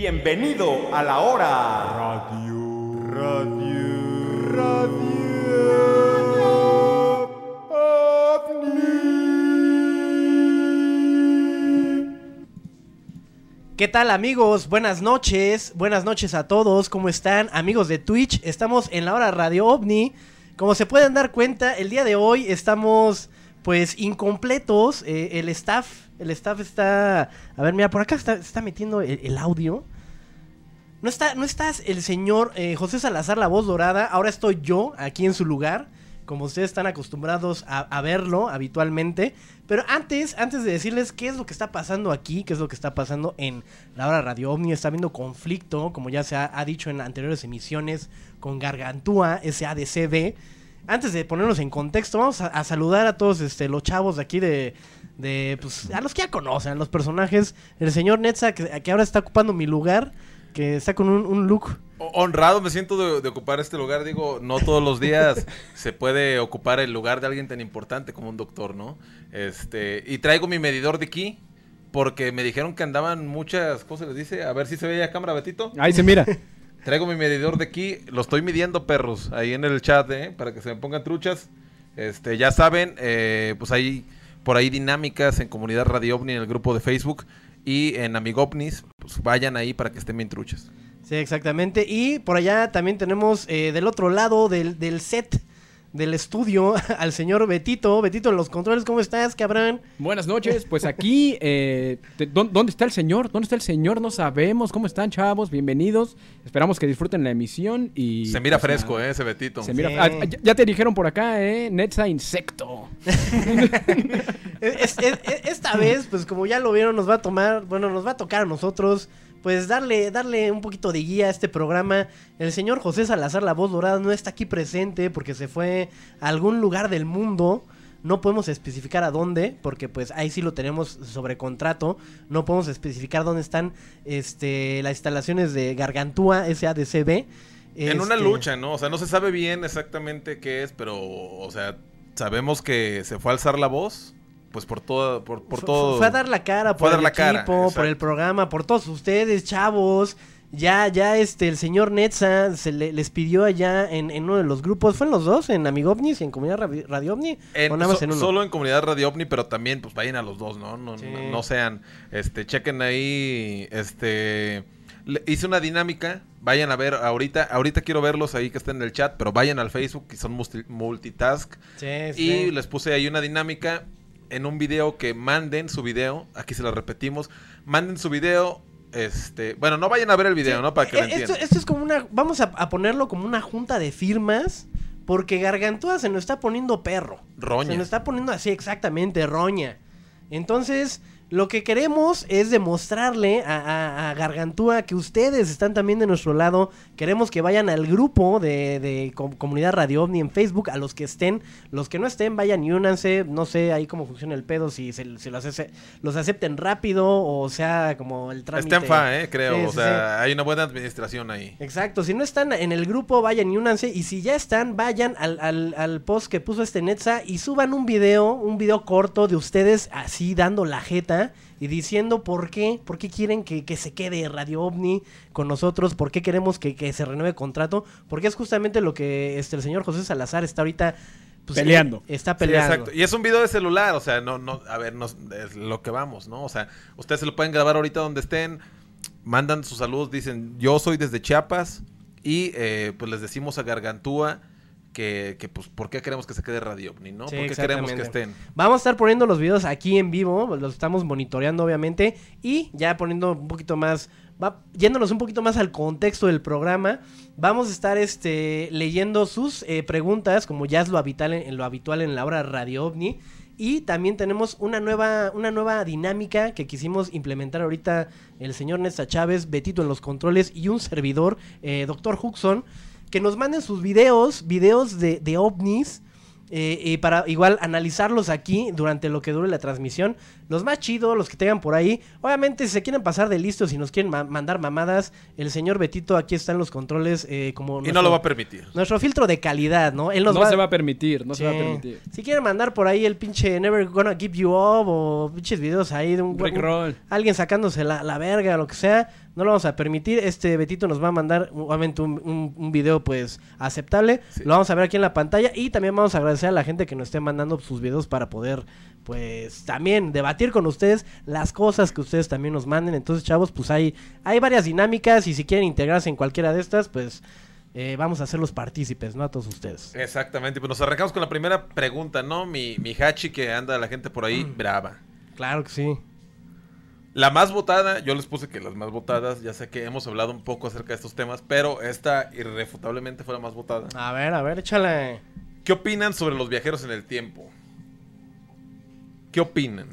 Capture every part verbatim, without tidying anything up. Bienvenido a la hora Radio, Radio, Radio, OVNI. ¿Qué tal, amigos? Buenas noches, buenas noches a todos, ¿cómo están? Amigos de Twitch, estamos en la hora Radio OVNI. Como se pueden dar cuenta, el día de hoy estamos, pues, incompletos, eh, el staff... El staff está... A ver, mira, por acá está, está metiendo el, el audio. No está, no estás el señor eh, José Salazar, la voz dorada. Ahora estoy yo aquí en su lugar, como ustedes están acostumbrados a, a verlo habitualmente. Pero antes, antes de decirles qué es lo que está pasando aquí, qué es lo que está pasando en la hora Radio OVNI, está habiendo conflicto, como ya se ha, ha dicho en anteriores emisiones, con Gargantúa, S A D C B. Antes de ponernos en contexto, vamos a, a saludar a todos este, los chavos de aquí de... De, pues, a los que ya conocen, a los personajes. El señor Netza, que, que ahora está ocupando mi lugar, que está con un, un look. Honrado me siento de, de ocupar este lugar. Digo, no todos los días se puede ocupar el lugar de alguien tan importante como un doctor, ¿no? Este, y traigo mi medidor de ki, porque me dijeron que andaban muchas cosas, les dice. A ver si se ve a cámara, Betito. Ahí se mira. Traigo mi medidor de ki, lo estoy midiendo, perros, ahí en el chat, ¿eh? Para que se me pongan truchas. Este, ya saben, eh, pues ahí... Por ahí dinámicas en Comunidad Radio OVNI, en el grupo de Facebook y en Amigo OVNIs, pues vayan ahí para que estén bien truchas. Sí, exactamente. Y por allá también tenemos eh, del otro lado del, del set, del estudio, al señor Betito. Betito en los controles, ¿cómo estás, cabrón? Buenas noches, pues aquí, eh, te, ¿dónde está el señor? ¿Dónde está el señor? No sabemos. ¿Cómo están, chavos? Bienvenidos. Esperamos que disfruten la emisión y... Se mira pues, fresco, eh, ese Betito. Se mira, sí. ah, ya, ya te dijeron por acá, eh, Netza Insecto. es, es, esta vez, pues como ya lo vieron, nos va a tomar, bueno, nos va a tocar a nosotros... Pues darle, darle un poquito de guía a este programa. El señor José Salazar, la voz dorada, no está aquí presente porque se fue a algún lugar del mundo. No podemos especificar a dónde, porque pues ahí sí lo tenemos sobre contrato. No podemos especificar dónde están este, las instalaciones de Gargantúa S A D C B. En este... una lucha, ¿no? O sea, no se sabe bien exactamente qué es, pero, o sea, sabemos que se fue a alzar la voz. Pues por todo, por, por todo. Fue a dar la cara, por el equipo, por el programa, por todos ustedes, chavos. Ya, ya este, el señor Netza se le, les pidió allá en, en uno de los grupos. ¿Fue en los dos? ¿En Amigo OVNIs y en Comunidad Radio OVNI? En, o nada más so, en uno. Solo en Comunidad Radio OVNI, pero también, pues, vayan a los dos, ¿no? No, sí. no, no sean, este, chequen ahí, este... Hice una dinámica, vayan a ver ahorita, ahorita quiero verlos ahí que están en el chat, pero vayan al Facebook, que son multi, multitask. Sí, sí. Y les puse ahí una dinámica... En un video que manden su video, aquí se lo repetimos, manden su video, este, bueno, no vayan a ver el video, sí, ¿no? Para que eh, lo entiendan. Esto, esto es como una, vamos a, a ponerlo como una junta de firmas, porque Gargantúa se nos está poniendo perro. Roña. Se nos está poniendo así, exactamente, roña. Entonces, lo que queremos es demostrarle a, a, a Gargantúa que ustedes están también de nuestro lado. Queremos que vayan al grupo de, de com Comunidad Radio OVNI en Facebook, a los que estén. Los que no estén, vayan y únanse. No sé ahí cómo funciona el pedo, si, se, si los, hace, los acepten rápido o sea como el trámite. Está en fa, eh, creo. Sí, o sí, sea, sí. Hay una buena administración ahí. Exacto. Si no están en el grupo, vayan y únanse. Y si ya están, vayan al, al, al post que puso este Netza y suban un video, un video corto de ustedes así. Y dando la jeta y diciendo por qué, por qué quieren que, que se quede Radio OVNI con nosotros, por qué queremos que, que se renueve el contrato, porque es justamente lo que este, el señor José Salazar está ahorita pues, peleando. Eh, está peleando. Sí, exacto. Y es un video de celular, o sea, no, no, a ver, no, es lo que vamos, ¿no? O sea, ustedes se lo pueden grabar ahorita donde estén, mandan sus saludos, dicen yo soy desde Chiapas y eh, pues les decimos a Gargantúa. Que, que, pues, ¿por qué queremos que se quede Radio OVNI, no? Sí, ¿por qué queremos que estén? Vamos a estar poniendo los videos aquí en vivo, los estamos monitoreando, obviamente, y ya poniendo un poquito más, va, yéndonos un poquito más al contexto del programa, vamos a estar este, leyendo sus eh, preguntas, como ya es lo habitual en, en lo habitual en la hora Radio OVNI, y también tenemos una nueva, una nueva dinámica que quisimos implementar ahorita el señor Netza Chávez, Betito en los controles y un servidor, eh, doctor Huxon, que nos manden sus videos, videos de, de ovnis, eh, eh, para igual analizarlos aquí durante lo que dure la transmisión. Los más chidos, los que tengan por ahí. Obviamente, si se quieren pasar de listos y nos quieren ma mandar mamadas, el señor Betito aquí está en los controles. Eh, como y nuestro, no lo va a permitir. Nuestro filtro de calidad, ¿no? Él nos no va... se va a permitir, no sí. se va a permitir. Si quieren mandar por ahí el pinche Never Gonna Give You Up o pinches videos ahí de un... Rick un Roll. Alguien sacándose la, la verga, lo que sea... no lo vamos a permitir. Este Betito nos va a mandar obviamente un, un, un video pues aceptable, sí. Lo vamos a ver aquí en la pantalla y también vamos a agradecer a la gente que nos esté mandando sus videos para poder pues también debatir con ustedes las cosas que ustedes también nos manden. Entonces chavos, pues hay, hay varias dinámicas y si quieren integrarse en cualquiera de estas pues eh, vamos a hacerlos partícipes, ¿no? A todos ustedes. Exactamente, pues nos arrancamos con la primera pregunta, ¿no? Mi, mi hachi que anda la gente por ahí mm. brava. Claro que sí. La más votada, yo les puse que las más votadas, ya sé que hemos hablado un poco acerca de estos temas, pero esta irrefutablemente fue la más votada. A ver, a ver, échale. ¿Qué opinan sobre los viajeros en el tiempo? ¿Qué opinan?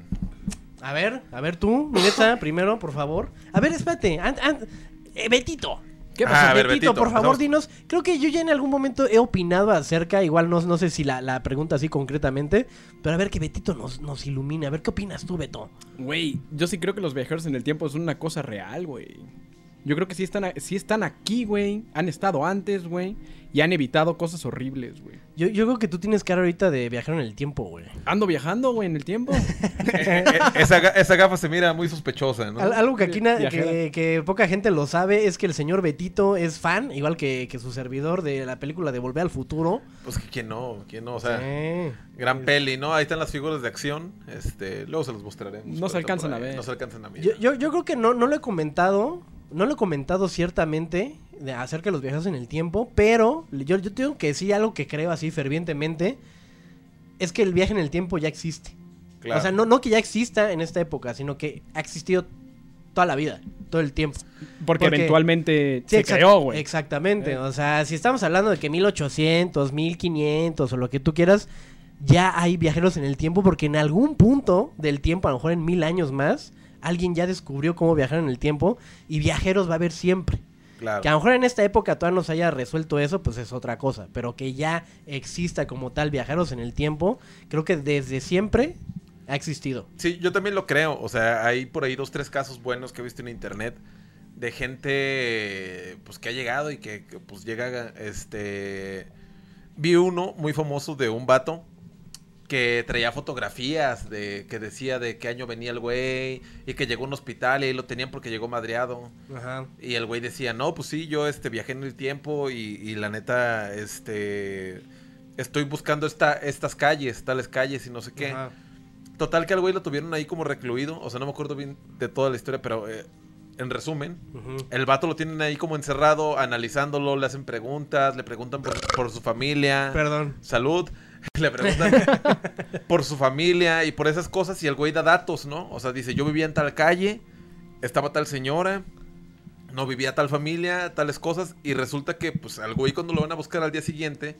A ver, a ver tú, Mineta, primero, por favor. A ver, espérate, and, and, eh, Betito. ¿Qué pasa? Ah, a ver, Betito, Betito, por favor, pasamos. Dinos. Creo que yo ya en algún momento he opinado acerca, igual no, no sé si la, la pregunta así concretamente, pero a ver que Betito nos, nos ilumine. A ver, ¿qué opinas tú, Beto? Güey, yo sí creo que los viajeros en el tiempo son una cosa real, güey. Yo creo que sí están, sí están aquí, güey. Han estado antes, güey. Y han evitado cosas horribles, güey. Yo, yo creo que tú tienes cara ahorita de viajero en el tiempo, güey. Ando viajando, güey, en el tiempo. esa, esa gafa se mira muy sospechosa, ¿no? Al, algo que aquí que, que poca gente lo sabe es que el señor Betito es fan, igual que, que su servidor, de la película de Volver al Futuro. Pues que no, que no, o sea, sí. Gran sí. Peli, ¿no? Ahí están las figuras de acción. Este, luego se los mostraremos. No se alcanzan a ver. No se alcanzan a ver. Yo, yo, yo creo que no, no lo he comentado... No lo he comentado ciertamente de acerca de los viajeros en el tiempo, pero yo, yo tengo que decir algo que creo así fervientemente, es que el viaje en el tiempo ya existe. Claro. O sea, no, no que ya exista en esta época, sino que ha existido toda la vida, todo el tiempo. Porque, Porque eventualmente sí, se creó, güey. Exactamente, eh. o sea, si estamos hablando de que mil ochocientos, mil quinientos o lo que tú quieras, ya hay viajeros en el tiempo porque en algún punto del tiempo, a lo mejor en mil años más... Alguien ya descubrió cómo viajar en el tiempo y viajeros va a haber siempre. Claro. Que a lo mejor en esta época todavía no se haya resuelto eso, pues es otra cosa. Pero que ya exista como tal viajeros en el tiempo, creo que desde siempre ha existido. Sí, yo también lo creo. O sea, hay por ahí dos, tres casos buenos que he visto en internet de gente pues que ha llegado y que, que pues llega... este Vi uno muy famoso de un vato que traía fotografías de que decía de qué año venía el güey y que llegó a un hospital y ahí lo tenían porque llegó madreado. Ajá. Y el güey decía, no, pues sí, yo este viajé en el tiempo y, y la neta este estoy buscando esta, estas calles, tales calles y no sé qué. Ajá. Total que al güey lo tuvieron ahí como recluido, o sea, no me acuerdo bien de toda la historia, pero... Eh, en resumen, uh-huh. El vato lo tienen ahí como encerrado, analizándolo, le hacen preguntas, le preguntan por, por su familia. Perdón. Salud. Le preguntan por su familia y por esas cosas y el güey da datos, ¿no? O sea, dice, yo vivía en tal calle, estaba tal señora, no vivía tal familia, tales cosas. Y resulta que, pues, al güey cuando lo van a buscar al día siguiente,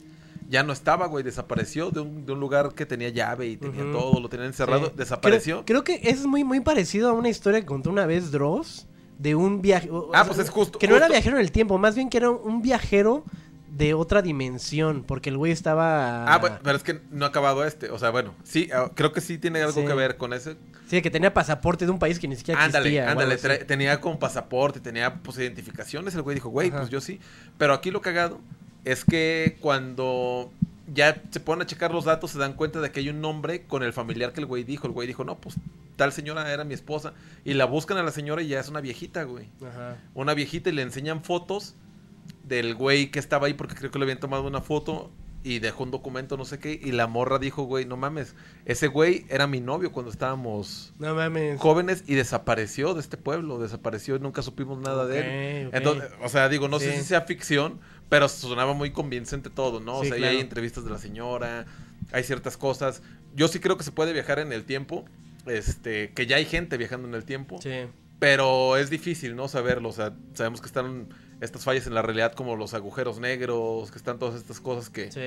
ya no estaba, güey, desapareció de un, de un lugar que tenía llave y tenía uh-huh. todo, lo tenían encerrado, sí. Desapareció. Creo, creo que es muy, muy parecido a una historia que contó una vez Dross. De un viaje... Ah, pues es justo. Que justo. No era viajero en el tiempo, más bien que era un viajero de otra dimensión, porque el güey estaba... Ah, bueno, pero es que no ha acabado este, o sea, bueno, sí, creo que sí tiene algo sí. que ver con ese. Sí, que tenía pasaporte de un país que ni siquiera ándale, existía. Ándale, ándale, tenía como pasaporte, tenía, pues, identificaciones, el güey dijo, güey, ajá. Pues yo sí. Pero aquí lo cagado es que cuando... Ya se ponen a checar los datos, se dan cuenta de que hay un nombre con el familiar que el güey dijo. El güey dijo, no, pues tal señora era mi esposa. Y la buscan a la señora y ya es una viejita, güey. Ajá. Una viejita y le enseñan fotos del güey que estaba ahí porque creo que le habían tomado una foto y dejó un documento, no sé qué. Y la morra dijo, güey, no mames, ese güey era mi novio cuando estábamos no mames. Jóvenes y desapareció de este pueblo. Desapareció y nunca supimos nada okay, de él. Okay. Entonces, o sea, digo, no sí. sé si sea ficción... Pero sonaba muy convincente todo, ¿no? Sí, o sea, claro. Hay entrevistas de la señora, hay ciertas cosas. Yo sí creo que se puede viajar en el tiempo, este, que ya hay gente viajando en el tiempo. Sí. Pero es difícil, ¿no? Saberlo, o sea, sabemos que están estas fallas en la realidad como los agujeros negros, que están todas estas cosas que... Sí.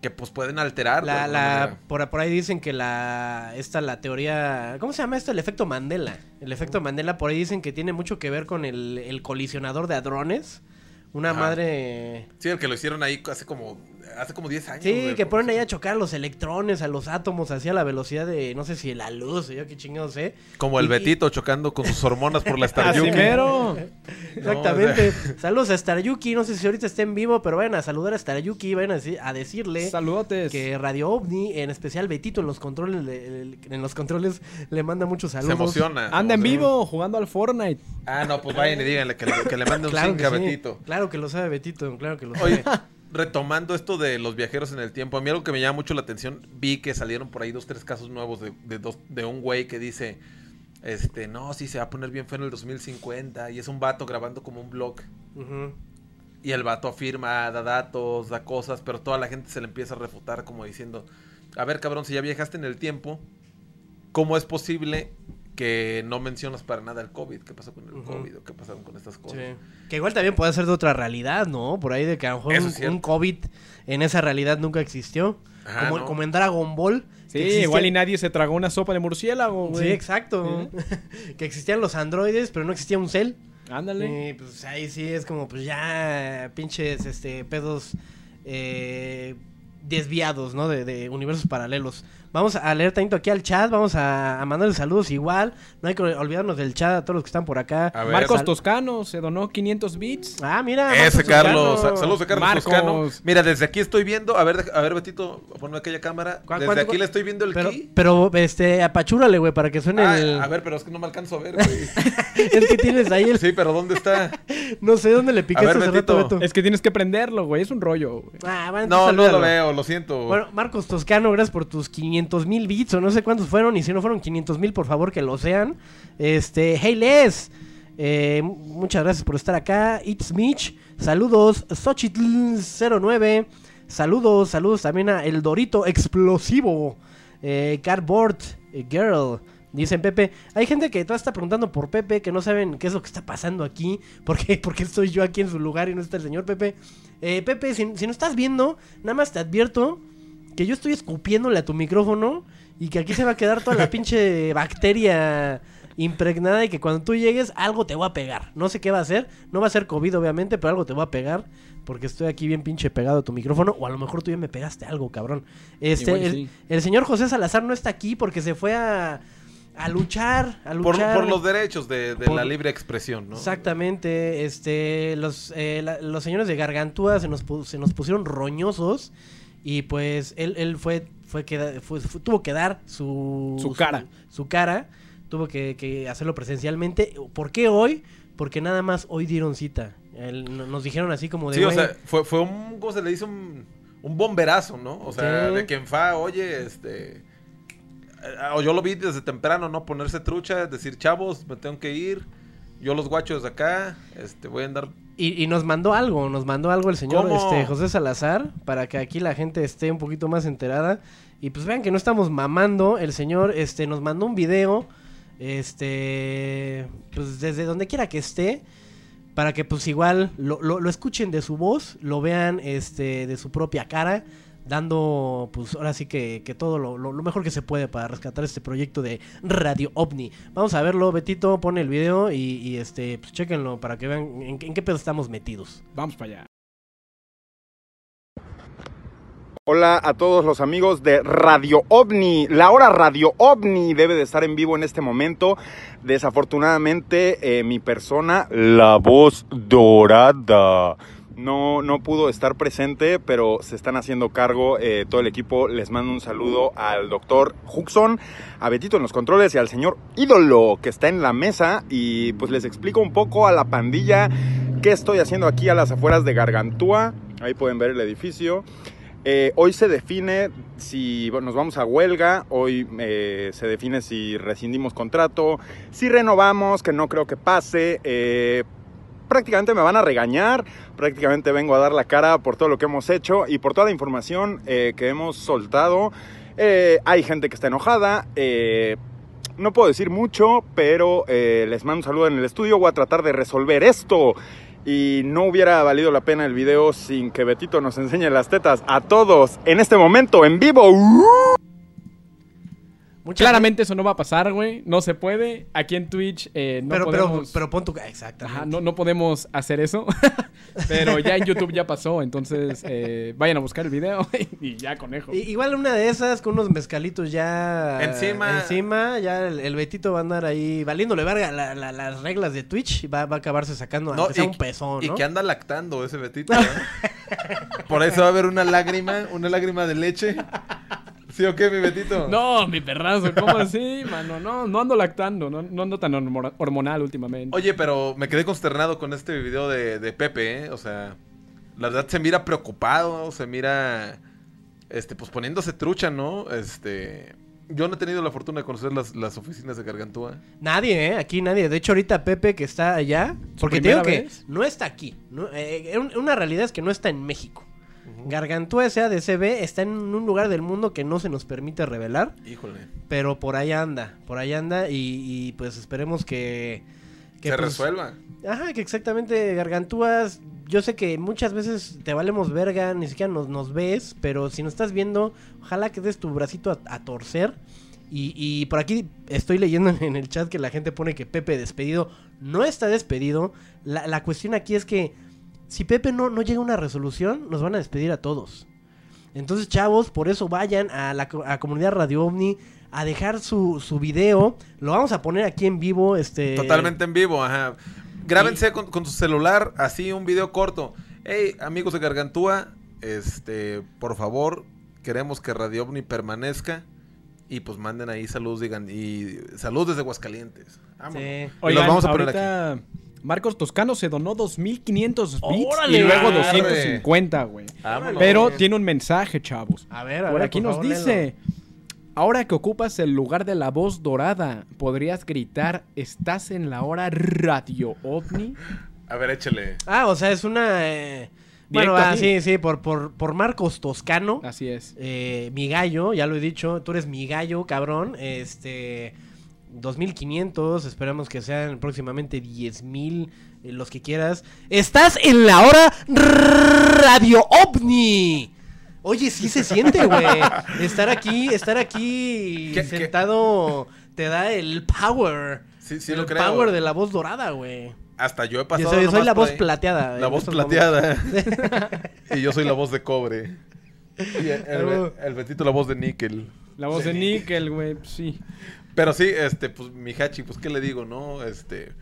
Que pues pueden alterar. La, la, por, por ahí dicen que la esta la teoría... ¿Cómo se llama esto? El efecto Mandela. El efecto uh. Mandela, por ahí dicen que tiene mucho que ver con el, el colisionador de hadrones. Una ajá. madre... Sí, el que lo hicieron ahí hace como hace como diez años. Sí, güey, que ponen ahí a chocar los electrones, a los átomos, así a la velocidad de, no sé si la luz, yo qué chingados sé. Como el y... Betito chocando con sus hormonas por la Star Yuki. Exactamente. No, o sea... Saludos a Star Yuki, no sé si ahorita está en vivo, pero vayan a saludar a Star Yuki, vayan a, decir, a decirle... Saludotes. Que Radio OVNI, en especial Betito en los controles, le, en los controles le manda muchos saludos. Se emociona. Anda en vivo, jugando al Fortnite. Ah, no, pues vayan y díganle que le, que le mande un claro cinco a sí. Betito. Claro que lo sabe Betito, claro que lo sabe. Oye, retomando esto de los viajeros en el tiempo, a mí algo que me llama mucho la atención, vi que salieron por ahí dos, tres casos nuevos de, de, dos, de un güey que dice, este, no, sí, se va a poner bien feo en el dos mil cincuenta, y es un vato grabando como un blog. Uh-huh. Y el vato afirma, da datos, da cosas, pero toda la gente se le empieza a refutar como diciendo, a ver, cabrón, si ya viajaste en el tiempo, ¿cómo es posible que no mencionas para nada el COVID? ¿Qué pasó con el uh-huh. COVID? ¿O qué pasaron con estas cosas? Sí. Que igual también puede ser de otra realidad, ¿no? Por ahí de que a lo mejor un, un COVID en esa realidad nunca existió. Ajá, como, ¿no? Como en Dragon Ball. Sí, igual y nadie se tragó una sopa de murciélago, güey. Sí, exacto. ¿Sí? Que existían los androides, pero no existía un Cell. Ándale. Y pues ahí sí es como, pues ya, pinches este pedos eh, desviados, ¿no? De, de universos paralelos. Vamos a leer tanto aquí al chat, vamos a, a mandarle saludos igual. No hay que olvidarnos del chat a todos los que están por acá. Ver, Marcos sal... Toscano se donó quinientos bits. Ah, mira. Ese Carlos. Toscano. Saludos a Carlos Marcos. Toscano. Mira, desde aquí estoy viendo. A ver, a ver, Betito, ponme aquella cámara. Desde aquí cuál? Le estoy viendo el pero, key. Pero, este, apachúrale, güey, para que suene ah, el... A ver, pero es que no me alcanzo a ver, güey. Es que tienes ahí el... Sí, pero ¿dónde está? No sé, ¿dónde le picaste hace rato, Beto? Es que tienes que prenderlo, güey. Es un rollo, güey. Ah, bueno, no, no lo veo, lo siento. Bueno, Marcos Toscano, gracias por tus quinientos mil bits o no sé cuántos fueron, y si no fueron quinientos mil, por favor que lo sean. Este, hey Les, eh, muchas gracias por estar acá. It's Mitch, saludos. Xochitl cero nueve, saludos, saludos también a El Dorito Explosivo. eh, Cardboard Girl, dicen Pepe. Hay gente que todavía está preguntando por Pepe, que no saben qué es lo que está pasando aquí, porque porque estoy yo aquí en su lugar y no está el señor Pepe. eh, Pepe, si, si no estás viendo, nada más te advierto que yo estoy escupiéndole a tu micrófono y que aquí se va a quedar toda la pinche bacteria impregnada y que cuando tú llegues algo te va a pegar. No sé qué va a ser, no va a ser COVID obviamente, pero algo te va a pegar porque estoy aquí bien pinche pegado a tu micrófono, o a lo mejor tú ya me pegaste algo, cabrón. Este, igual, el, sí. El señor José Salazar no está aquí porque se fue a... A luchar, a luchar. Por, por los derechos de, de por, la libre expresión, ¿no? Exactamente. Este, los, eh, la, los señores de Gargantúa se nos, se nos pusieron roñosos. Y pues él, él fue, fue, que, fue, fue tuvo que dar su, su cara. Su, su cara. Tuvo que, que hacerlo presencialmente. ¿Por qué hoy? Porque nada más hoy dieron cita. Él, nos dijeron así como de... Sí, o sea, fue, fue un... ¿Cómo se le dice? Un, un bomberazo, ¿no? O sea, sí. De quien fa, oye, este... O yo lo vi desde temprano, ¿no? Ponerse trucha, decir, chavos, me tengo que ir. Yo los guachos de acá, este, voy a andar... Y, y nos mandó algo, nos mandó algo el señor este, José Salazar, para que aquí la gente esté un poquito más enterada. Y pues vean que no estamos mamando, el señor este, nos mandó un video, este, pues desde donde quiera que esté, para que pues igual lo, lo, lo escuchen de su voz, lo vean este, de su propia cara, dando pues ahora sí que, que todo lo, lo, lo mejor que se puede para rescatar este proyecto de Radio OVNI. Vamos a verlo, Betito, pone el video y, y este pues chéquenlo para que vean en, en qué pedo estamos metidos. Vamos para allá. Hola a todos los amigos de Radio OVNI. La hora Radio OVNI debe de estar en vivo en este momento. Desafortunadamente eh, mi persona, la voz dorada, No, no pudo estar presente, pero se están haciendo cargo eh, todo el equipo. Les mando un saludo al doctor Huxon, a Betito en los controles y al señor Ídolo que está en la mesa. Y pues les explico un poco a la pandilla qué estoy haciendo aquí a las afueras de Gargantúa. Ahí pueden ver el edificio. Eh, hoy se define si nos vamos a huelga, hoy eh, se define si rescindimos contrato, si renovamos, que no creo que pase. Eh, Prácticamente me van a regañar, prácticamente vengo a dar la cara por todo lo que hemos hecho y por toda la información eh, que hemos soltado. Eh, hay gente que está enojada, eh, no puedo decir mucho, pero eh, les mando un saludo en el estudio. Voy a tratar de resolver esto y no hubiera valido la pena el video sin que Betito nos enseñe las tetas a todos en este momento en vivo. Mucha Claramente gente... eso no va a pasar, güey. No se puede. Aquí en Twitch eh, no pero, podemos... Pero, pero pon tu... Exactamente. Ajá, no, no podemos hacer eso. Pero ya en YouTube ya pasó. Entonces, eh, vayan a buscar el video y ya, conejo. Y, igual una de esas con unos mezcalitos ya... Encima. Encima. Ya el, el Betito va a andar ahí valiéndole verga la, la, las reglas de Twitch. Y va, va a acabarse sacando no, y, un pezón, ¿no? Y que anda lactando ese Betito, ¿eh? Por eso va a haber una lágrima, una lágrima de leche. ¿Sí o qué, mi Betito? No, mi perrazo, ¿cómo así, mano? No, no ando lactando, no, no ando tan hormonal últimamente. Oye, pero me quedé consternado con este video de, de Pepe, ¿eh? O sea, la verdad se mira preocupado, se mira, este, pues poniéndose trucha, ¿no? Este... Yo no he tenido la fortuna de conocer las, las oficinas de Gargantúa. Nadie, ¿eh? Aquí nadie. De hecho, ahorita Pepe, que está allá... Porque te digo que no está aquí. No, eh, una realidad es que no está en México. Uh-huh. Gargantúa S A D C B está en un lugar del mundo que no se nos permite revelar. Híjole. Pero por ahí anda. Por ahí anda y, y pues esperemos que... que se pues, resuelva. Ajá, que exactamente Gargantúas... Yo sé que muchas veces te valemos verga, ni siquiera nos, nos ves, pero si nos estás viendo, ojalá que des tu bracito a, a torcer. Y, y por aquí estoy leyendo en el chat que la gente pone que Pepe despedido. No está despedido. La, la cuestión aquí es que si Pepe no, no llega a una resolución, nos van a despedir a todos. Entonces, chavos, por eso vayan a la a comunidad Radio OVNI a dejar su, su video. Lo vamos a poner aquí en vivo. este Totalmente en vivo, ajá. Grábense sí. con, con su celular, así un video corto. Hey, amigos de Gargantúa, este, por favor, queremos que Radio OVNI permanezca. Y pues manden ahí saludos, digan, y saludos desde Aguascalientes. Sí. Oigan, los vamos a poner ahorita... aquí. Marcos Toscano se donó dos mil quinientos bits y luego doscientos cincuenta, güey. Pero bien. Tiene un mensaje, chavos. A ver, a por ver, aquí por nos favor, dice... Léelo. Ahora que ocupas el lugar de la voz dorada, ¿podrías gritar, estás en la hora Radio OVNI? A ver, échale. Ah, o sea, es una... Eh... Bueno, ah, sí, sí, por, por, por Marcos Toscano. Así es. Eh, mi gallo, ya lo he dicho, tú eres mi gallo, cabrón. Este... dos mil quinientos, esperamos que sean próximamente diez mil, eh, los que quieras. ¡Estás en la hora Radio OVNI! Oye, sí se siente, güey. Estar aquí, estar aquí ¿Qué, sentado qué? Te da el power. Sí, sí, el lo creo. El power de la voz dorada, güey. Hasta yo he pasado. Yo soy, soy la voz ahí. plateada. La voz plateada. Y yo soy la voz de cobre. Y el, el, el Betito, la voz de níquel. La voz sí. de níquel, güey, sí. Pero sí, este, pues, mi Hachi, pues, ¿qué le digo, no? Este...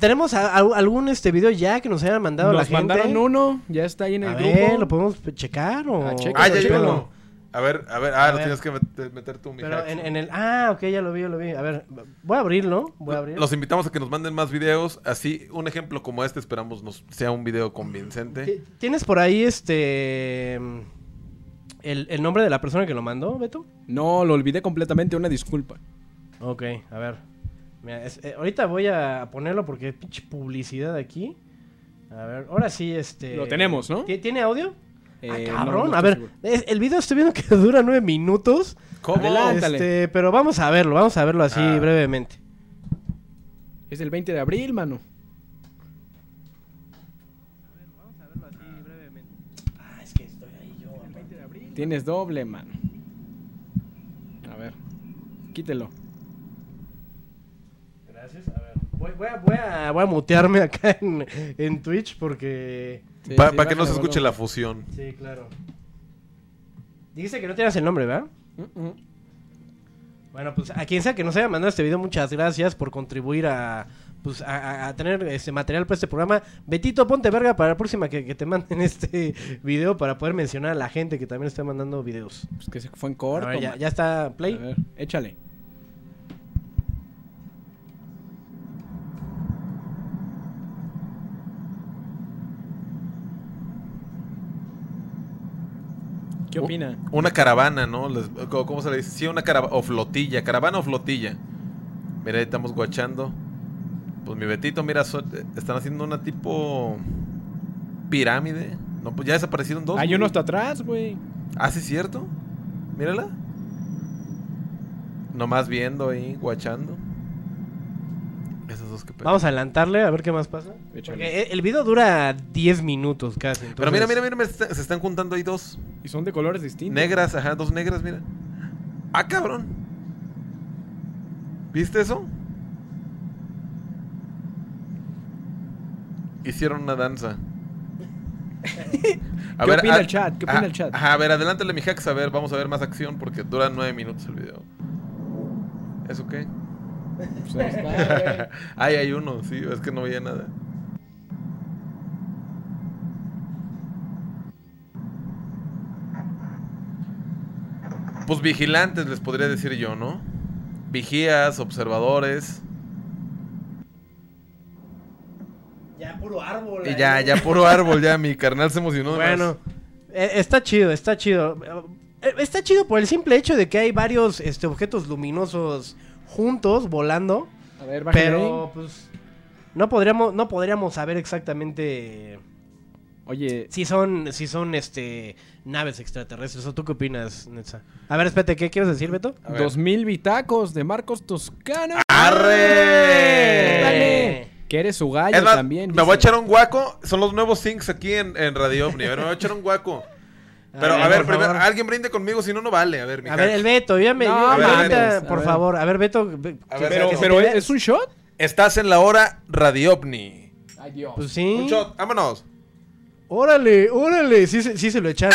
¿Tenemos a, a, algún este video ya que nos hayan mandado nos la gente? Nos mandaron uno, ya está ahí en el a grupo. Ver, ¿lo podemos checar o...? Ah, checa, ah ya llegó. A ver, a ver, ah, a lo ver. tienes que meter tú, mi Pero en, en el... Ah, ok, ya lo vi, ya lo vi. A ver, voy a abrirlo, voy a abrirlo. Los invitamos a que nos manden más videos. Así, un ejemplo como este, esperamos nos sea un video convincente. ¿Tienes por ahí este... el, el nombre de la persona que lo mandó, Beto? No, lo olvidé completamente, una disculpa. Ok, a ver. Mira, es, eh, ahorita voy a ponerlo porque pinche publicidad aquí. A ver, ahora sí, este... Lo tenemos, ¿no? ¿Tiene audio? Eh, ah, cabrón, no, no a ver, es, el video estoy viendo que dura nueve minutos. ¿Cómo? Este, pero vamos a verlo, vamos a verlo así ah. brevemente. Es del veinte de abril, mano. A ver, vamos a verlo así ah. brevemente. Ah, es que estoy ahí yo. El veinte de abril. Tienes doble, mano. A ver, quítelo. A ver, voy, voy, a, voy, a, voy a mutearme acá en, en Twitch porque... Sí, pa, sí, para que no se escuche la fusión. Sí, claro. Dijiste que no tenías el nombre, ¿verdad? Uh -uh. Bueno, pues a quien sea que nos haya mandado este video, muchas gracias por contribuir a... Pues a, a tener este material para este programa. Betito, ponte verga para la próxima que, que te manden este video para poder mencionar a la gente que también está mandando videos. Pues que se fue en corto. A ver, ya, ya está play. A ver, échale. ¿Qué opina? Una caravana, ¿no? ¿Cómo se le dice? Sí, una caravana o flotilla. Caravana o flotilla. Mira, ahí estamos guachando. Pues mi Betito, mira, so están haciendo una tipo pirámide. No, pues ya desaparecieron dos. Hay uno hasta atrás, güey. Ah, sí, cierto. Mírala. Nomás viendo ahí, guachando. Esos dos que pegan. Vamos a adelantarle a ver qué más pasa. Porque el video dura diez minutos casi. Entonces... Pero mira, mira, mira, está, se están juntando ahí dos. Y son de colores distintos. Negras, ajá, dos negras, mira. Ah, cabrón. ¿Viste eso? Hicieron una danza. A ¿Qué ver, opina a, el chat? ¿Qué opina a, el chat? A, a ver, adelántale mi hacks. A ver, vamos a ver más acción porque dura nueve minutos el video. ¿Eso okay? Qué? Ay, hay uno, sí, es que no veía nada. Pues vigilantes les podría decir yo, ¿no? Vigías, observadores. Ya puro árbol. Eh, ya, ya puro árbol, ya mi carnal se emocionó. Bueno, eh, está chido, está chido. Eh, está chido por el simple hecho de que hay varios este, objetos luminosos juntos, volando. A ver, pero pues no podríamos, no podríamos saber exactamente... Oye, si son, si son este naves extraterrestres, ¿o tú qué opinas, Netza? A ver, espérate, ¿qué quieres decir, Beto? Dos mil bitacos de Marcos Toscano. ¡Arre! ¡Dale! Que eres su gallo la, también. Me dice. Voy a echar un guaco. Son los nuevos things aquí en, en RadiOvni. A ver, me voy a echar un guaco. Pero a ver, a ver primero, favor. Alguien brinde conmigo, si no, no vale. A ver, mi A ver, el Beto, yo me, no, yo me brinda, Beto, por a favor. A ver, Beto. Que, a ver, pero, que, pero que, ¿es un shot? Estás en la hora RadiOvni. Ay, Dios. Pues sí. Un shot, vámonos. ¡Órale! ¡Órale! Sí, sí se lo echaron.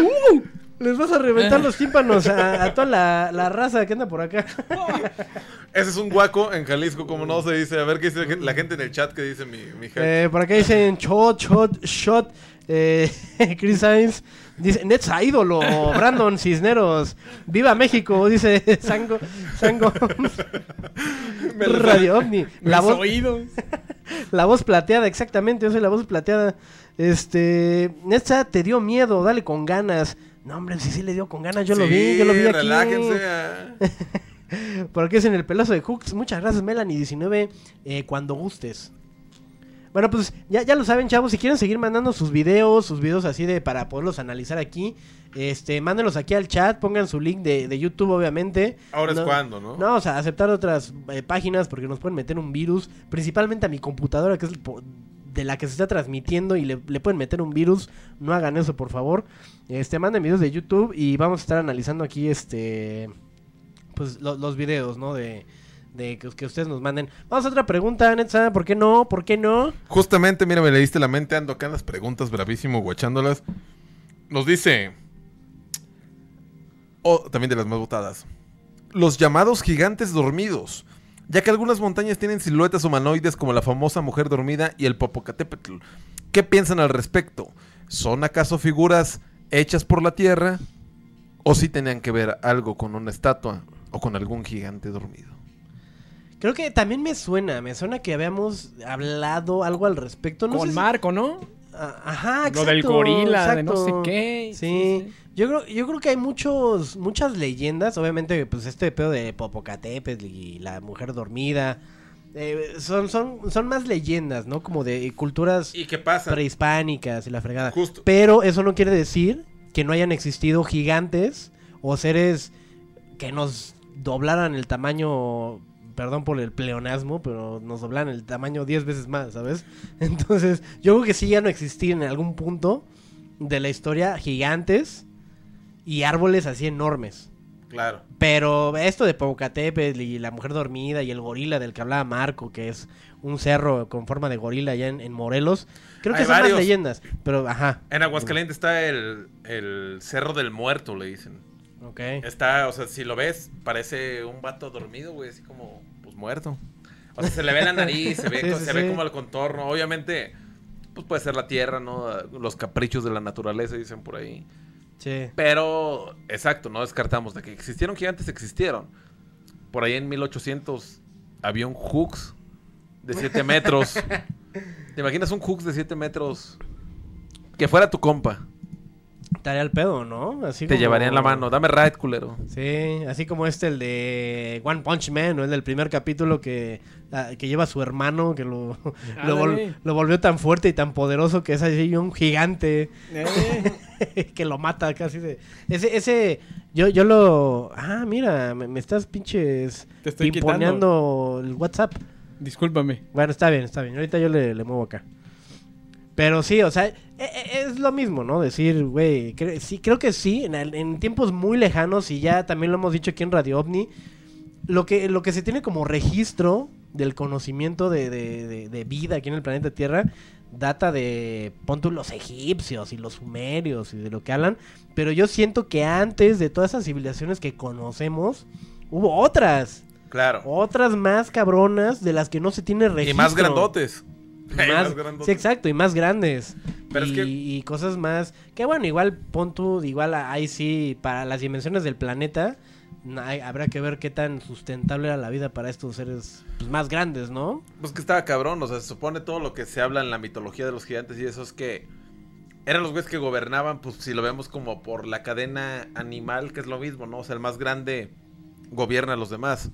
uh, les vas a reventar los tímpanos a, a toda la, la raza que anda por acá. Ese es un guaco en Jalisco, como no se dice. A ver qué dice la gente en el chat que dice mi, mi eh, por acá dicen shot, shot, shot. Eh, Chris Sainz dice, Netza ídolo, Brandon Cisneros, viva México, dice Sango, Sango RadiOvni, la voz, oídos. La voz plateada, exactamente, yo soy la voz plateada. Este, Netza te dio miedo, dale con ganas. No, hombre, si sí le dio con ganas, yo sí, lo vi, yo lo vi aquí. Relájense, ¿eh? Por aquí es en el pelazo de Hooks, muchas gracias, Melanie diecinueve, eh, cuando gustes. Bueno, pues ya, ya lo saben, chavos, si quieren seguir mandando sus videos, sus videos así de para poderlos analizar aquí, este, mándenlos aquí al chat, pongan su link de, de YouTube, obviamente. Ahora no, es cuando, ¿no? No, o sea, aceptar otras eh, páginas porque nos pueden meter un virus, principalmente a mi computadora, que es el po de la que se está transmitiendo y le, le pueden meter un virus. No hagan eso, por favor. Este, manden videos de YouTube y vamos a estar analizando aquí, este, pues lo, los videos, ¿no? De... De que, que ustedes nos manden. Vamos a otra pregunta, Netza. ¿Por qué no? ¿Por qué no? Justamente, mira, me leíste la mente. Ando acá en las preguntas, bravísimo, guachándolas. Nos dice... Oh, también de las más votadas. Los llamados gigantes dormidos. Ya que algunas montañas tienen siluetas humanoides como la famosa mujer dormida y el Popocatépetl. ¿Qué piensan al respecto? ¿Son acaso figuras hechas por la tierra? ¿O sí tenían que ver algo con una estatua o con algún gigante dormido? Creo que también me suena, me suena que habíamos hablado algo al respecto. No Con sé si... Marco, ¿no? Ajá, exacto. Lo del gorila, exacto. De no sé qué. Sí, sí, sí. Yo, creo, yo creo que hay muchos muchas leyendas. Obviamente, pues este pedo de Popocatépetl y la mujer dormida. Eh, son, son, son más leyendas, ¿no? Como de culturas ¿Y qué pasa? prehispánicas y la fregada. Justo. Pero eso no quiere decir que no hayan existido gigantes o seres que nos doblaran el tamaño... Perdón por el pleonasmo, pero nos doblan el tamaño diez veces más, ¿sabes? Entonces, yo creo que sí ya no existían en algún punto de la historia gigantes y árboles así enormes. Claro. Pero esto de Popocatépetl y la mujer dormida y el gorila del que hablaba Marco, que es un cerro con forma de gorila allá en, en Morelos, creo que hay son varios. Más leyendas, pero ajá. En Aguascalientes está el, el Cerro del Muerto, le dicen. Okay. Está, o sea, si lo ves, parece un vato dormido, güey, así como, pues, muerto. O sea, se le ve la nariz, se ve, sí, sí, se sí. ve como el contorno. Obviamente, pues puede ser la tierra, ¿no? Los caprichos de la naturaleza, dicen por ahí. Sí. Pero, exacto, no descartamos de que existieron gigantes, existieron. Por ahí en mil ochocientos había un Hux de siete metros. ¿Te imaginas un Hux de siete metros que fuera tu compa? Estaría al pedo, ¿no? Así te como... llevarían la mano. Dame raid, culero. Sí, así como este, el de One Punch Man, ¿no? El del primer capítulo que, a, que lleva a su hermano, que lo, lo, vol lo volvió tan fuerte y tan poderoso que es así un gigante. Que lo mata casi de... Ese, ese... Yo, yo lo... Ah, mira, me, me estás pinches... Te estoy quitando el WhatsApp. Discúlpame. Bueno, está bien, está bien. Ahorita yo le, le muevo acá. Pero sí, o sea, es lo mismo, ¿no? Decir, güey, cre sí, creo que sí, en, en tiempos muy lejanos, y ya también lo hemos dicho aquí en Radio OVNI, lo que, lo que se tiene como registro del conocimiento de, de, de, de vida aquí en el planeta Tierra data de, pon tú, los egipcios y los sumerios y de lo que hablan, pero yo siento que antes de todas esas civilizaciones que conocemos, hubo otras. Claro. Otras más cabronas de las que no se tiene registro. Y más grandotes. Más, más sí, exacto, y más grandes. Pero y, es que... y cosas más. Que bueno, igual pon tú, igual ahí sí, para las dimensiones del planeta, hay, habrá que ver qué tan sustentable era la vida para estos seres, pues, más grandes, ¿no? Pues que estaba cabrón, o sea, se supone todo lo que se habla en la mitología de los gigantes y eso es que eran los güeyes que gobernaban, pues si lo vemos como por la cadena animal, que es lo mismo, ¿no? O sea, el más grande gobierna a los demás.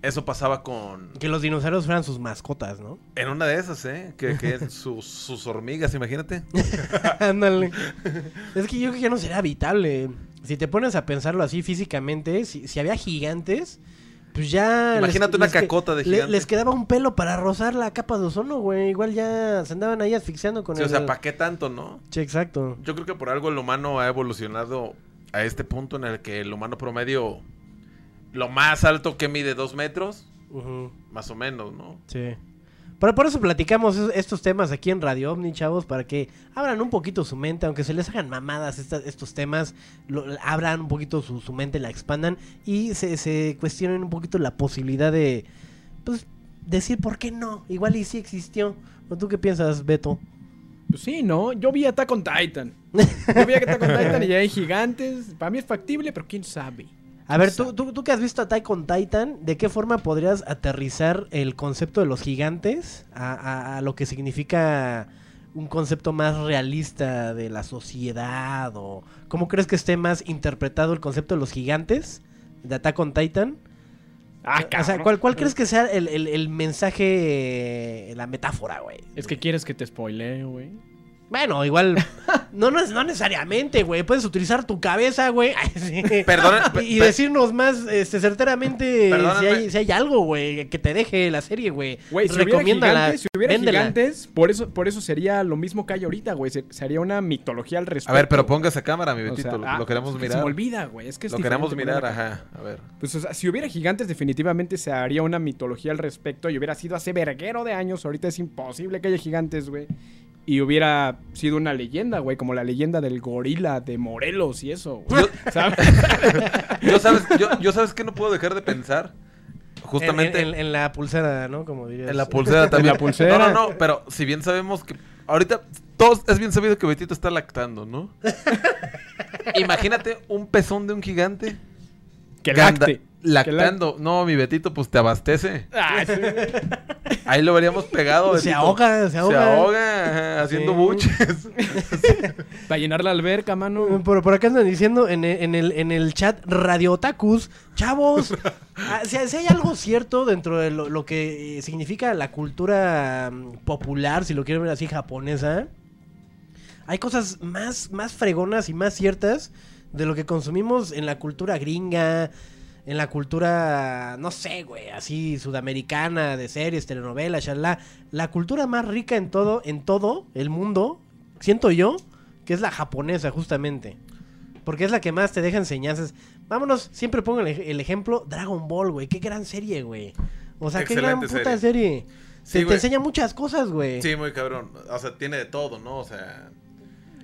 Eso pasaba con... que los dinosaurios fueran sus mascotas, ¿no? En una de esas, ¿eh? Que, que sus, sus hormigas, imagínate. Ándale. Es que yo creo que ya no sería habitable. Si te pones a pensarlo así físicamente, si, si había gigantes, pues ya... imagínate les, una les cacota que, de gigantes. Les quedaba un pelo para rozar la capa de ozono, güey. Igual ya se andaban ahí asfixiando con sí, el... o sea, ¿para qué tanto, no? Sí, exacto. Yo creo que por algo el humano ha evolucionado a este punto en el que el humano promedio... lo más alto que mide dos metros, uh-huh. más o menos, ¿no? Sí. Pero por eso platicamos estos temas aquí en Radio OVNI, chavos, para que abran un poquito su mente, aunque se les hagan mamadas esta, estos temas, lo, abran un poquito su, su mente, la expandan y se, se cuestionen un poquito la posibilidad de, pues, decir por qué no, igual y sí existió. ¿Tú qué piensas, Beto? Pues sí, ¿no? Yo vi Attack on Titan. Yo vi Attack on Titan y ya hay gigantes. Para mí es factible, pero quién sabe. A ver, tú, tú, tú que has visto Attack on Titan, ¿de qué forma podrías aterrizar el concepto de los gigantes a, a, a lo que significa un concepto más realista de la sociedad? O ¿cómo crees que esté más interpretado el concepto de los gigantes de Attack on Titan? Ah, o sea, ¿cuál, cuál crees que sea el, el, el mensaje, la metáfora, güey? Es que quieres que te spoilee, güey. Bueno, igual... No, no, no necesariamente, güey. Puedes utilizar tu cabeza, güey. Sí. Y, y decirnos más este, certeramente si hay, si hay algo, güey, que te deje la serie, güey. Güey, si recomiéndala, hubiera gigantes, si hubiera véndela. Gigantes, por eso, por eso sería lo mismo que hay ahorita, güey. Se, sería una mitología al respecto. A ver, pero ponga esa cámara, mi Betito. O sea, lo, lo queremos mirar. Se me olvida, güey. Es que es lo queremos mirar, ajá. A ver. Pues, o sea, si hubiera gigantes, definitivamente se haría una mitología al respecto. Y hubiera sido hace verguero de años. Ahorita es imposible que haya gigantes, güey. Y hubiera sido una leyenda, güey, como la leyenda del gorila de Morelos y eso, güey. Yo, ¿sabes? yo, sabes, yo, yo sabes que no puedo dejar de pensar. Justamente. En, en, en la pulsera, ¿no? Como dirías. En la pulsera también. En la pulsera. No, no, no, pero si bien sabemos que. Ahorita, todos es bien sabido que Betito está lactando, ¿no? Imagínate un pezón de un gigante. Que lacte. Lactando. La... No, mi Betito, pues te abastece. Ah, sí. Ahí lo veríamos pegado. Betito. Se ahoga, se ahoga. Se ahoga haciendo sí. buches. Para llenar la alberca, mano. Por, por acá andan diciendo en el, en el, en el chat Radio Otakus, chavos, a, si, si hay algo cierto dentro de lo, lo que significa la cultura popular, si lo quieren ver así, japonesa, hay cosas más, más fregonas y más ciertas de lo que consumimos en la cultura gringa, en la cultura, no sé, güey, así sudamericana, de series, telenovelas, shalá. La cultura más rica en todo, en todo el mundo, siento yo, que es la japonesa, justamente. Porque es la que más te deja enseñanzas. Vámonos, siempre pongo el, el ejemplo, Dragon Ball, güey. Qué gran serie, güey. O sea, excelente, qué gran puta serie. serie. Sí, te, te enseña muchas cosas, güey. Sí, muy cabrón. O sea, tiene de todo, ¿no? O sea...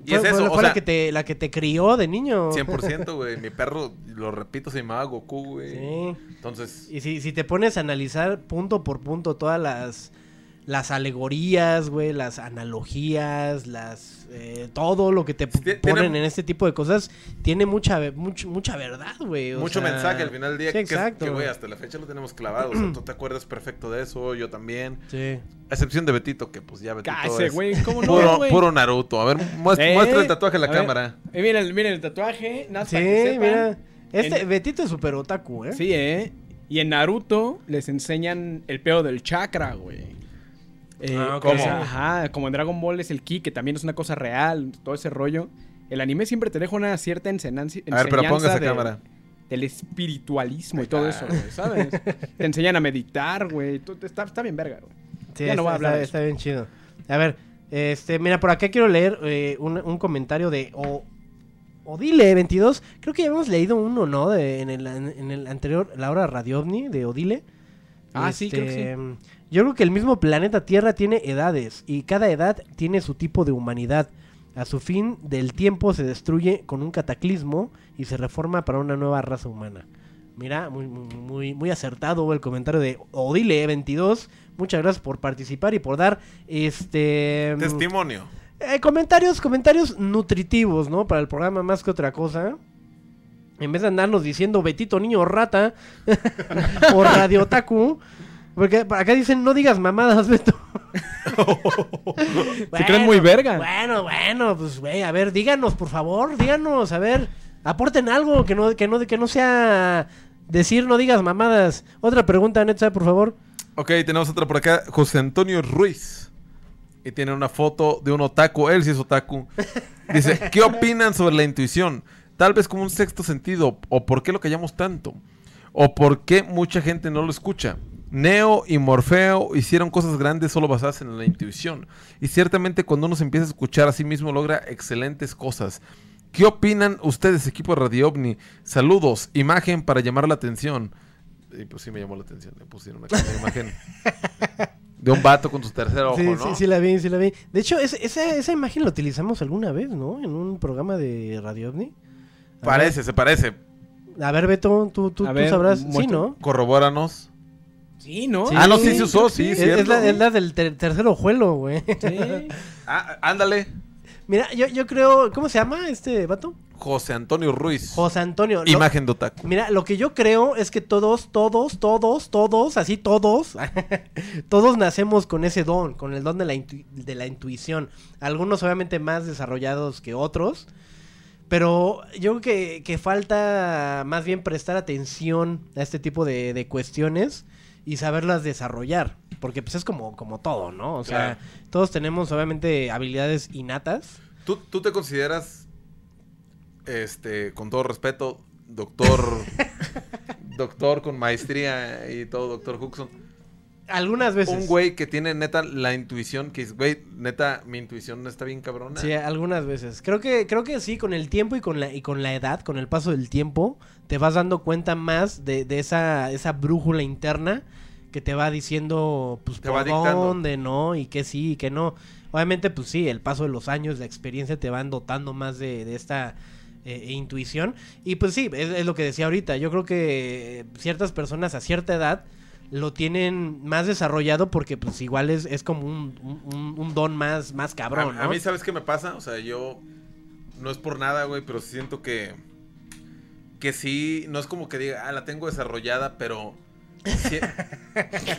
Y fue, es eso, fue, o fue sea, la, que te, la que te crió de niño. cien por ciento, güey. Mi perro, lo repito, se llamaba Goku, güey. Sí. Entonces... Y si, si te pones a analizar punto por punto todas las, las alegorías, güey, las analogías, las eh, todo lo que te ponen tiene, en este tipo de cosas, tiene mucha much, mucha verdad, güey. Mucho sea, mensaje al final del día. Sí, que, exacto. Que, güey, hasta la fecha lo tenemos clavado. O sea, tú te acuerdas perfecto de eso, yo también. Sí. A excepción de Betito, que pues ya Betito Case, es wey, ¿cómo no, puro, puro Naruto. A ver, muestra, eh, muestra el tatuaje en la a cámara. Eh, miren, miren el tatuaje. Nada sí, para que sepan. Mira. Este en... Betito es súper otaku, ¿eh? Sí, ¿eh? Y en Naruto les enseñan el pedo del chakra, güey. Eh, ah, okay. Como, ajá, como en Dragon Ball es el ki, que también es una cosa real, todo ese rollo. El anime siempre te deja una cierta enseñanza. A ver, pero ponga esa de, cámara. Del espiritualismo y todo eso, güey, ¿sabes? Te enseñan a meditar, güey. Está, está bien verga, güey. Sí, ya no voy a hablar. Está, está bien chido. A ver, Este, mira, por acá quiero leer eh, un, un comentario de o, Odile veintidós. Creo que ya habíamos leído uno, ¿no? De, en, el, en el anterior, la hora RadiOvni de Odile. Ah, este, sí, creo que sí. Yo creo que el mismo planeta Tierra tiene edades y cada edad tiene su tipo de humanidad. A su fin del tiempo se destruye con un cataclismo y se reforma para una nueva raza humana. Mira, muy muy muy acertado el comentario de Odile veintidós. Muchas gracias por participar y por dar este testimonio. Eh, comentarios, comentarios nutritivos, ¿no? Para el programa más que otra cosa. En vez de andarnos diciendo Betito niño rata o Radio Otaku. Porque acá dicen, no digas mamadas, Beto. Se bueno, creen muy verga. Bueno, bueno, pues güey, a ver, díganos, por favor, díganos, a ver, aporten algo que no, que no, que no sea decir no digas mamadas. Otra pregunta, Netza, por favor. Ok, tenemos otra por acá, José Antonio Ruiz. Y tiene una foto de un otaku, él sí es otaku. Dice, ¿qué opinan sobre la intuición? Tal vez como un sexto sentido, o por qué lo callamos tanto, o por qué mucha gente no lo escucha. Neo y Morfeo hicieron cosas grandes solo basadas en la intuición. Y ciertamente cuando uno se empieza a escuchar a sí mismo logra excelentes cosas. ¿Qué opinan ustedes, equipo de RadiOvni? Saludos, imagen para llamar la atención. Y pues sí me llamó la atención, me pusieron una imagen de un vato con su tercer ojo, sí, ¿no? Sí, sí la vi, sí la vi. De hecho, es, esa, esa imagen la utilizamos alguna vez, ¿no? En un programa de RadiOvni. Parece, ver. se parece. A ver, Beto, tú, tú, tú ver, sabrás. Sí, ¿no? Corrobóranos. Sí, ¿no? Sí, ah, no, sí se usó, sí, es, cierto. Es la, es la del ter tercer ojuelo, güey. Sí. Ah, ándale. Mira, yo, yo creo... ¿Cómo se llama este vato? José Antonio Ruiz. José Antonio. Lo, imagen de otaku. Mira, lo que yo creo es que todos, todos, todos, todos, así todos, todos nacemos con ese don, con el don de la, intu de la intuición. Algunos obviamente más desarrollados que otros, pero yo creo que, que falta más bien prestar atención a este tipo de, de cuestiones. Y saberlas desarrollar, porque pues es como, como todo, ¿no? O sea, claro. Todos tenemos obviamente habilidades innatas. ¿Tú, tú te consideras, este, con todo respeto, doctor, doctor con maestría y todo, doctor Huxon? Algunas veces. Un güey que tiene neta la intuición, que es, güey, neta, mi intuición no está bien cabrona. Sí, algunas veces. Creo que, creo que sí, con el tiempo y con la, y con la edad, con el paso del tiempo, te vas dando cuenta más de, de esa, esa brújula interna que te va diciendo, pues, te por dónde, ¿no? Y que sí, y que no. Obviamente, pues sí, el paso de los años, la experiencia te van dotando más de, de esta... E intuición, y pues sí, es, es lo que decía ahorita. Yo creo que ciertas personas a cierta edad lo tienen más desarrollado porque pues igual es, es como un, un, un don más, más cabrón, ¿no? A, a mí, ¿sabes qué me pasa? O sea, yo no es por nada, güey, pero siento que que sí, no es como que diga, ah, la tengo desarrollada, pero si,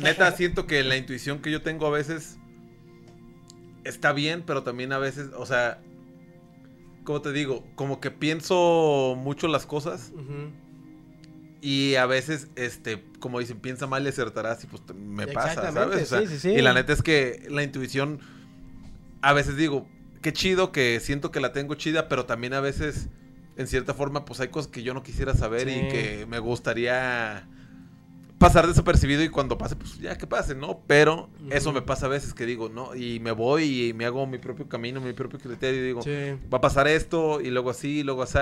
neta, siento que la intuición que yo tengo a veces está bien, pero también a veces, o sea, como te digo, como que pienso mucho las cosas. Uh-huh. Y a veces, este, como dicen, piensa mal y acertarás, y pues me pasa, ¿sabes? O sea, sí, sí, sí. Y la neta es que la intuición, a veces digo, qué chido que siento que la tengo chida, pero también a veces, en cierta forma, pues hay cosas que yo no quisiera saber, sí, y que me gustaría pasar desapercibido, y cuando pase, pues ya que pase, ¿no? Pero uh-huh, eso me pasa a veces que digo, ¿no? Y me voy y me hago mi propio camino, mi propio criterio, y digo, sí, va a pasar esto, y luego así, y luego así.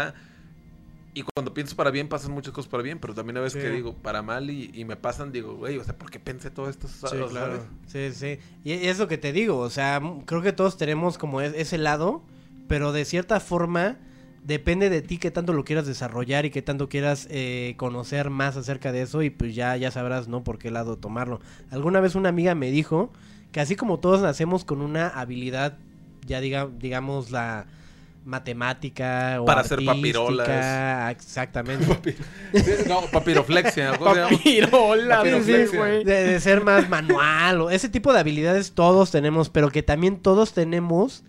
Y cuando pienso para bien, pasan muchas cosas para bien, pero también a veces, sí, que digo, para mal, y, y me pasan, digo, güey, o sea, ¿por qué pensé todo esto? Sí, claro. Sí, sí. Y es lo que te digo, o sea, creo que todos tenemos como ese lado, pero de cierta forma... Depende de ti qué tanto lo quieras desarrollar y qué tanto quieras eh, conocer más acerca de eso, y pues ya, ya sabrás, ¿no? Por qué lado tomarlo. Alguna vez una amiga me dijo que así como todos nacemos con una habilidad, ya diga, digamos la matemática o para artística, hacer papirolas. Exactamente. Papir no, papiroflexia. Papirola. Papiroflexia. Sí, güey. De, de ser más manual o ese tipo de habilidades todos tenemos, pero que también todos tenemos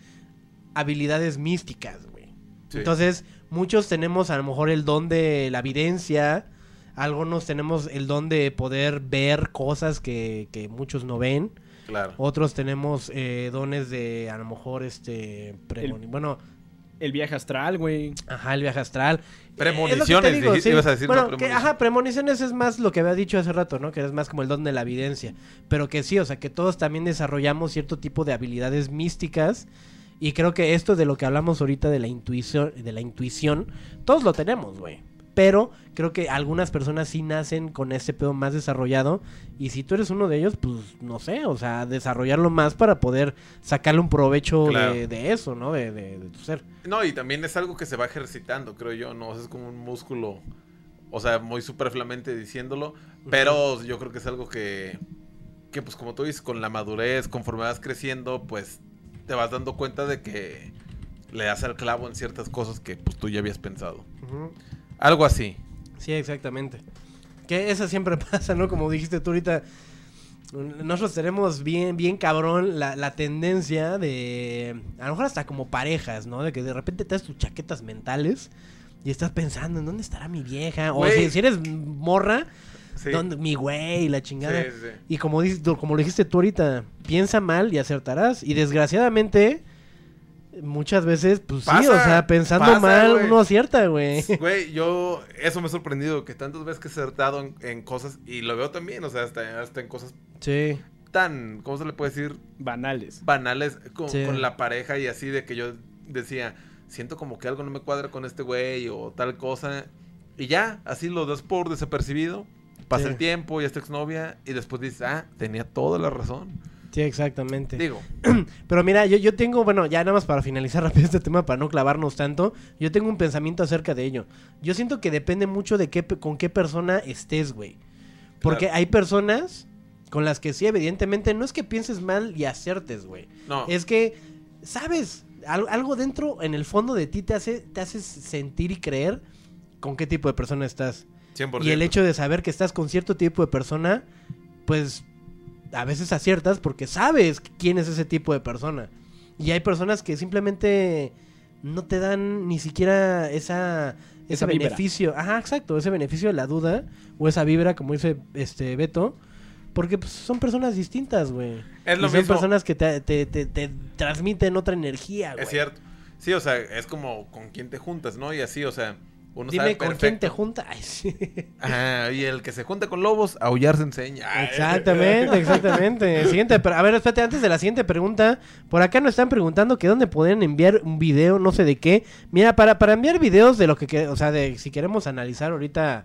habilidades místicas. Sí. Entonces, muchos tenemos a lo mejor el don de la evidencia, algunos tenemos el don de poder ver cosas que, que muchos no ven, claro, otros tenemos eh, dones de a lo mejor este, el... bueno, El viaje astral, güey. Ajá, el viaje astral. Premoniciones, eh, digo, sí. ibas a decir bueno, una que, Ajá, premoniciones es más lo que había dicho hace rato, ¿no? Que es más como el don de la evidencia. Pero que sí, o sea, que todos también desarrollamos cierto tipo de habilidades místicas. Y creo que esto de lo que hablamos ahorita de la intuición, de la intuición, todos lo tenemos, güey. Pero creo que algunas personas sí nacen con ese pedo más desarrollado. Y si tú eres uno de ellos, pues no sé, o sea, desarrollarlo más para poder sacarle un provecho claro. de, de eso, ¿no? De, de, de tu ser. No, y también es algo que se va ejercitando, creo yo, ¿no? O sea, es como un músculo, o sea, muy superfluamente diciéndolo. Pero yo creo que es algo que, que pues como tú dices, con la madurez, conforme vas creciendo, pues te vas dando cuenta de que le das al clavo en ciertas cosas que pues tú ya habías pensado. Uh-huh. Algo así. Sí, exactamente. Que eso siempre pasa, ¿no? Como dijiste tú ahorita, nosotros tenemos bien, bien cabrón la, la tendencia de, a lo mejor hasta como parejas, ¿no? De que de repente te das tus chaquetas mentales y estás pensando, ¿en dónde estará mi vieja? O si, si eres morra, sí. ¿dónde, mi güey, la chingada? Sí, sí. Y como, como lo dijiste tú ahorita, piensa mal y acertarás. Y desgraciadamente... muchas veces, pues pasa, sí, o sea, pensando pasa, mal wey. uno acierta, güey. Güey, yo, eso me ha sorprendido, que tantas veces que he acertado en, en cosas, y lo veo también, o sea, hasta, hasta en cosas sí. tan, ¿cómo se le puede decir? Banales. Banales, con, sí. con la pareja y así, de que yo decía, siento como que algo no me cuadra con este güey o tal cosa, y ya, así lo das por desapercibido, pasa sí. el tiempo, ya está exnovia, y después dices, ah, tenía toda la razón. Sí, exactamente. Digo. Pero mira, yo, yo tengo, bueno, ya nada más para finalizar rápido este tema, para no clavarnos tanto, yo tengo un pensamiento acerca de ello. Yo siento que depende mucho de qué, con qué persona estés, güey. Porque claro. hay personas con las que sí, evidentemente, no es que pienses mal y acertes, güey. No. Es que, ¿sabes? Al, algo dentro, en el fondo de ti, te hace, te hace sentir y creer con qué tipo de persona estás. cien por ciento. Y el hecho de saber que estás con cierto tipo de persona, pues... a veces aciertas porque sabes quién es ese tipo de persona. Y hay personas que simplemente no te dan ni siquiera esa, ese esa beneficio. Vibra. Ajá, exacto. Ese beneficio de la duda o esa vibra, como dice este Beto. Porque pues, son personas distintas, güey. Es lo y son mismo. Son personas que te, te, te, te transmiten otra energía, güey. Es cierto. Sí, o sea, es como con quién te juntas, ¿no? Y así, o sea... uno Dime sabe con perfecto. quién te junta. Ay, sí. Ajá, y el que se junta con lobos, aullar se enseña. Ay. Exactamente, exactamente. Siguiente, a ver, espérate, antes de la siguiente pregunta, por acá nos están preguntando que dónde pueden enviar un video, no sé de qué. Mira, para, para enviar videos de lo que, o sea, de si queremos analizar ahorita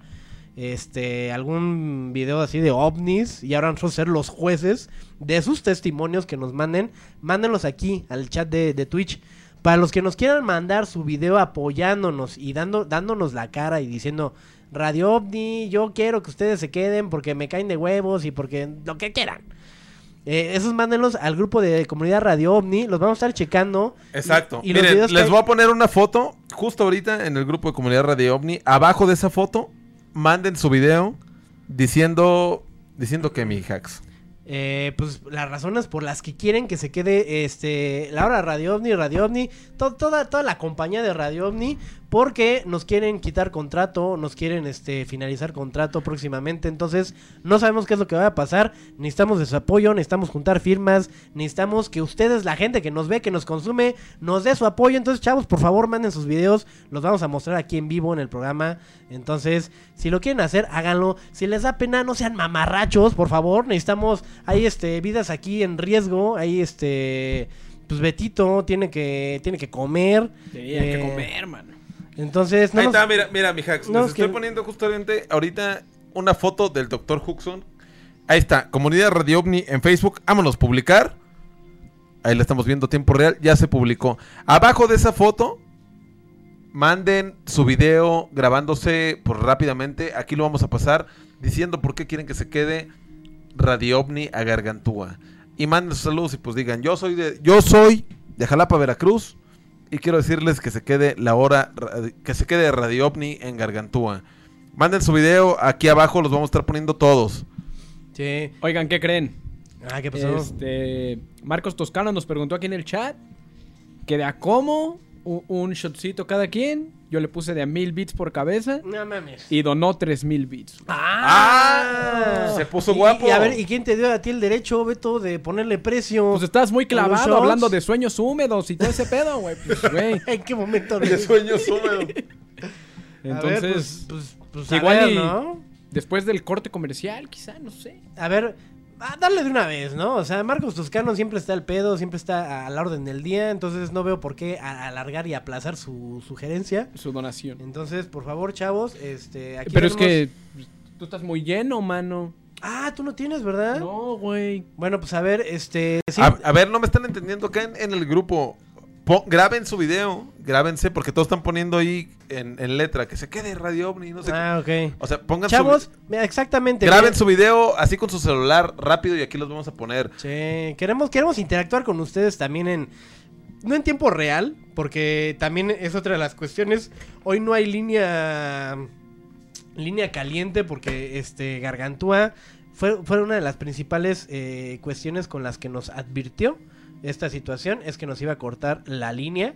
este algún video así de ovnis y ahora nosotros ser los jueces de sus testimonios que nos manden, mándenlos aquí al chat de, de Twitch. Para los que nos quieran mandar su video apoyándonos y dando, dándonos la cara y diciendo Radio OVNI, yo quiero que ustedes se queden porque me caen de huevos y porque lo que quieran. Eh, esos mándenlos al grupo de comunidad Radio OVNI, los vamos a estar checando. Exacto. Y, y miren, les que... voy a poner una foto justo ahorita en el grupo de comunidad Radio OVNI. Abajo de esa foto, manden su video diciendo, diciendo que mi hacks. Eh, pues las razones por las que quieren que se quede este la hora Radio OVNI, Radio OVNI, to, toda, toda la compañía de Radio OVNI, porque nos quieren quitar contrato, nos quieren este finalizar contrato próximamente, entonces no sabemos qué es lo que va a pasar, necesitamos de su apoyo, necesitamos juntar firmas, necesitamos que ustedes, la gente que nos ve, que nos consume, nos dé su apoyo, entonces chavos, por favor manden sus videos, los vamos a mostrar aquí en vivo en el programa, entonces si lo quieren hacer, háganlo, si les da pena no sean mamarrachos, por favor, necesitamos hay este vidas aquí en riesgo, hay este pues Betito tiene que tiene que comer, tiene eh, que comer, mano. Entonces, no ahí nos... está, mira, mira, mi hacks, no les estoy que... poniendo justamente ahorita una foto del doctor Huxon. Ahí está, comunidad Radio OVNI en Facebook, vámonos publicar. Ahí la estamos viendo tiempo real, ya se publicó. Abajo de esa foto manden su video grabándose por rápidamente, aquí lo vamos a pasar diciendo por qué quieren que se quede Radio OVNI a Gargantúa. Y manden sus saludos y pues digan, yo soy de yo soy de Jalapa, Veracruz, y quiero decirles que se quede la hora que se quede Radio OVNI en Gargantúa. Manden su video, aquí abajo los vamos a estar poniendo todos. Sí. Oigan, ¿qué creen? Ah, ¿qué pasó? Este, Marcos Toscano nos preguntó aquí en el chat que de a cómo un, un shotcito cada quien Yo le puse de a mil bits por cabeza. No mames. Y donó tres mil bits. ¡Ah! ah Se puso y, guapo. Y a ver, ¿y quién te dio a ti el derecho, Beto, de ponerle precio? Pues estás muy clavado hablando de sueños húmedos y todo ese pedo, güey. Pues, güey. ¿En qué momento? De sueños húmedos. Entonces, ver, pues, pues, pues igual ver, ¿no? Después del corte comercial, quizá, no sé. A ver, a darle de una vez, ¿no? O sea, Marcos Toscano siempre está al pedo, siempre está a la orden del día, entonces no veo por qué alargar y aplazar su sugerencia. Su donación. Entonces, por favor, chavos, este... Aquí pero tenemos... es que tú estás muy lleno, mano. Ah, tú no tienes, ¿verdad? No, güey. Bueno, pues a ver, este... Sí. A, a ver, no me están entendiendo acá en, en el grupo... Pon, graben su video, grábense, porque todos están poniendo ahí en, en letra que se quede Radio OVNI, no sé ah, qué. Ok. O sea, pongan chavos, su, exactamente. Graben bien. Su video así con su celular rápido y aquí los vamos a poner. Sí, queremos, queremos interactuar con ustedes también en... No en tiempo real, porque también es otra de las cuestiones. Hoy no hay línea... Línea caliente porque este Gargantúa fue, fue una de las principales eh, cuestiones con las que nos advirtió. Esta situación es que nos iba a cortar la línea.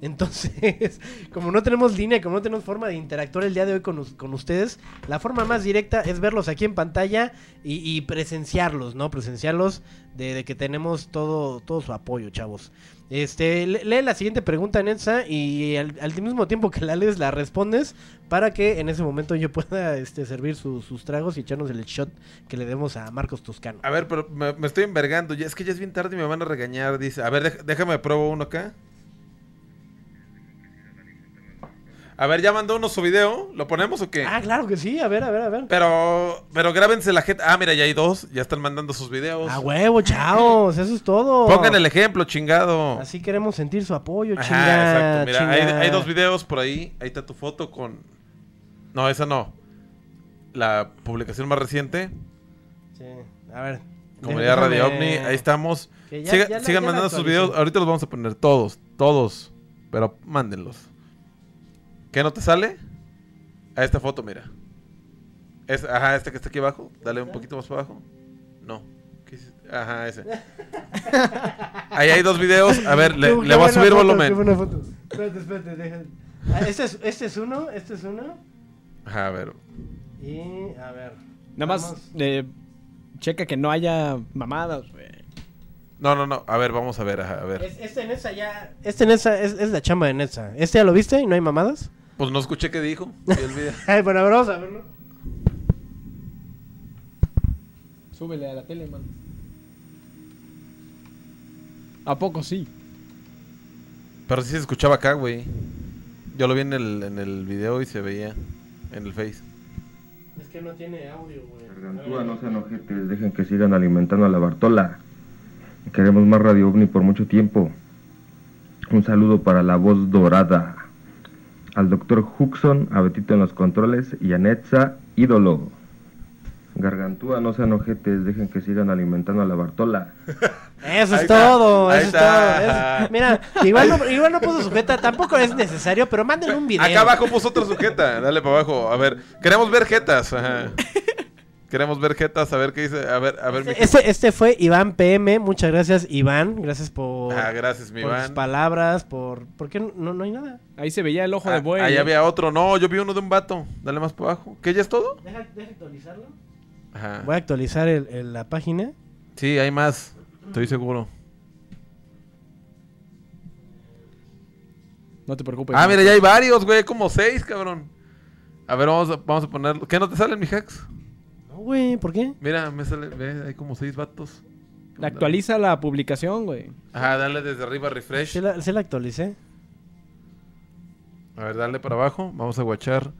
Entonces, como no tenemos línea, como no tenemos forma de interactuar el día de hoy con, con ustedes, la forma más directa es verlos aquí en pantalla y, y presenciarlos, ¿no? Presenciarlos de, de que tenemos todo, todo su apoyo, chavos. Este, lee la siguiente pregunta, Netza, y al, al mismo tiempo que la lees, la respondes para que en ese momento yo pueda este, servir su, sus tragos y echarnos el shot que le demos a Marcos Toscano. A ver, pero me, me estoy envergando, ya, es que ya es bien tarde y me van a regañar, dice. A ver, dej, déjame probo uno acá. A ver, ya mandó uno su video, ¿lo ponemos o qué? Ah, claro que sí, a ver, a ver, a ver. Pero, pero grábense la gente. Ah, mira, ya hay dos, ya están mandando sus videos. A huevo, chavos, eso es todo. Pongan el ejemplo, chingado. Así queremos sentir su apoyo, chingado. Exacto, mira, chinga. Hay, hay dos videos por ahí, ahí está tu foto con... No, esa no. La publicación más reciente. Sí, a ver. Comunidad Radio OVNI, ahí estamos. Ya, Siga, ya la, sigan mandando sus videos, ahorita los vamos a poner todos, todos, pero mándenlos. ¿Qué no te sale? A esta foto, mira. Es, ajá, esta que está aquí abajo. Dale un poquito más para abajo. No. ¿Qué es este? Ajá, ese. Ahí hay dos videos. A ver, le, le voy a subir foto, volumen. Qué buena foto. Espérate, espérate, déjame. Ah, este, es, este es uno, este es uno. Ajá, a ver. Y, a ver. Nada más, eh, checa que no haya mamadas, güey. No, no, no. A ver, vamos a ver. Ajá, a ver. Es, este Netza ya... Este Netza es, es la chamba de Netza. ¿Este ya lo viste y no hay mamadas? Pues no escuché qué dijo. Ay, bueno, a ver, vamos a verlo. Súbele a la tele, man. ¿A poco sí? Pero sí se escuchaba acá, güey. Yo lo vi en el, en el video y se veía en el Face. Es que no tiene audio, güey. Gargantúa, no sean ojetes. Dejen que sigan alimentando a la Bartola. Queremos más Radio OVNI por mucho tiempo. Un saludo para la voz dorada. Al doctor Huxon, a Betito en los controles y a Netza, ídolo. Gargantúa, no sean ojetes, dejen que sigan alimentando a la Bartola. Eso es todo, eso es todo. Es, mira, igual no, igual no puso sujeta, tampoco es necesario, pero manden un video. Acá abajo puso otra sujeta, dale para abajo. A ver, queremos ver jetas. Ajá. Queremos ver jetas, a ver qué dice, a ver, a ver. Este, este, este fue Iván P M, muchas gracias Iván, gracias por, ah, gracias, mi por Iván. Tus palabras, por, ¿por qué no, no hay nada? Ahí se veía el ojo ah, de buey. Ahí eh. había otro, no, yo vi uno de un vato, dale más para abajo, ¿qué ya es todo? Deja, deja actualizarlo. Ajá. Voy a actualizar el, el, la página. Sí, hay más, estoy seguro. No te preocupes. Ah, mira, ya hay varios, güey, como seis, cabrón. A ver, vamos a, vamos a ponerlo, ¿qué no te salen, mi hacks? Güey, ¿por qué? Mira, me sale, ve, hay como seis vatos. La actualiza la publicación, güey. Ajá, dale desde arriba, refresh. Se la, se la actualicé. A ver, dale para abajo, vamos a guachar.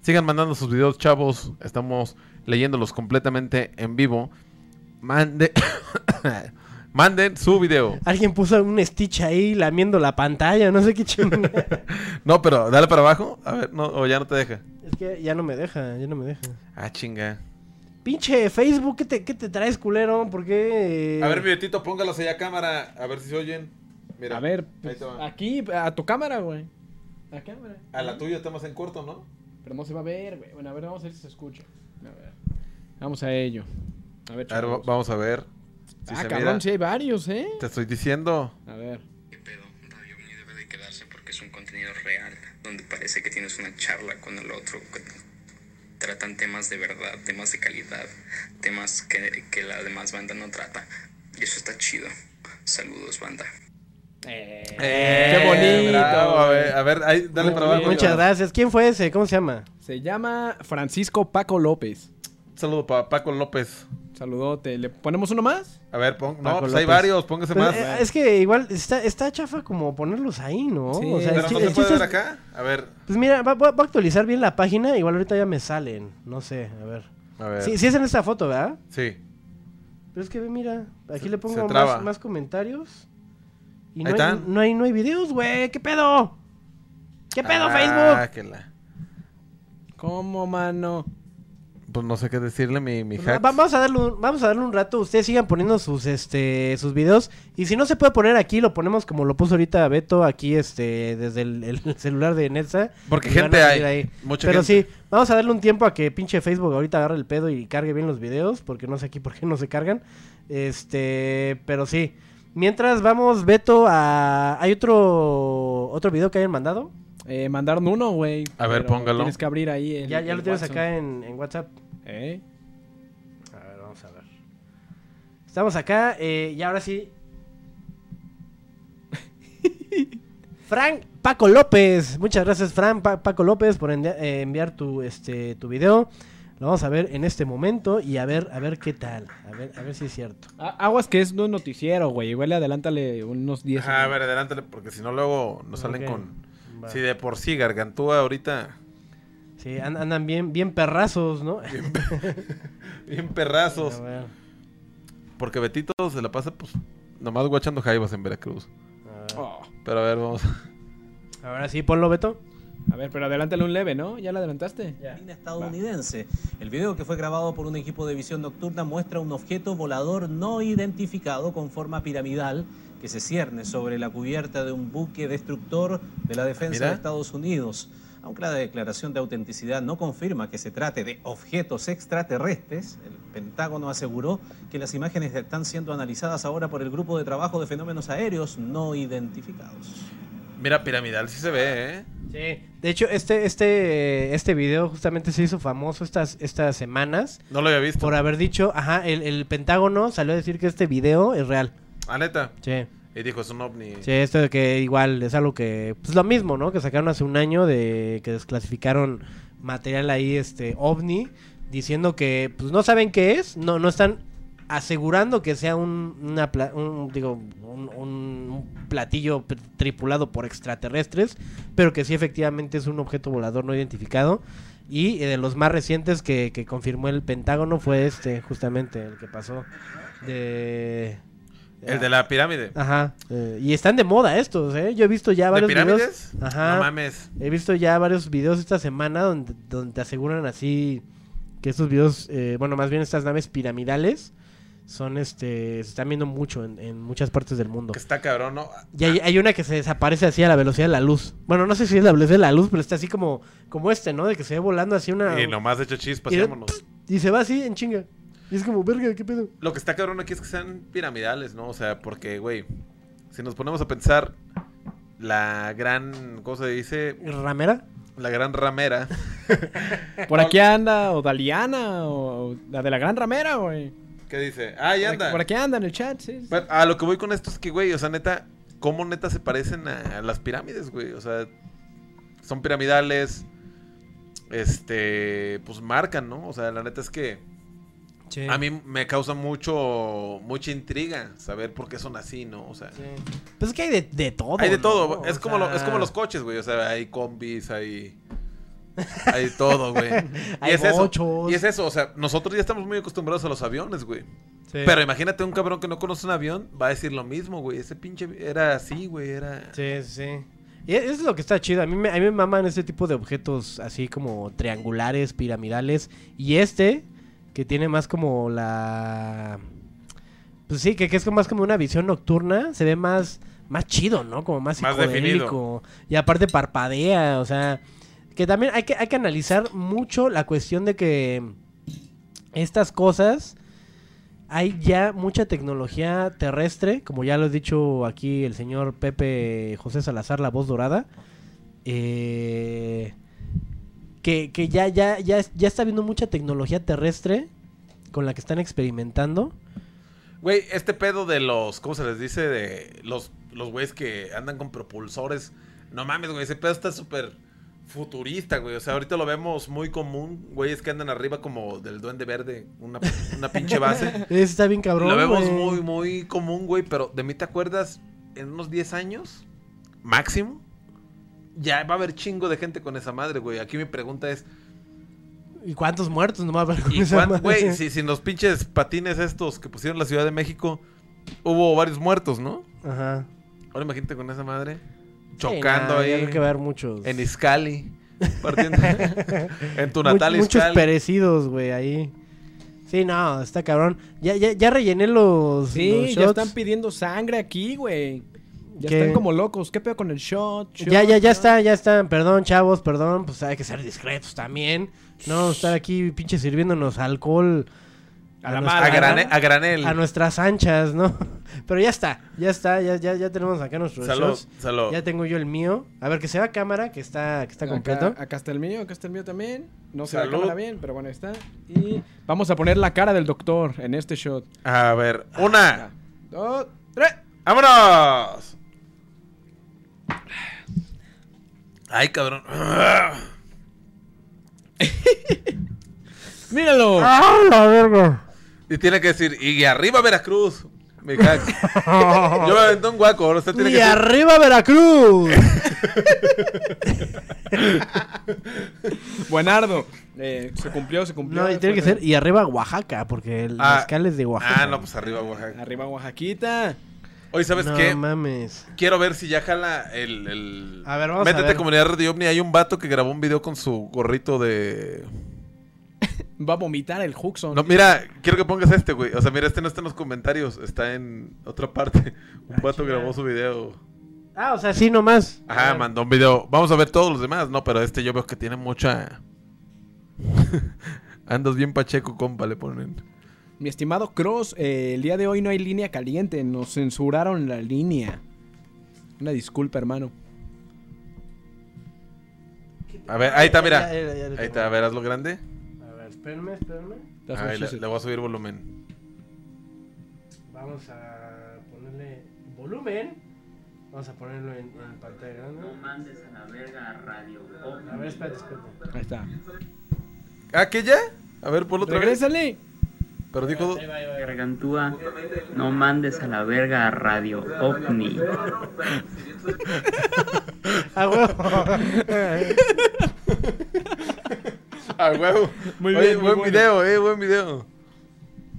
Sigan mandando sus videos, chavos. Estamos leyéndolos completamente en vivo. Mande... Manden su video. Alguien puso un Stitch ahí lamiendo la pantalla, no sé qué chingada. No, pero dale para abajo. A ver, no, o ya no te deja. Es que ya no me deja, ya no me deja. Ah, chinga. Pinche Facebook, ¿qué te, qué te traes, culero? ¿Por qué? A ver, mi Betito, póngalos allá a cámara, a ver si se oyen. Mira, a ver, pues, aquí, a tu cámara, güey. A la cámara. A la tuya está más en corto, ¿no? Pero no se va a ver, güey. Bueno, a ver, vamos a ver si se escucha. A ver. Vamos a ello. A ver, a ver vamos a ver. Si ah, cabrón, sí si hay varios, ¿eh? Te estoy diciendo. A ver. ¿Qué pedo? Radio OVNI debe de quedarse porque es un contenido real. donde parece que tienes una charla con el otro, que tratan temas de verdad, temas de calidad, temas que, que la demás banda no trata. Y eso está chido. Saludos, banda. Eh, eh, ¡Qué bonito! Bravo, a ver, a ver ahí, dale para abajo. Muchas gracias. ¿Quién fue ese? ¿Cómo se llama? Se llama Francisco Paco López. Saludo para Paco López. Saludote. ¿Le ponemos uno más? A ver, pon... no, pues López. Hay varios, póngase pero, más. Eh, es que igual está, está chafa como ponerlos ahí, ¿no? Sí, o sea, pero no se puede ver acá. A ver. Pues mira, voy a actualizar bien la página. Igual ahorita ya me salen. No sé, a ver. A ver. Sí, sí es en esta foto, ¿verdad? Sí. Pero es que, mira, aquí se, le pongo más, más comentarios. Y no hay, no, hay, no hay videos, güey. ¿Qué pedo? ¿Qué pedo, ah, Facebook? Que la... ¿Cómo, mano? Pues no sé qué decirle, mi, mi hack. Vamos a darle un, vamos a darle un rato. Ustedes sigan poniendo sus este sus videos. Y si no se puede poner aquí, lo ponemos como lo puso ahorita Beto aquí este desde el, el celular de Netza. Porque gente hay. Ahí. Mucha Pero gente. Sí, vamos a darle un tiempo a que pinche Facebook ahorita agarre el pedo y cargue bien los videos. Porque no sé aquí por qué no se cargan. Este, pero sí. Mientras vamos, Beto, a... ¿Hay otro otro video que hayan mandado? Eh, mandaron uno, güey. A ver, póngalo. Tienes que abrir ahí el, Ya, ya el lo tienes WhatsApp. Acá en, en WhatsApp. ¿Eh? A ver, vamos a ver. Estamos acá, eh, y ahora sí. Frank Paco López. Muchas gracias, Frank pa Paco López, por envi eh, enviar tu, este, tu video. Lo vamos a ver en este momento y a ver, a ver qué tal. A ver, a ver si es cierto. Aguas que es un noticiero, güey. Igual adelántale unos diez. Ah, a ver, adelántale, porque si no luego nos salen okay. con... Va. Si de por sí, Gargantúa ahorita... Sí, andan bien, bien perrazos, ¿no? Bien, bien perrazos. Bueno, bueno. Porque Betito se la pasa, pues, nomás guachando jaivas en Veracruz. A ver. Oh. Pero a ver, vamos. Ahora sí, ponlo, Beto. A ver, pero adelántale un leve, ¿no? ¿Ya la adelantaste? Yeah. Estadounidense. El video que fue grabado por un equipo de visión nocturna muestra un objeto volador no identificado con forma piramidal que se cierne sobre la cubierta de un buque destructor de la defensa Mira. de Estados Unidos. Aunque la declaración de autenticidad no confirma que se trate de objetos extraterrestres, el Pentágono aseguró que las imágenes están siendo analizadas ahora por el grupo de trabajo de fenómenos aéreos no identificados. Mira, piramidal sí se ve, ¿eh? Sí. De hecho, este este este video justamente se hizo famoso estas estas semanas. No lo había visto. Por haber dicho, ajá, el, el Pentágono salió a decir que este video es real. ¿Ah, neta? Sí. Y dijo, es un ovni. Sí, esto de que igual es algo que... Pues lo mismo, ¿no? Que sacaron hace un año de que desclasificaron material ahí, este, ovni, diciendo que, pues, no saben qué es, no no están asegurando que sea un, una, un digo un, un platillo tripulado por extraterrestres, pero que sí efectivamente es un objeto volador no identificado. Y de los más recientes que, que confirmó el Pentágono fue este, justamente, el que pasó de... El de la pirámide. Ajá. Eh, y están de moda estos, ¿eh? Yo he visto ya varios videos. ¿De pirámides? Videos. Ajá. No mames. He visto ya varios videos esta semana donde, donde te aseguran así que estos videos, eh, bueno, más bien estas naves piramidales son, este, se están viendo mucho en, en muchas partes del mundo. Que está cabrón, ¿no? Y hay, hay una que se desaparece así a la velocidad de la luz. Bueno, no sé si es la velocidad de la luz, pero está así como, como este, ¿no? De que se ve volando así una... Y nomás de hecho chispas, y, vámonos. Y se va así en chinga. Y es como, verga, ¿qué pedo? Lo que está cabrón aquí es que sean piramidales, ¿no? O sea, porque, güey, si nos ponemos a pensar la gran, ¿cómo se dice? ¿Ramera? La gran ramera. Por aquí anda, o Daliana, o la de la gran ramera, güey. ¿Qué dice? Ah, ya anda. Por aquí anda en el chat, sí. sí. Pero a lo que voy con esto es que, güey, o sea, neta, ¿cómo neta se parecen a las pirámides, güey? O sea, son piramidales, este, pues marcan, ¿no? O sea, la neta es que... Sí. A mí me causa mucho mucha intriga saber por qué son así, ¿no? O sea... Sí. Pues es que hay de, de todo. Hay de ¿no? todo. Es como, sea... lo, es como los coches, güey. O sea, hay combis, hay... Hay todo, güey. Hay bochos. Y es eso. O sea, nosotros ya estamos muy acostumbrados a los aviones, güey. Sí. Pero imagínate un cabrón que no conoce un avión, va a decir lo mismo, güey. Ese pinche... Era así, güey. Era... Sí, sí. Y es lo que está chido. A mí me, a mí me maman este tipo de objetos así como triangulares, piramidales. Y este... Que tiene más como la... Pues sí, que, que es como más como una visión nocturna. Se ve más más chido, ¿no? Como más psicodélico. Y aparte parpadea, o sea... Que también hay que, hay que analizar mucho la cuestión de que... Estas cosas... Hay ya mucha tecnología terrestre. Como ya lo he dicho aquí el señor Pepe José Salazar, la voz dorada. eh, que, que ya, ya, ya, ya está habiendo mucha tecnología terrestre con la que están experimentando. Güey, este pedo de los, ¿cómo se les dice? De los los güeyes que andan con propulsores. No mames, güey, ese pedo está súper futurista, güey. O sea, ahorita lo vemos muy común, güey, es que andan arriba como del Duende Verde, una, una pinche base. Está bien cabrón, lo vemos güey. muy, muy común, güey, pero de mí te acuerdas, en unos diez años, máximo, ya va a haber chingo de gente con esa madre, güey. Aquí mi pregunta es... ¿Y cuántos muertos no va a haber con esa madre? Güey, si, si los pinches patines estos que pusieron la Ciudad de México, hubo varios muertos, ¿no? Ajá. Ahora imagínate con esa madre... Chocando sí, nah, ahí. Que ver muchos. En Iscali. Partiendo. En tu natal Much, Iscali. Muchos perecidos, güey, ahí. Sí, no, está cabrón. Ya, ya, ya rellené los. Sí, los shots. Ya están pidiendo sangre aquí, güey. Ya ¿Qué? Están como locos. ¿Qué pedo con el shot? shot ya, ya, ya ¿no? está, ya están. Perdón, chavos, perdón. Pues hay que ser discretos también. No, estar aquí, pinche, sirviéndonos alcohol. A, a, la nuestra, madre, a, granel, a granel. A nuestras anchas, ¿no? Pero ya está, ya está, ya, ya, ya tenemos acá nuestros salud, shots. Salud. Ya tengo yo el mío. A ver, que se va a cámara, que está, que está acá, completo. Acá está el mío, acá está el mío también. No se va a cámara bien, pero bueno, ahí está. Y vamos a poner la cara del doctor en este shot. A ver, una, ah, dos, tres. ¡Vámonos! Ay, cabrón. ¡Míralo! ¡Ah, la verga! Y tiene que decir, y arriba Veracruz. Me cago. Yo me aventé un guaco. Ahora usted tiene y que arriba decir... Veracruz. Buenardo. Eh, se cumplió, se cumplió. No, y tiene que ser, y arriba Oaxaca, porque el ah, mezcal es de Oaxaca. Ah, no, pues arriba Oaxaca. Arriba Oaxaquita. Oye, ¿sabes no, qué? No mames. Quiero ver si ya jala el... el... A ver, vamos Métete a ver. Comunidad RadioVni. Hay un vato que grabó un video con su gorrito de... Va a vomitar el Huxon. No, mira, quiero que pongas este, güey. O sea, mira, este no está en los comentarios. Está en otra parte. Un vato grabó su video. Ah, o sea, sí nomás. Ajá, mandó un video. Vamos a ver todos los demás. No, pero este yo veo que tiene mucha... Andas bien pacheco, compa, le ponen. Mi estimado Cross, eh, el día de hoy no hay línea caliente. Nos censuraron la línea. Una disculpa, hermano. A ver, ahí está, mira. Ahí está, a ver, hazlo grande. Espérenme, espérenme. Ahí, le, le voy a subir volumen. Vamos a ponerle volumen. Vamos a ponerlo en, en pantalla, ¿no? No mandes a la verga radio. A ver, espérate, espérate. Ahí está. ¿Ah, qué ya? A ver, ponlo otra vez. ¡Regrésale! Pero dijo... Gargantúa, no mandes a la verga radio ovni. ¡A huevo! Ah, huevo. Muy Oye, bien, buen muy video, bueno. eh, buen video.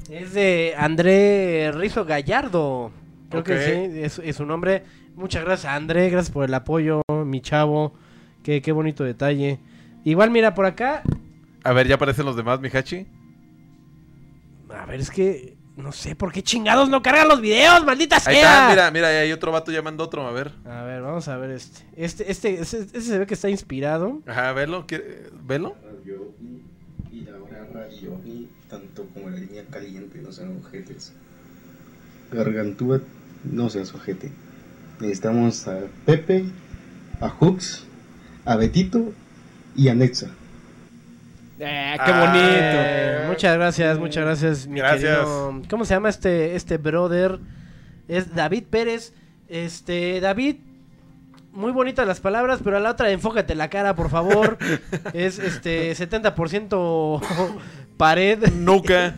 Es de André Rizo Gallardo. Creo okay. que sí, es, es su nombre. Muchas gracias, André, gracias por el apoyo, mi chavo. Qué, qué bonito detalle. Igual, mira, por acá. A ver, ¿ya aparecen los demás, mi Hachi? A ver, es que no sé por qué chingados no cargan los videos, maldita sea. Ahí está, mira, mira, hay otro vato llamando otro, a ver. A ver, vamos a ver este. Este, este, este, este se ve que está inspirado. Ajá, velo, velo. Y la hora radio y tanto como la línea caliente, no sean ojetes. Gargantúa, no seas ojete. Necesitamos a Pepe, a Hux, a Betito y a Netza. Eh, ¡Qué bonito! Ay, muchas gracias, muchas gracias, mi gracias. querido. ¿Cómo se llama este, este brother? Es David Pérez. Este, David, muy bonitas las palabras, pero a la otra enfócate la cara, por favor. Es este setenta por ciento pared. Nuca.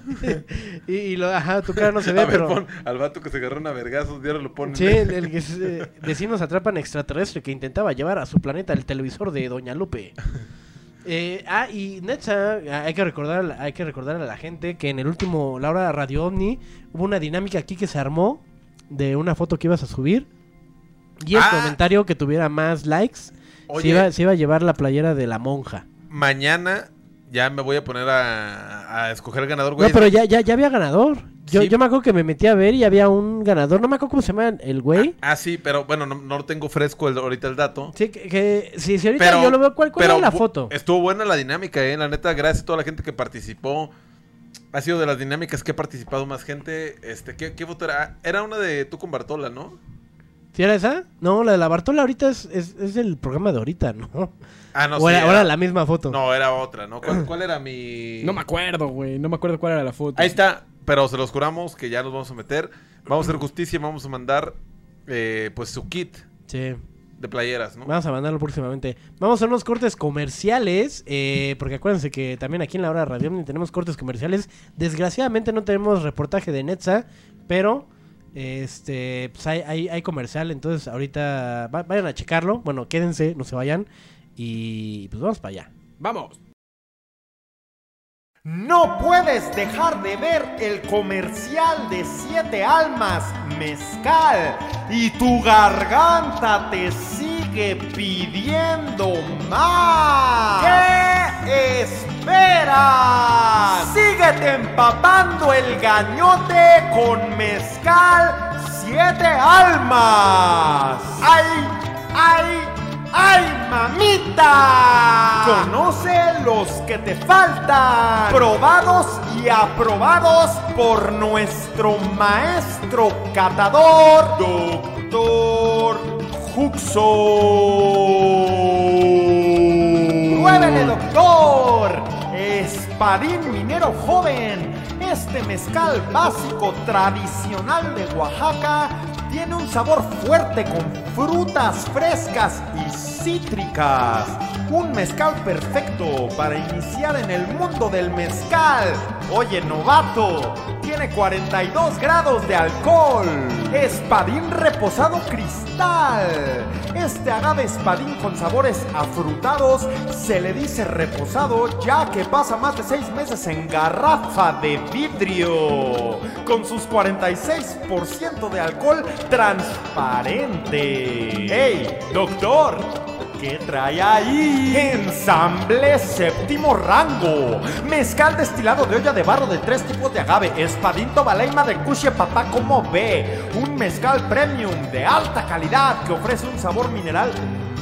y, y lo, ajá, tu cara no se ve, a ver, pero... Pon, al vato que se agarró una vergazos, diario lo ponen. Sí, el, el que se, vecinos atrapan extraterrestre que intentaba llevar a su planeta el televisor de Doña Lupe. Eh, ah, y Netza, hay que, recordar, hay que recordar a la gente que en el último, la hora de Radio OVNI, hubo una dinámica aquí que se armó de una foto que ibas a subir. Y el ah. comentario que tuviera más likes se iba, se iba a llevar la playera de la monja. Mañana ya me voy a poner a, a escoger ganador, güey. No, pero ya, ya, ya había ganador. Yo, sí. yo me acuerdo que me metí a ver y había un ganador. No me acuerdo cómo se llama el güey. Ah, ah sí, pero bueno, no, no tengo fresco el, ahorita el dato. Sí, que, que sí, sí, ahorita pero, yo lo veo. ¿Cuál, cuál era la foto? Estuvo buena la dinámica, eh. La neta, gracias a toda la gente que participó. Ha sido de las dinámicas que ha participado más gente. Este, ¿qué, qué foto era? Era una de tú con Bartola, ¿no? ¿Sí era esa? No, la de la Bartola ahorita es, es, es el programa de ahorita, ¿no? Ah, no sé. O sí, era, era la misma foto. No, era otra, ¿no? ¿Cuál, cuál era mi...? No me acuerdo, güey. No me acuerdo cuál era la foto. Ahí está. Pero se los juramos que ya nos vamos a meter. Vamos a hacer justicia y vamos a mandar, eh, pues, su kit. Sí. De playeras, ¿no? Vamos a mandarlo próximamente. Vamos a unos cortes comerciales, eh, porque acuérdense que también aquí en la hora de RadiOvni tenemos cortes comerciales. Desgraciadamente no tenemos reportaje de Netza, pero este pues hay, hay, hay comercial, entonces ahorita va, vayan a checarlo. Bueno, quédense, no se vayan y pues vamos para allá. ¡Vamos! No puedes dejar de ver el comercial de Siete Almas Mezcal y tu garganta te sigue pidiendo más. ¿Qué esperas? Síguete empapando el gañote con Mezcal Siete Almas. ¡Ay, ay! ¡Ay, mamita! Conoce los que te faltan, probados y aprobados por nuestro maestro catador, doctor Huxon. ¡Muévele, doctor! Espadín minero joven. Este mezcal básico tradicional de Oaxaca tiene un sabor fuerte con frutas frescas y cítricas. Un mezcal perfecto para iniciar en el mundo del mezcal. Oye, novato, tiene cuarenta y dos grados de alcohol. Espadín reposado cristal. Este agave espadín con sabores afrutados se le dice reposado ya que pasa más de seis meses en garrafa de vidrio. Con sus cuarenta y seis por ciento de alcohol transparente. ¡Hey, doctor! ¿Qué trae ahí? Ensamble séptimo rango. Mezcal destilado de olla de barro de tres tipos de agave. Espadín Tobaleima de Cuche Papá como ve. Un mezcal premium de alta calidad que ofrece un sabor mineral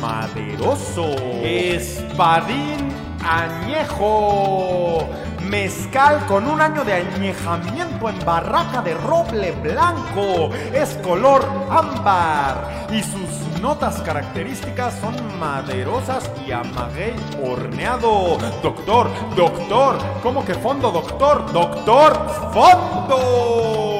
maderoso. Espadín añejo. Mezcal con un año de añejamiento en barraca de roble blanco. Es color ámbar y sus notas características son maderosas y amaguey horneado. Doctor, doctor, ¿cómo que fondo, doctor? Doctor, fondo.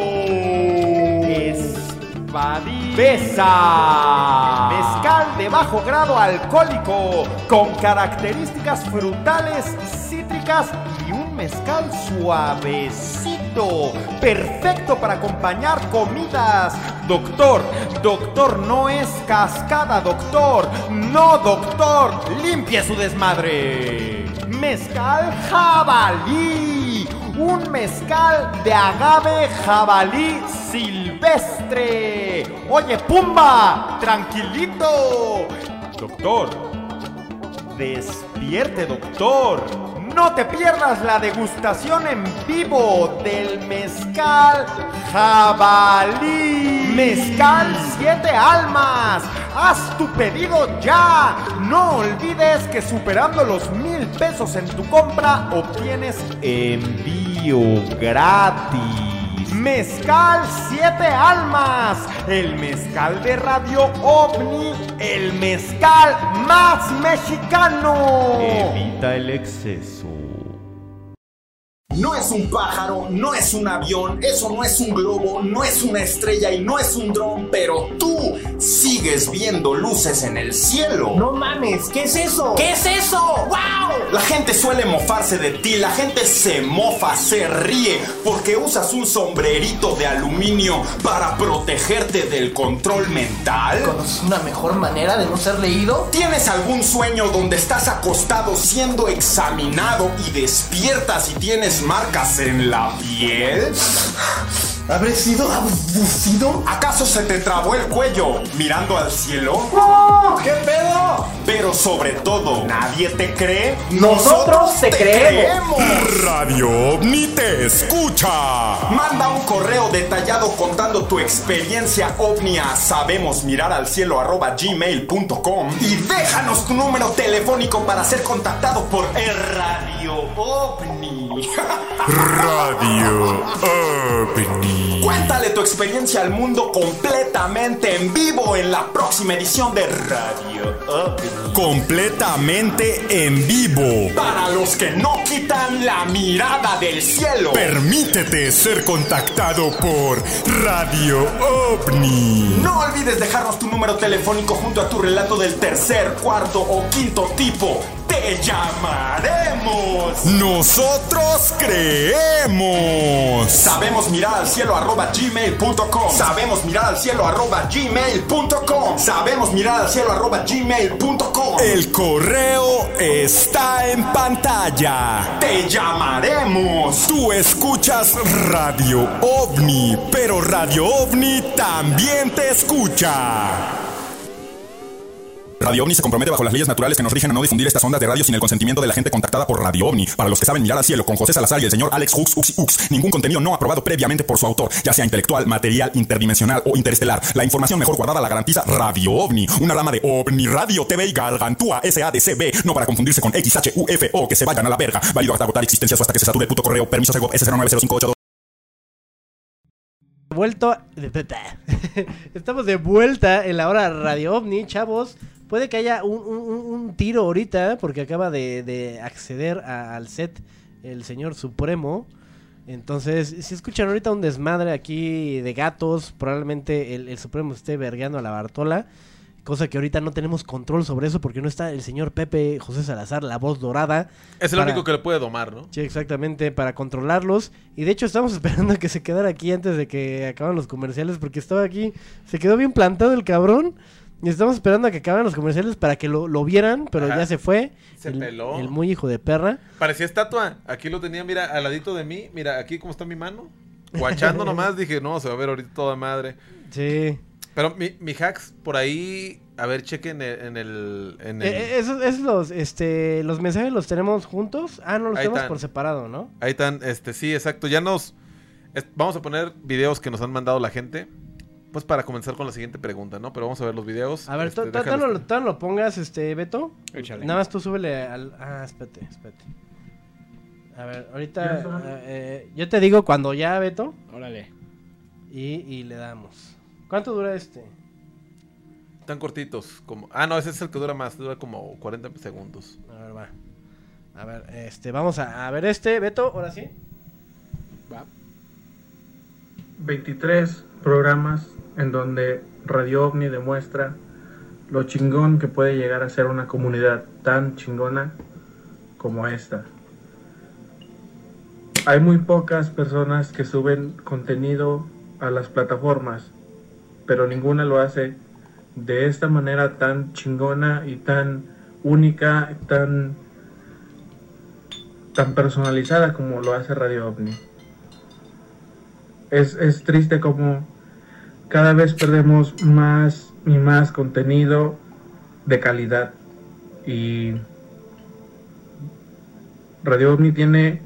Espadín. Besa. Mezcal de bajo grado alcohólico con características frutales, cítricas y un mezcal suavecito, perfecto para acompañar comidas. Doctor, doctor, no es cascada, doctor. No, doctor, limpie su desmadre. Mezcal jabalí. Un mezcal de agave jabalí silvestre. Oye, Pumba, tranquilito. Doctor, despierte, doctor. No te pierdas la degustación en vivo del mezcal jabalí. Mezcal Siete Almas. Haz tu pedido ya. No olvides que superando los mil pesos en tu compra obtienes envío gratis. Mezcal Siete Almas. El mezcal de Radio OVNI. El mezcal más mexicano. Evita el exceso. No es un pájaro, no es un avión, eso no es un globo, no es una estrella y no es un dron, pero tú sigues viendo luces en el cielo. No mames, ¿qué es eso? ¿Qué es eso? ¡Wow! La gente suele mofarse de ti, la gente se mofa, se ríe, porque usas un sombrerito de aluminio para protegerte del control mental. ¿Conoces una mejor manera de no ser leído? ¿Tienes algún sueño donde estás acostado siendo examinado y despiertas y tienes marcas en la piel? ¿Habré sido abducido? ¿Acaso se te trabó el cuello mirando al cielo? ¡Oh, qué pedo! Pero sobre todo, ¿nadie te cree? ¡Nosotros te, te creemos! creemos! Radio OVNI te escucha. Manda un correo detallado contando tu experiencia OVNI a sabemos mirar al cielo arroba gmail punto com y déjanos tu número telefónico para ser contactado por el Radio OVNI. Radio OVNI. Cuéntale tu experiencia al mundo completamente en vivo en la próxima edición de Radio OVNI. Completamente en vivo. Para los que no quitan la mirada del cielo. Permítete ser contactado por Radio OVNI. No olvides dejarnos tu número telefónico junto a tu relato del tercer, cuarto o quinto tipo. ¡Te llamaremos! ¡Nosotros creemos! Sabemos mirar al cielo arroba gmail punto com. Sabemos mirar al cielo arroba gmail punto com. Sabemos mirar al cielo arroba gmail punto com. El correo está en pantalla. ¡Te llamaremos! Tú escuchas Radio OVNI, pero Radio OVNI también te escucha. Radio OVNI se compromete bajo las leyes naturales que nos rigen a no difundir estas ondas de radio sin el consentimiento de la gente contactada por Radio OVNI. Para los que saben mirar al cielo, con José Salazar y el señor Alex Hux, Hux, Hux. Ningún contenido no aprobado previamente por su autor, ya sea intelectual, material, interdimensional o interestelar. La información mejor guardada la garantiza Radio OVNI, una rama de OVNI Radio T V y Gargantúa S A D C B, no para confundirse con X H U F O, que se vayan a la verga. Válido hasta agotar existencias o hasta que se sature el puto correo. Permiso Segov S cero nueve cero cinco ocho dos. Vuelto... Estamos de vuelta en la hora Radio OVNI, chavos. Puede que haya un, un, un tiro ahorita, porque acaba de, de acceder a, al set el señor Supremo. Entonces, si escuchan ahorita un desmadre aquí de gatos, probablemente el, el Supremo esté vergueando a la Bartola. Cosa que ahorita no tenemos control sobre eso, porque no está el señor Pepe José Salazar, la voz dorada. Es el para... único que le puede domar, ¿no? Sí, exactamente, para controlarlos. Y de hecho estamos esperando a que se quedara aquí antes de que acaban los comerciales, porque estaba aquí, se quedó bien plantado el cabrón. Y estamos esperando a que acaben los comerciales para que lo, lo vieran, pero ajá, ya se fue. Se el, peló. El muy hijo de perra. Parecía estatua. Aquí lo tenía, mira, al ladito de mí. Mira, aquí como está mi mano. Guachando nomás. Dije, no, se va a ver ahorita toda madre. Sí. Pero mi, mi hacks, por ahí... A ver, chequen en el... En el... Eh, esos, esos los, este, los mensajes los tenemos juntos. Ah, no, los ahí tenemos tan. Por separado, ¿no? Ahí están. Este, sí, exacto. Ya nos... Es, vamos a poner videos que nos han mandado la gente. Pues para comenzar con la siguiente pregunta, ¿no? Pero vamos a ver los videos. A ver, este, tú no, no lo pongas, este, Beto. Échale. Nada más tú súbele al... Ah, espérate, espérate. A ver, ahorita... Eh, yo te digo cuando ya, Beto. Órale. Y, y le damos. ¿Cuánto dura este? Tan cortitos como... Ah, no, ese es el que dura más. Dura como cuarenta segundos. A ver, va. A ver, este, vamos a, a ver este, Beto, ahora sí. Va. veintitrés programas... en donde Radio OVNI demuestra lo chingón que puede llegar a ser una comunidad tan chingona como esta. Hay muy pocas personas que suben contenido a las plataformas, pero ninguna lo hace de esta manera tan chingona y tan única, tan, tan personalizada como lo hace Radio OVNI. Es, es triste como... Cada vez perdemos más y más contenido de calidad. Y Radio OVNI tiene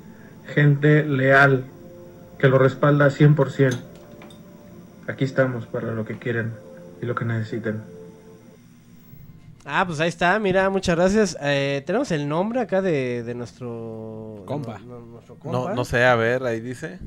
gente leal que lo respalda cien por ciento. Aquí estamos para lo que quieren y lo que necesiten. Ah, pues ahí está, mira, muchas gracias. Eh, tenemos el nombre acá de, de nuestro... Compa. No, nuestro compa. No, no sé, a ver, ahí dice.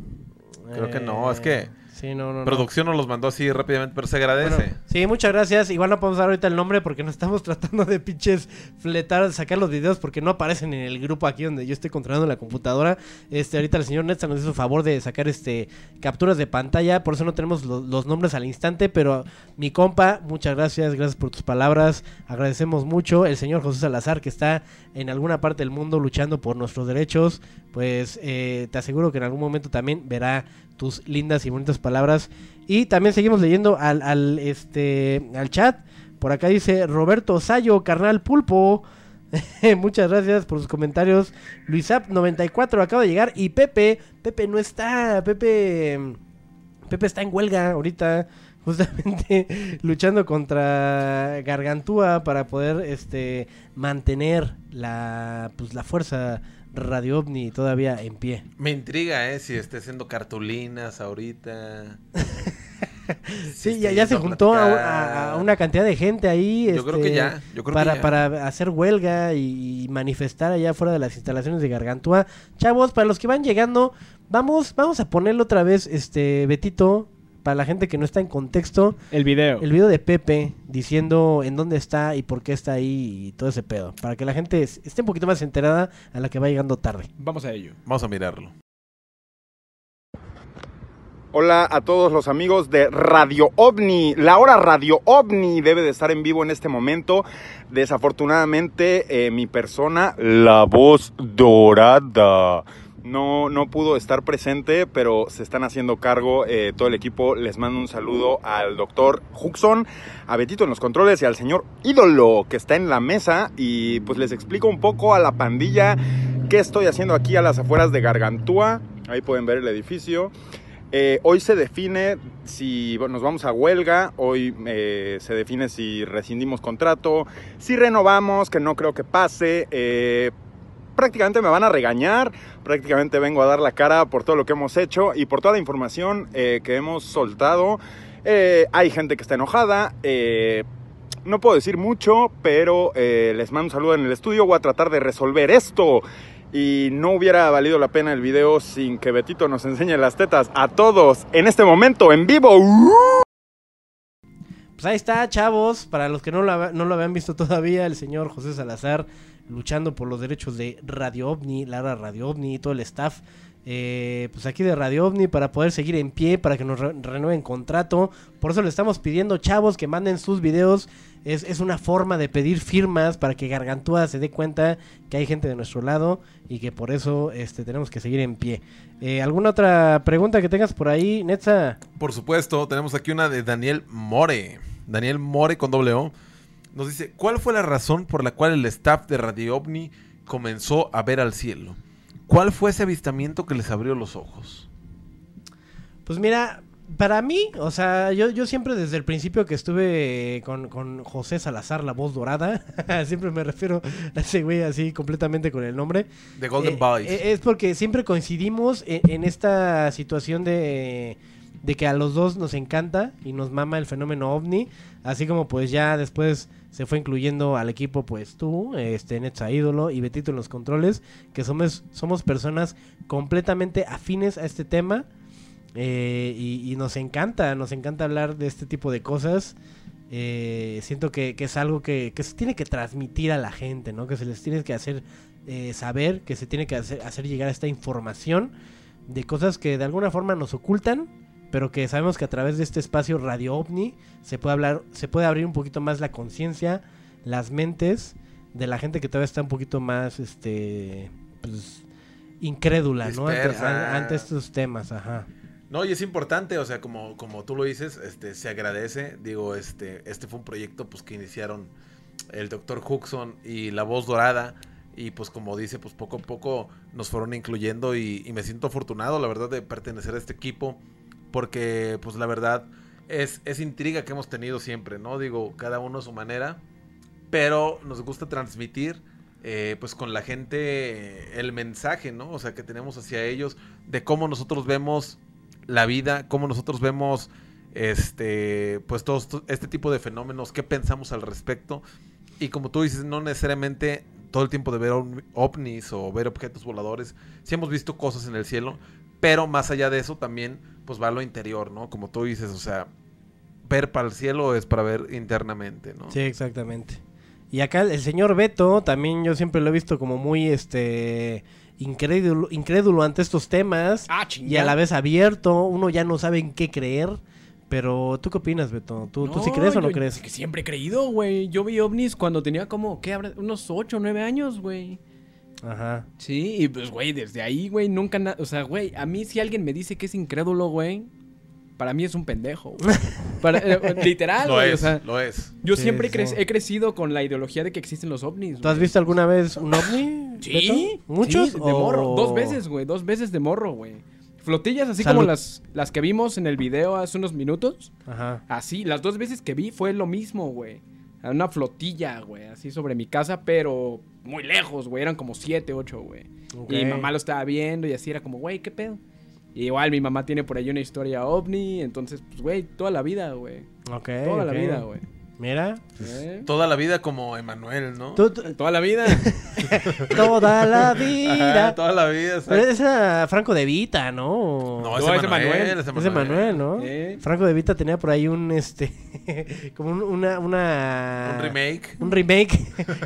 Creo eh... que no, es que... Sí, no, no, producción no. Nos los mandó así rápidamente, pero se agradece. Bueno, sí, muchas gracias. Igual no podemos dar ahorita el nombre porque no estamos tratando de pinches fletar, sacar los videos porque no aparecen en el grupo aquí donde yo estoy controlando la computadora. Este, ahorita el señor Netza nos hizo favor de sacar este capturas de pantalla, por eso no tenemos lo, los nombres al instante, pero mi compa, muchas gracias, gracias por tus palabras. Agradecemos mucho. El señor José Salazar, que está en alguna parte del mundo luchando por nuestros derechos, pues eh, te aseguro que en algún momento también verá tus lindas y bonitas palabras. Y también seguimos leyendo al, al, este, al chat. Por acá dice Roberto Sayo, carnal pulpo. Muchas gracias por sus comentarios. Luisap noventa y cuatro acaba de llegar. Y Pepe, Pepe no está. Pepe, Pepe está en huelga ahorita. Justamente luchando contra Gargantúa para poder este mantener la, pues, la fuerza Radio OVNI todavía en pie. Me intriga, eh, si esté haciendo cartulinas ahorita. Sí, si ya, ya se juntó a, a una cantidad de gente ahí. Yo este, creo que ya. Yo creo para, que ya. Para hacer huelga y manifestar allá afuera de las instalaciones de Gargantúa. Chavos, para los que van llegando, Vamos, vamos a ponerlo otra vez, este, Betito, para la gente que no está en contexto. El video. El video de Pepe diciendo en dónde está y por qué está ahí y todo ese pedo. Para que la gente esté un poquito más enterada a la que va llegando tarde. Vamos a ello. Vamos a mirarlo. Hola a todos los amigos de Radio OVNI. La hora Radio OVNI debe de estar en vivo en este momento. Desafortunadamente, eh, mi persona, la voz dorada, no, no pudo estar presente, pero se están haciendo cargo eh, todo el equipo. Les mando un saludo al doctor Huxon, a Betito en los controles y al señor Ídolo, que está en la mesa. Y pues les explico un poco a la pandilla qué estoy haciendo aquí a las afueras de Gargantúa. Ahí pueden ver el edificio. Eh, hoy se define si nos vamos a huelga, hoy eh, se define si rescindimos contrato, si renovamos, que no creo que pase. Eh, prácticamente me van a regañar, prácticamente vengo a dar la cara por todo lo que hemos hecho y por toda la información eh, que hemos soltado. Eh, hay gente que está enojada, eh, no puedo decir mucho, pero eh, les mando un saludo en el estudio, voy a tratar de resolver esto. Y no hubiera valido la pena el video sin que Betito nos enseñe las tetas a todos en este momento, en vivo. Pues ahí está, chavos, para los que no lo, no lo habían visto todavía, el señor José Salazar luchando por los derechos de Radio OVNI, Lara Radio OVNI y todo el staff. Eh, pues aquí de Radio OVNI para poder seguir en pie, para que nos re renueven contrato. Por eso le estamos pidiendo, chavos, que manden sus videos. Es, es una forma de pedir firmas para que Gargantúa se dé cuenta que hay gente de nuestro lado y que por eso este, tenemos que seguir en pie. eh, ¿Alguna otra pregunta que tengas por ahí, Netza? Por supuesto, tenemos aquí una de Daniel More. Daniel More con doble O. Nos dice, ¿cuál fue la razón por la cual el staff de Radio OVNI comenzó a ver al cielo? ¿Cuál fue ese avistamiento que les abrió los ojos? Pues mira, para mí, o sea, yo, yo siempre desde el principio que estuve con, con José Salazar, la voz dorada, siempre me refiero a ese güey así completamente con el nombre. The Golden eh, Boys. Es porque siempre coincidimos en, en esta situación de... de que a los dos nos encanta y nos mama el fenómeno ovni, así como pues ya después se fue incluyendo al equipo pues tú, este Netza Ídolo y Betito en los controles, que somos, somos personas completamente afines a este tema, eh, y, y nos encanta, nos encanta hablar de este tipo de cosas. Eh, siento que, que es algo que, que se tiene que transmitir a la gente, ¿no? Que se les tiene que hacer eh, saber, que se tiene que hacer, hacer llegar esta información de cosas que de alguna forma nos ocultan, pero que sabemos que a través de este espacio Radio OVNI se puede hablar, se puede abrir un poquito más la conciencia, las mentes de la gente que todavía está un poquito más este pues, incrédula, dispersa, ¿no? Ante, ante estos temas, ajá. No, y es importante, o sea, como, como tú lo dices, este se agradece, digo, este este fue un proyecto pues que iniciaron el doctor Huxon y La Voz Dorada. Y pues como dice, pues poco a poco nos fueron incluyendo y, y me siento afortunado, la verdad, de pertenecer a este equipo. Porque pues la verdad es, es intriga que hemos tenido siempre, ¿no? Digo, cada uno a su manera, pero nos gusta transmitir eh, pues con la gente el mensaje, ¿no? O sea, que tenemos hacia ellos de cómo nosotros vemos la vida, cómo nosotros vemos este pues todos este tipo de fenómenos, qué pensamos al respecto. Y como tú dices, no necesariamente todo el tiempo de ver ovnis o ver objetos voladores, sí hemos visto cosas en el cielo, pero más allá de eso también pues va a lo interior, ¿no? Como tú dices, o sea, ver para el cielo es para ver internamente, ¿no? Sí, exactamente. Y acá el señor Beto, también yo siempre lo he visto como muy este incrédulo, incrédulo ante estos temas. Ah, chingada. Y a la vez abierto, uno ya no sabe en qué creer. Pero, ¿tú qué opinas, Beto? ¿Tú, no, ¿tú sí crees o no yo, crees? Es que siempre he creído, güey. Yo vi ovnis cuando tenía como, ¿qué? Unos ocho o nueve años, güey. Ajá. Sí, y pues, güey, desde ahí, güey, nunca... O sea, güey, a mí si alguien me dice que es incrédulo, güey, para mí es un pendejo, güey. Para, eh, literal, lo güey. Es, o sea, lo es. Yo sí, siempre sí. He crecido con la ideología de que existen los ovnis. ¿Tú güey. has visto alguna vez un ovni? Sí. Beto? ¿Muchos? Sí, de morro. O... Dos veces, güey. Dos veces de morro, güey. Flotillas así Salud. como las, las que vimos en el video hace unos minutos. Ajá. Así, las dos veces que vi fue lo mismo, güey. Una flotilla, güey, así sobre mi casa, pero muy lejos, güey. Eran como siete, ocho, güey. Okay. Y mi mamá lo estaba viendo y así era como, güey, ¿qué pedo? Y igual mi mamá tiene por ahí una historia ovni, entonces, pues, güey, toda la vida, güey. Ok. Toda okay. la vida, güey. Mira. ¿Eh? Toda la vida como Emanuel, ¿no? ¿Tú, tú? Toda la vida. Toda la vida. Ajá, toda la vida. Pero es a Franco De Vita, ¿no? No, no, es Emanuel. Es Emanuel, ¿no? ¿Eh? Franco De Vita tenía por ahí un, este, como un, una, una... Un remake. Un remake.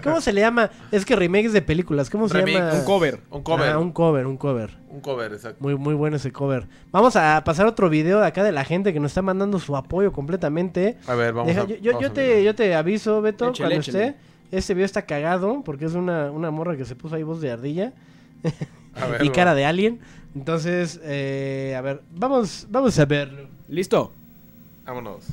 ¿Cómo se le llama? Es que remake es de películas. ¿Cómo se remake. llama? Un cover. Un cover. Ah, un cover, un cover. Un cover, exacto. Muy, muy bueno ese cover. Vamos a pasar otro video de acá de la gente que nos está mandando su apoyo completamente. A ver, vamos Deja, a... Yo, yo, vamos yo a te, yo te aviso, Beto, échale, cuando échale. esté. Este video está cagado porque es una, una morra que se puso ahí voz de ardilla a ver, y cara va. de alien. Entonces, eh, a ver, vamos, vamos a verlo. ¿Listo? Vámonos.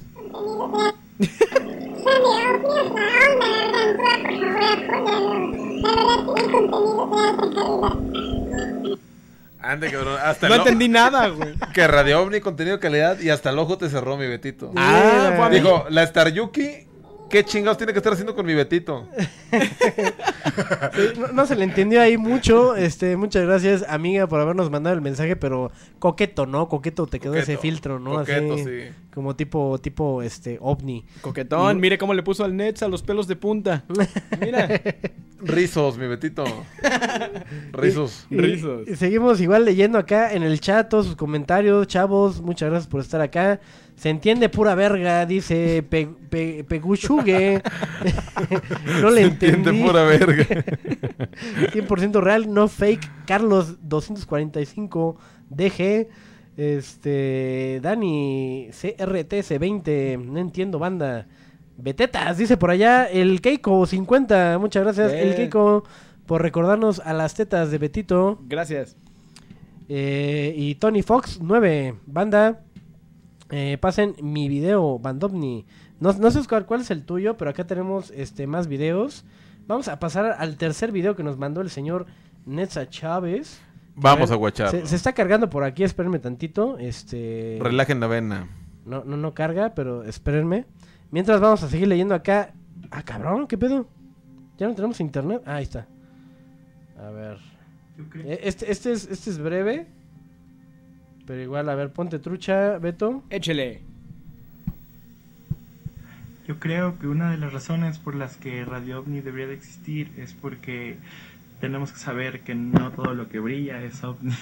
Ande, cabrón. Hasta no entendí nada, güey. Que Radio OVNI, contenido de calidad y hasta el ojo te cerró, mi Betito. Ah, yeah. Dijo, la Star Yuki, ¿qué chingados tiene que estar haciendo con mi Betito? no, no se le entendió ahí mucho. Este, muchas gracias, amiga, por habernos mandado el mensaje, pero coqueto, ¿no? Coqueto, te quedó coqueto, ese filtro, ¿no? Coqueto, así, sí. Como tipo, tipo, este, ovni. Coquetón, y... mire cómo le puso al Netza los pelos de punta. Mira. Rizos, mi Betito. Rizos. Y, Rizos. Y seguimos igual leyendo acá en el chat todos sus comentarios, chavos. Muchas gracias por estar acá. Se entiende pura verga, dice pe, pe, Peguchugue. No le Se entendí. entiende pura verga. cien por ciento real, no fake. Carlos doscientos cuarenta y cinco D G. Este, Dani C R T C veinte. No entiendo, banda. Betetas, dice por allá el Keiko cincuenta, muchas gracias Bien. el Keiko por recordarnos a las tetas de Betito. Gracias. Eh, y Tony Fox nueve, banda, eh, pasen mi video, Bandovni. No, no sé cuál, cuál es el tuyo, pero acá tenemos este más videos. Vamos a pasar al tercer video que nos mandó el señor Netza Chávez. Vamos a, ver, a guachar. Se, se está cargando por aquí, espérenme tantito. Este... Relajen la vena. No, no, no carga, pero espérenme. Mientras vamos a seguir leyendo acá... ¡Ah, cabrón! ¿Qué pedo? ¿Ya no tenemos internet? Ah, ahí está. A ver... Este, este, es, este es breve. Pero igual, a ver, ponte trucha, Beto. Échele. Yo creo que una de las razones por las que Radio OVNI debería de existir es porque tenemos que saber que no todo lo que brilla es OVNI.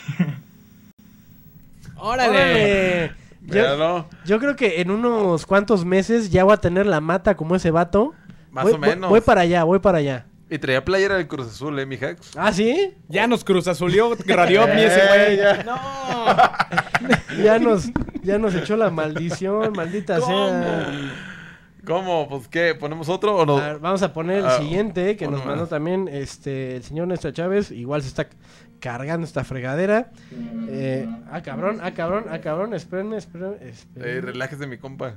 ¡Órale! Yo, yo creo que en unos cuantos meses ya voy a tener la mata como ese vato. Más voy, o menos. Voy, voy para allá, voy para allá. Y traía playera del Cruz Azul, ¿eh, mi Jax? ¿Ah, sí? Ya nos Cruz Azulió Radio OVNI ese güey. Ya. ¡No! ya, nos, ya nos echó la maldición, maldita ¿Cómo? sea. ¿Cómo? Pues, ¿qué? ¿Ponemos otro o no? A ver, vamos a poner el siguiente que nos mandó también este el señor Néstor Chávez. Igual se está... cargando esta fregadera. Eh, ah, cabrón, ah, cabrón, ah, cabrón. Espérenme, espérenme. espérenme. Eh, relájese, mi compa.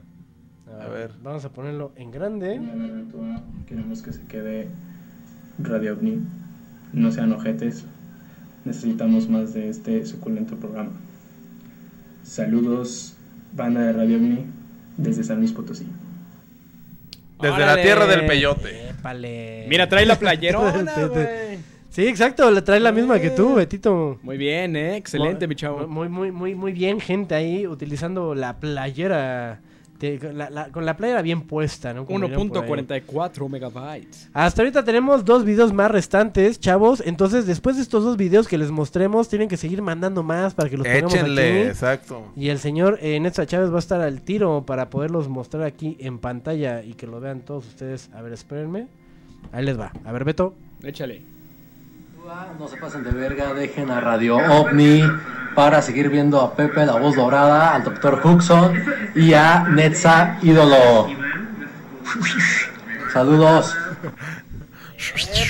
A, a ver, ver. Vamos a ponerlo en grande. Queremos que se quede Radio OVNI. No sean ojetes. Necesitamos más de este suculento programa. Saludos, banda de Radio OVNI, desde San Luis Potosí. Desde ¡Órale! La tierra del peyote. Épale. Mira, trae la playerona, güey. Sí, exacto, le trae la misma que tú, Betito. Muy bien, ¿eh? Excelente, muy, mi chavo. Muy, muy, muy, muy bien, gente ahí utilizando la playera, te, la, la, con la playera bien puesta, ¿no? uno punto cuarenta y cuatro megabytes. Hasta ahorita tenemos dos videos más restantes, chavos. Entonces, después de estos dos videos que les mostremos, tienen que seguir mandando más para que los pongamos Échenle, aquí. Exacto. Y el señor eh, Netza Chávez va a estar al tiro para poderlos mostrar aquí en pantalla y que lo vean todos ustedes. A ver, espérenme. Ahí les va. A ver, Beto. Échale. No se pasen de verga, dejen a Radio OVNI para seguir viendo a Pepe la voz dorada, al doctor Huxon y a Netza ídolo. Saludos.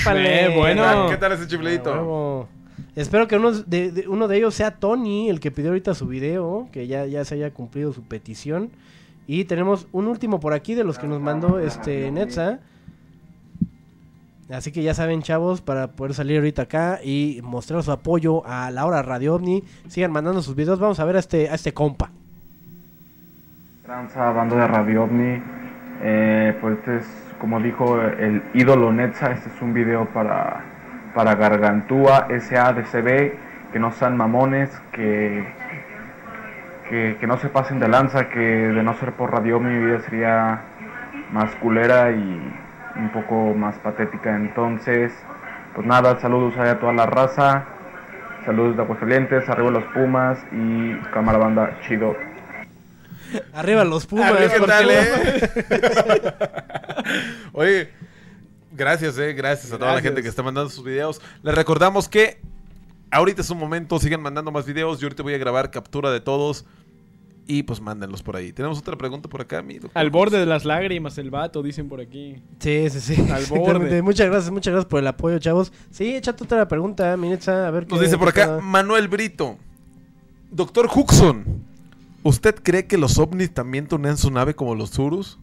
¡Épale! Bueno. ¿Qué tal ese chiflito? Espero que uno de, de, uno de ellos sea Tony, el que pidió ahorita su video, que ya, ya se haya cumplido su petición. Y tenemos un último por aquí de los que nos mandó este Netza. Así que ya saben, chavos, para poder salir ahorita acá y mostrar su apoyo a la hora Radio OVNI, sigan mandando sus videos. Vamos a ver a este, a este compa. Tranza, bando de Radio OVNI. Eh, pues este es, como dijo el ídolo Netza, este es un video para, para Gargantúa, S A D C B, que no sean mamones, que, que, que no se pasen de lanza, que de no ser por Radio OVNI mi vida sería más culera y un poco más patética. Entonces, pues nada, saludos a toda la raza, saludos de Aguascalientes, arriba los Pumas y cámara banda, chido. Arriba los Pumas. ¿Qué tal, eh? Oye, gracias, eh, gracias a toda gracias. la gente que está mandando sus videos. Les recordamos que ahorita es un momento, sigan mandando más videos. Yo ahorita voy a grabar captura de todos y pues mándenlos por ahí. Tenemos otra pregunta por acá, mi doctor. Al borde de las lágrimas el vato, dicen por aquí. Sí, sí, sí. Al borde. Muchas gracias, muchas gracias por el apoyo, chavos. Sí, échate otra pregunta, mi Netza, a ver. Nos qué dice por acá está. Manuel Brito. Doctor Huxon, ¿usted cree que los ovnis también tunean su nave como los Zurus?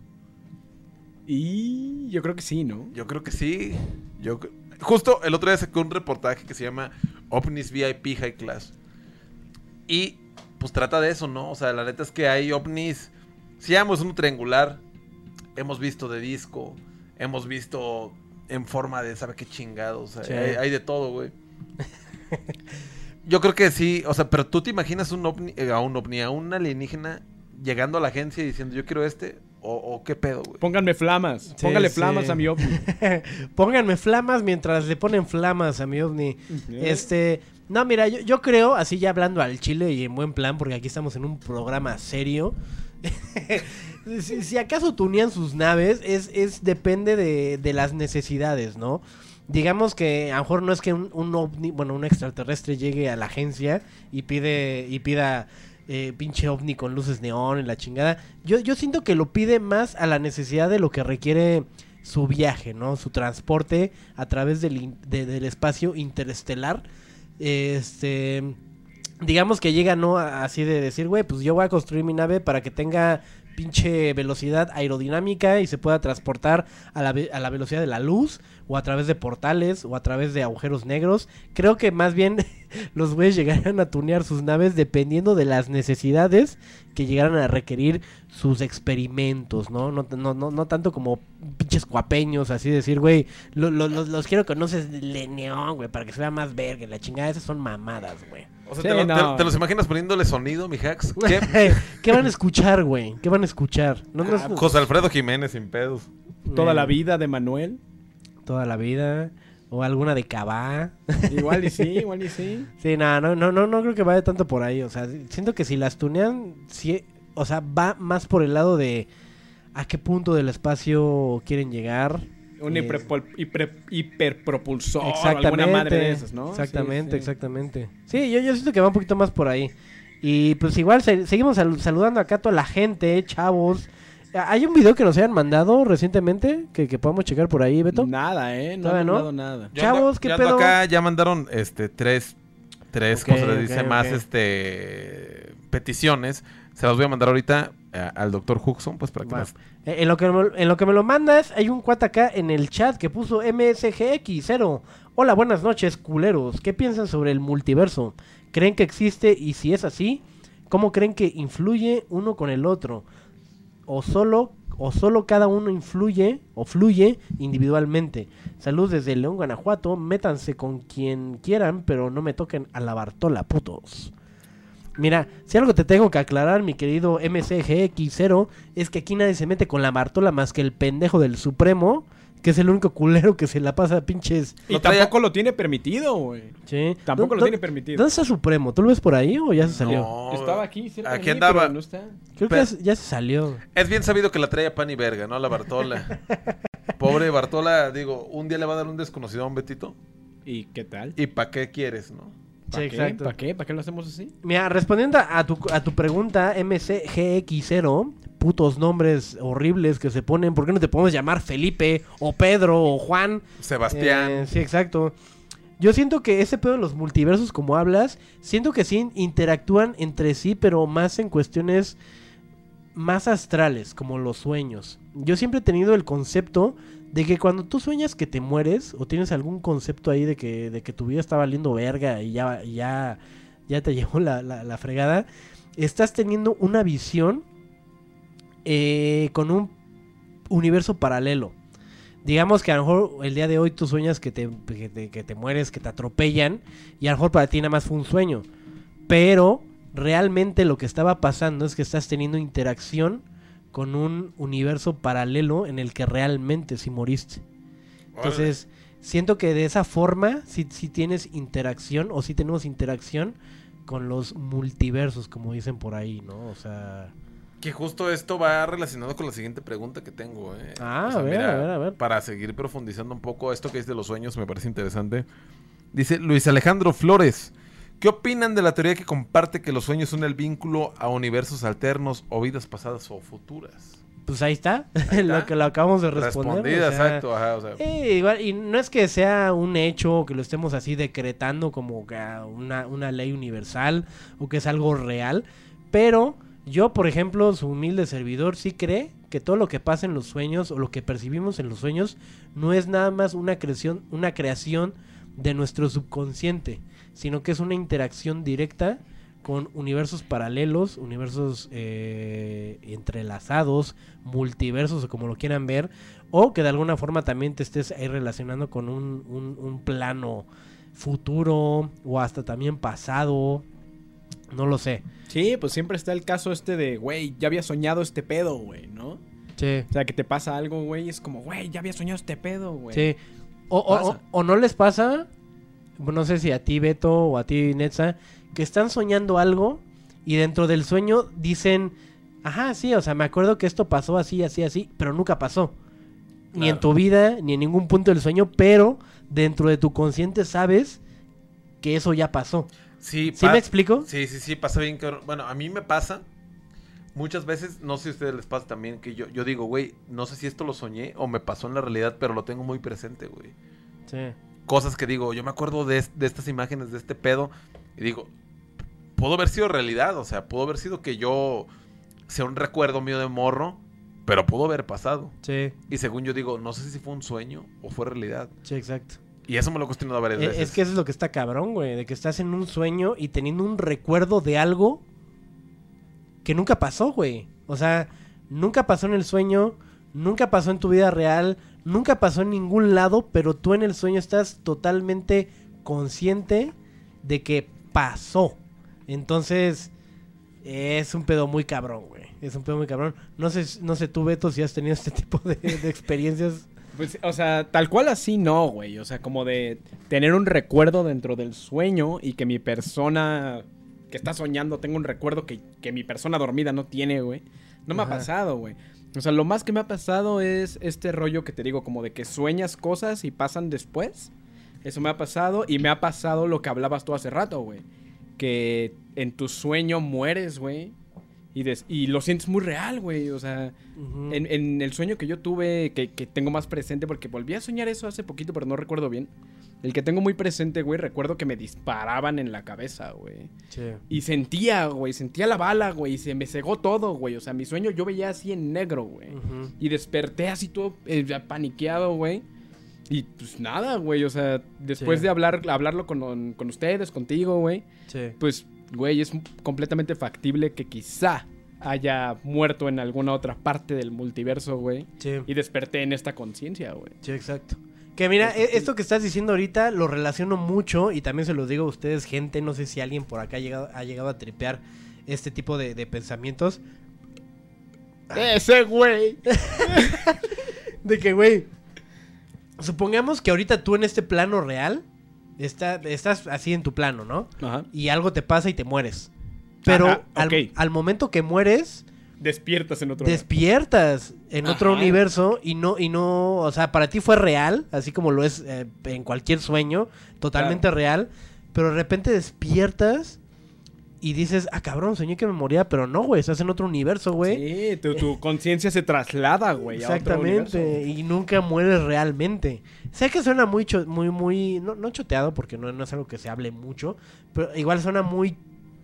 Y yo creo que sí, ¿no? Yo creo que sí. Yo... Justo el otro día saqué un reportaje que se llama OVNIs V I P High Class. Y pues trata de eso, ¿no? O sea, la neta es que hay ovnis. Si llamamos un triangular, hemos visto de disco, hemos visto en forma de, ¿sabe qué chingados? O sea, sí. hay, hay de todo, güey. Yo creo que sí. O sea, pero tú te imaginas un ovni, eh, a un ovni, a un alienígena llegando a la agencia y diciendo, yo quiero este... O, o qué pedo, güey. Pónganme flamas. Sí, Pónganle sí. flamas a mi ovni. Pónganme flamas mientras le ponen flamas a mi ovni. Yeah. Este... No, mira, yo, yo creo, así ya hablando al chile y en buen plan, porque aquí estamos en un programa serio. si, si acaso tunean sus naves, es, es depende de, de las necesidades, ¿no? Digamos que a lo mejor no es que un, un ovni, bueno, un extraterrestre llegue a la agencia y pide y pida... Eh, pinche ovni con luces neón en la chingada. Yo, yo siento que lo pide más a la necesidad de lo que requiere su viaje, ¿no? Su transporte a través del, de, del espacio interestelar. Este... Digamos que llega, ¿no? Así de decir, güey, pues yo voy a construir mi nave para que tenga pinche velocidad aerodinámica y se pueda transportar a la, a la velocidad de la luz, o a través de portales, o a través de agujeros negros. Creo que más bien los güeyes llegarán a tunear sus naves dependiendo de las necesidades que llegaran a requerir sus experimentos, ¿no? No, no, no, no tanto como pinches cuapeños, así decir, güey, lo, lo, los, los quiero que conoces de neón, güey, para que se vea más verga, la chingada. Esas son mamadas, güey. O sea, sí, te, no. te, ¿te los imaginas poniéndole sonido, mi hacks? ¿Qué, ¿Qué van a escuchar, güey? ¿Qué van a escuchar? ¿No, no es... ah, José Alfredo Jiménez sin pedos. ¿Toda eh. la vida de Manuel? Toda la vida... O alguna de Cabá. Igual y sí, igual y sí. Sí, no, no, no, no, no creo que vaya tanto por ahí. O sea, siento que si las tunean, sí, o sea, va más por el lado de a qué punto del espacio quieren llegar. Un eh, hiper, hiperpropulsor. Exactamente. Alguna madre de esas, ¿no? Exactamente, sí, sí. exactamente. Sí, yo, yo siento que va un poquito más por ahí. Y pues igual se, seguimos sal, saludando acá a toda la gente, chavos. ¿Hay un video que nos hayan mandado recientemente que, que podamos checar por ahí, Beto? Nada, eh. No han mandado nada. Chavos, ¿qué pedo? Acá ya mandaron este tres, tres, okay, ¿cómo se les dice? Okay, más okay. este peticiones. Se las voy a mandar ahorita a, al doctor Huxon, pues para que bueno, más... En lo que, me, en lo que me lo mandas, hay un cuat acá en el chat que puso M S G X cero. Hola, buenas noches, culeros. ¿Qué piensan sobre el multiverso? ¿Creen que existe? Y si es así, ¿cómo creen que influye uno con el otro? O solo, o solo cada uno influye o fluye individualmente. Saludos desde León, Guanajuato. Métanse con quien quieran, pero no me toquen a la Bartola, putos. Mira, si algo te tengo que aclarar, mi querido M C G X cero, es que aquí nadie se mete con la Bartola más que el pendejo del Supremo, que es el único culero que se la pasa a pinches. Y no, tampoco ya... lo tiene permitido, güey. Sí. Tampoco lo tiene permitido. ¿Dónde está Supremo? ¿Tú lo ves por ahí o ya se salió? No, estaba aquí. Cerca aquí de mí, andaba. Pero no está. Creo pero... que ya, ya se salió. Es bien sabido que la trae a pan y verga, ¿no? La Bartola. Pobre Bartola, digo, un día le va a dar un desconocido a un Betito. ¿Y qué tal? ¿Y para qué quieres, no? ¿Para sí, qué? Exacto. ¿Para qué? ¿Para qué lo hacemos así? Mira, respondiendo a tu, a tu pregunta, M C G X cero, putos nombres horribles que se ponen. ¿Por qué no te podemos llamar Felipe o Pedro o Juan? Sebastián. Eh, sí, exacto. Yo siento que ese pedo de los multiversos, como hablas, siento que sí interactúan entre sí, pero más en cuestiones más astrales, como los sueños. Yo siempre he tenido el concepto de que cuando tú sueñas que te mueres o tienes algún concepto ahí de que, de que tu vida está valiendo verga y ya, ya, ya te llevó la, la, la fregada, estás teniendo una visión eh, con un universo paralelo. Digamos que a lo mejor el día de hoy tú sueñas que te, que, te, que te mueres, que te atropellan, y a lo mejor para ti nada más fue un sueño, pero realmente lo que estaba pasando es que estás teniendo interacción con un universo paralelo en el que realmente sí moriste. Entonces, vale. siento que de esa forma sí, sí tienes interacción, o sí tenemos interacción con los multiversos, como dicen por ahí, ¿no? O sea... Que justo esto va relacionado con la siguiente pregunta que tengo, ¿eh? Ah, o sea, a ver, mira, a ver, a ver. Para seguir profundizando un poco, esto que es de los sueños me parece interesante. Dice Luis Alejandro Flores: ¿qué opinan de la teoría que comparte que los sueños son el vínculo a universos alternos o vidas pasadas o futuras? Pues ahí está, ahí está. Lo que lo acabamos de responder. Respondida, o sea, exacto. Ajá, o sea. Eh, igual, y no es que sea un hecho, que lo estemos así decretando como una, una ley universal o que es algo real, pero... Yo, por ejemplo, su humilde servidor, sí cree que todo lo que pasa en los sueños o lo que percibimos en los sueños no es nada más una creación, una creación de nuestro subconsciente, sino que es una interacción directa con universos paralelos, universos eh, entrelazados, multiversos, o como lo quieran ver, o que de alguna forma también te estés ahí relacionando con un, un, un plano futuro o hasta también pasado. No lo sé. Sí, pues siempre está el caso este de, güey, ya había soñado este pedo, güey, ¿no? Sí. O sea, que te pasa algo, güey, es como, güey, ya había soñado este pedo, güey. Sí. O, o, o, o no les pasa, no sé si a ti, Beto, o a ti, Netza, que están soñando algo y dentro del sueño dicen, ajá, sí, o sea, me acuerdo que esto pasó así, así, así, pero nunca pasó. Claro. Ni en tu vida, ni en ningún punto del sueño, pero dentro de tu consciente sabes que eso ya pasó. Sí, ¿Sí me explico? Sí, sí, sí, pasa bien que... Bueno, a mí me pasa muchas veces, no sé si a ustedes les pasa también, que yo, yo digo, güey, no sé si esto lo soñé o me pasó en la realidad, pero lo tengo muy presente, güey. Sí. Cosas que digo, yo me acuerdo de, de estas imágenes, de este pedo, y digo, pudo haber sido realidad, o sea, pudo haber sido que yo sea un recuerdo mío de morro, pero pudo haber pasado. Sí. Y según yo digo, no sé si fue un sueño o fue realidad. Sí, exacto. Y eso me lo he cuestionado varias veces. Es que eso es lo que está cabrón, güey. De que estás en un sueño y teniendo un recuerdo de algo que nunca pasó, güey. O sea, nunca pasó en el sueño, nunca pasó en tu vida real, nunca pasó en ningún lado, pero tú en el sueño estás totalmente consciente de que pasó. Entonces, es un pedo muy cabrón, güey. Es un pedo muy cabrón. No sé, no sé tú, Beto, si has tenido este tipo de, de experiencias... Pues, o sea, tal cual así no, güey. O sea, como de tener un recuerdo dentro del sueño y que mi persona que está soñando tenga un recuerdo que, que mi persona dormida no tiene, güey. No me Ajá. ha pasado, güey. O sea, lo más que me ha pasado es este rollo que te digo, como de que sueñas cosas y pasan después. Eso me ha pasado y me ha pasado lo que hablabas tú hace rato, güey. Que en tu sueño mueres, güey. Y, des, y lo sientes muy real, güey, o sea, uh-huh. en, en el sueño que yo tuve, que, que tengo más presente, porque volví a soñar eso hace poquito, pero no recuerdo bien. El que tengo muy presente, güey, recuerdo que me disparaban en la cabeza, güey. Sí. Y sentía, güey, sentía la bala, güey, y se me cegó todo, güey. O sea, mi sueño yo veía así en negro, güey. Uh-huh. Y desperté así todo eh, paniqueado, güey. Y pues nada, güey, o sea, después sí. de hablar hablarlo con, con ustedes, contigo, güey, sí. pues... Güey, es completamente factible que quizá haya muerto en alguna otra parte del multiverso, güey. Sí. Y desperté en esta conciencia, güey. Sí, exacto. Que mira, es esto que estás diciendo ahorita lo relaciono mucho y también se los digo a ustedes, gente. No sé si alguien por acá ha llegado, ha llegado a tripear este tipo de, de pensamientos. ¡Ese güey! De que, güey, supongamos que ahorita tú en este plano real... Está, estás así en tu plano, ¿no? Ajá. Y algo te pasa y te mueres. Pero Ajá, okay. al, al momento que mueres... Despiertas en otro Despiertas universo. en Ajá. otro universo y no, y no... O sea, para ti fue real, así como lo es eh, en cualquier sueño, totalmente claro. real. Pero de repente despiertas y dices, ah, cabrón, soñé que me moría. Pero no, güey, estás en otro universo, güey. Sí, tu, tu conciencia se traslada, güey, exactamente, a otro universo. Y nunca mueres realmente. Sé que suena muy, cho- muy, muy... No, no choteado, porque no, no es algo que se hable mucho. Pero igual suena muy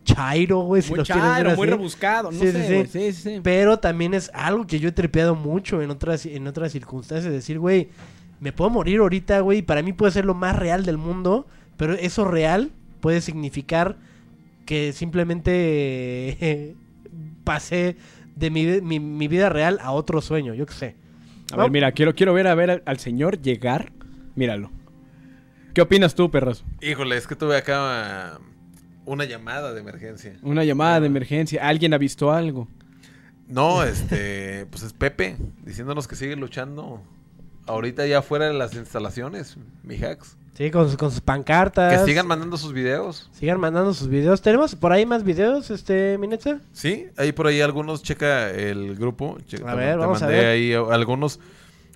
chairo, güey. Muy si chairo, muy así. rebuscado. No sí, sé, sí, sí. Sí, sí. Pero también es algo que yo he trepeado mucho en otras, en otras circunstancias. Decir, güey, me puedo morir ahorita, güey. Para mí puede ser lo más real del mundo. Pero eso real puede significar que simplemente eh, pasé de mi, mi, mi vida real a otro sueño. Yo qué sé. A no. ver, mira, quiero, quiero ver a ver al, al señor llegar. Míralo. ¿Qué opinas tú, perrazo? Híjole, es que tuve acá una llamada de emergencia. Una llamada ah. de emergencia. ¿Alguien avistó algo? No, este, pues es Pepe, diciéndonos que sigue luchando ahorita ya fuera de las instalaciones, mi Hacks. Sí, con sus, con sus pancartas. Que sigan mandando sus videos. Sigan mandando sus videos. ¿Tenemos por ahí más videos, este, Minetza? Sí, hay por ahí algunos, checa el grupo. Checa, a ver, te vamos mandé a ver. Ahí algunos,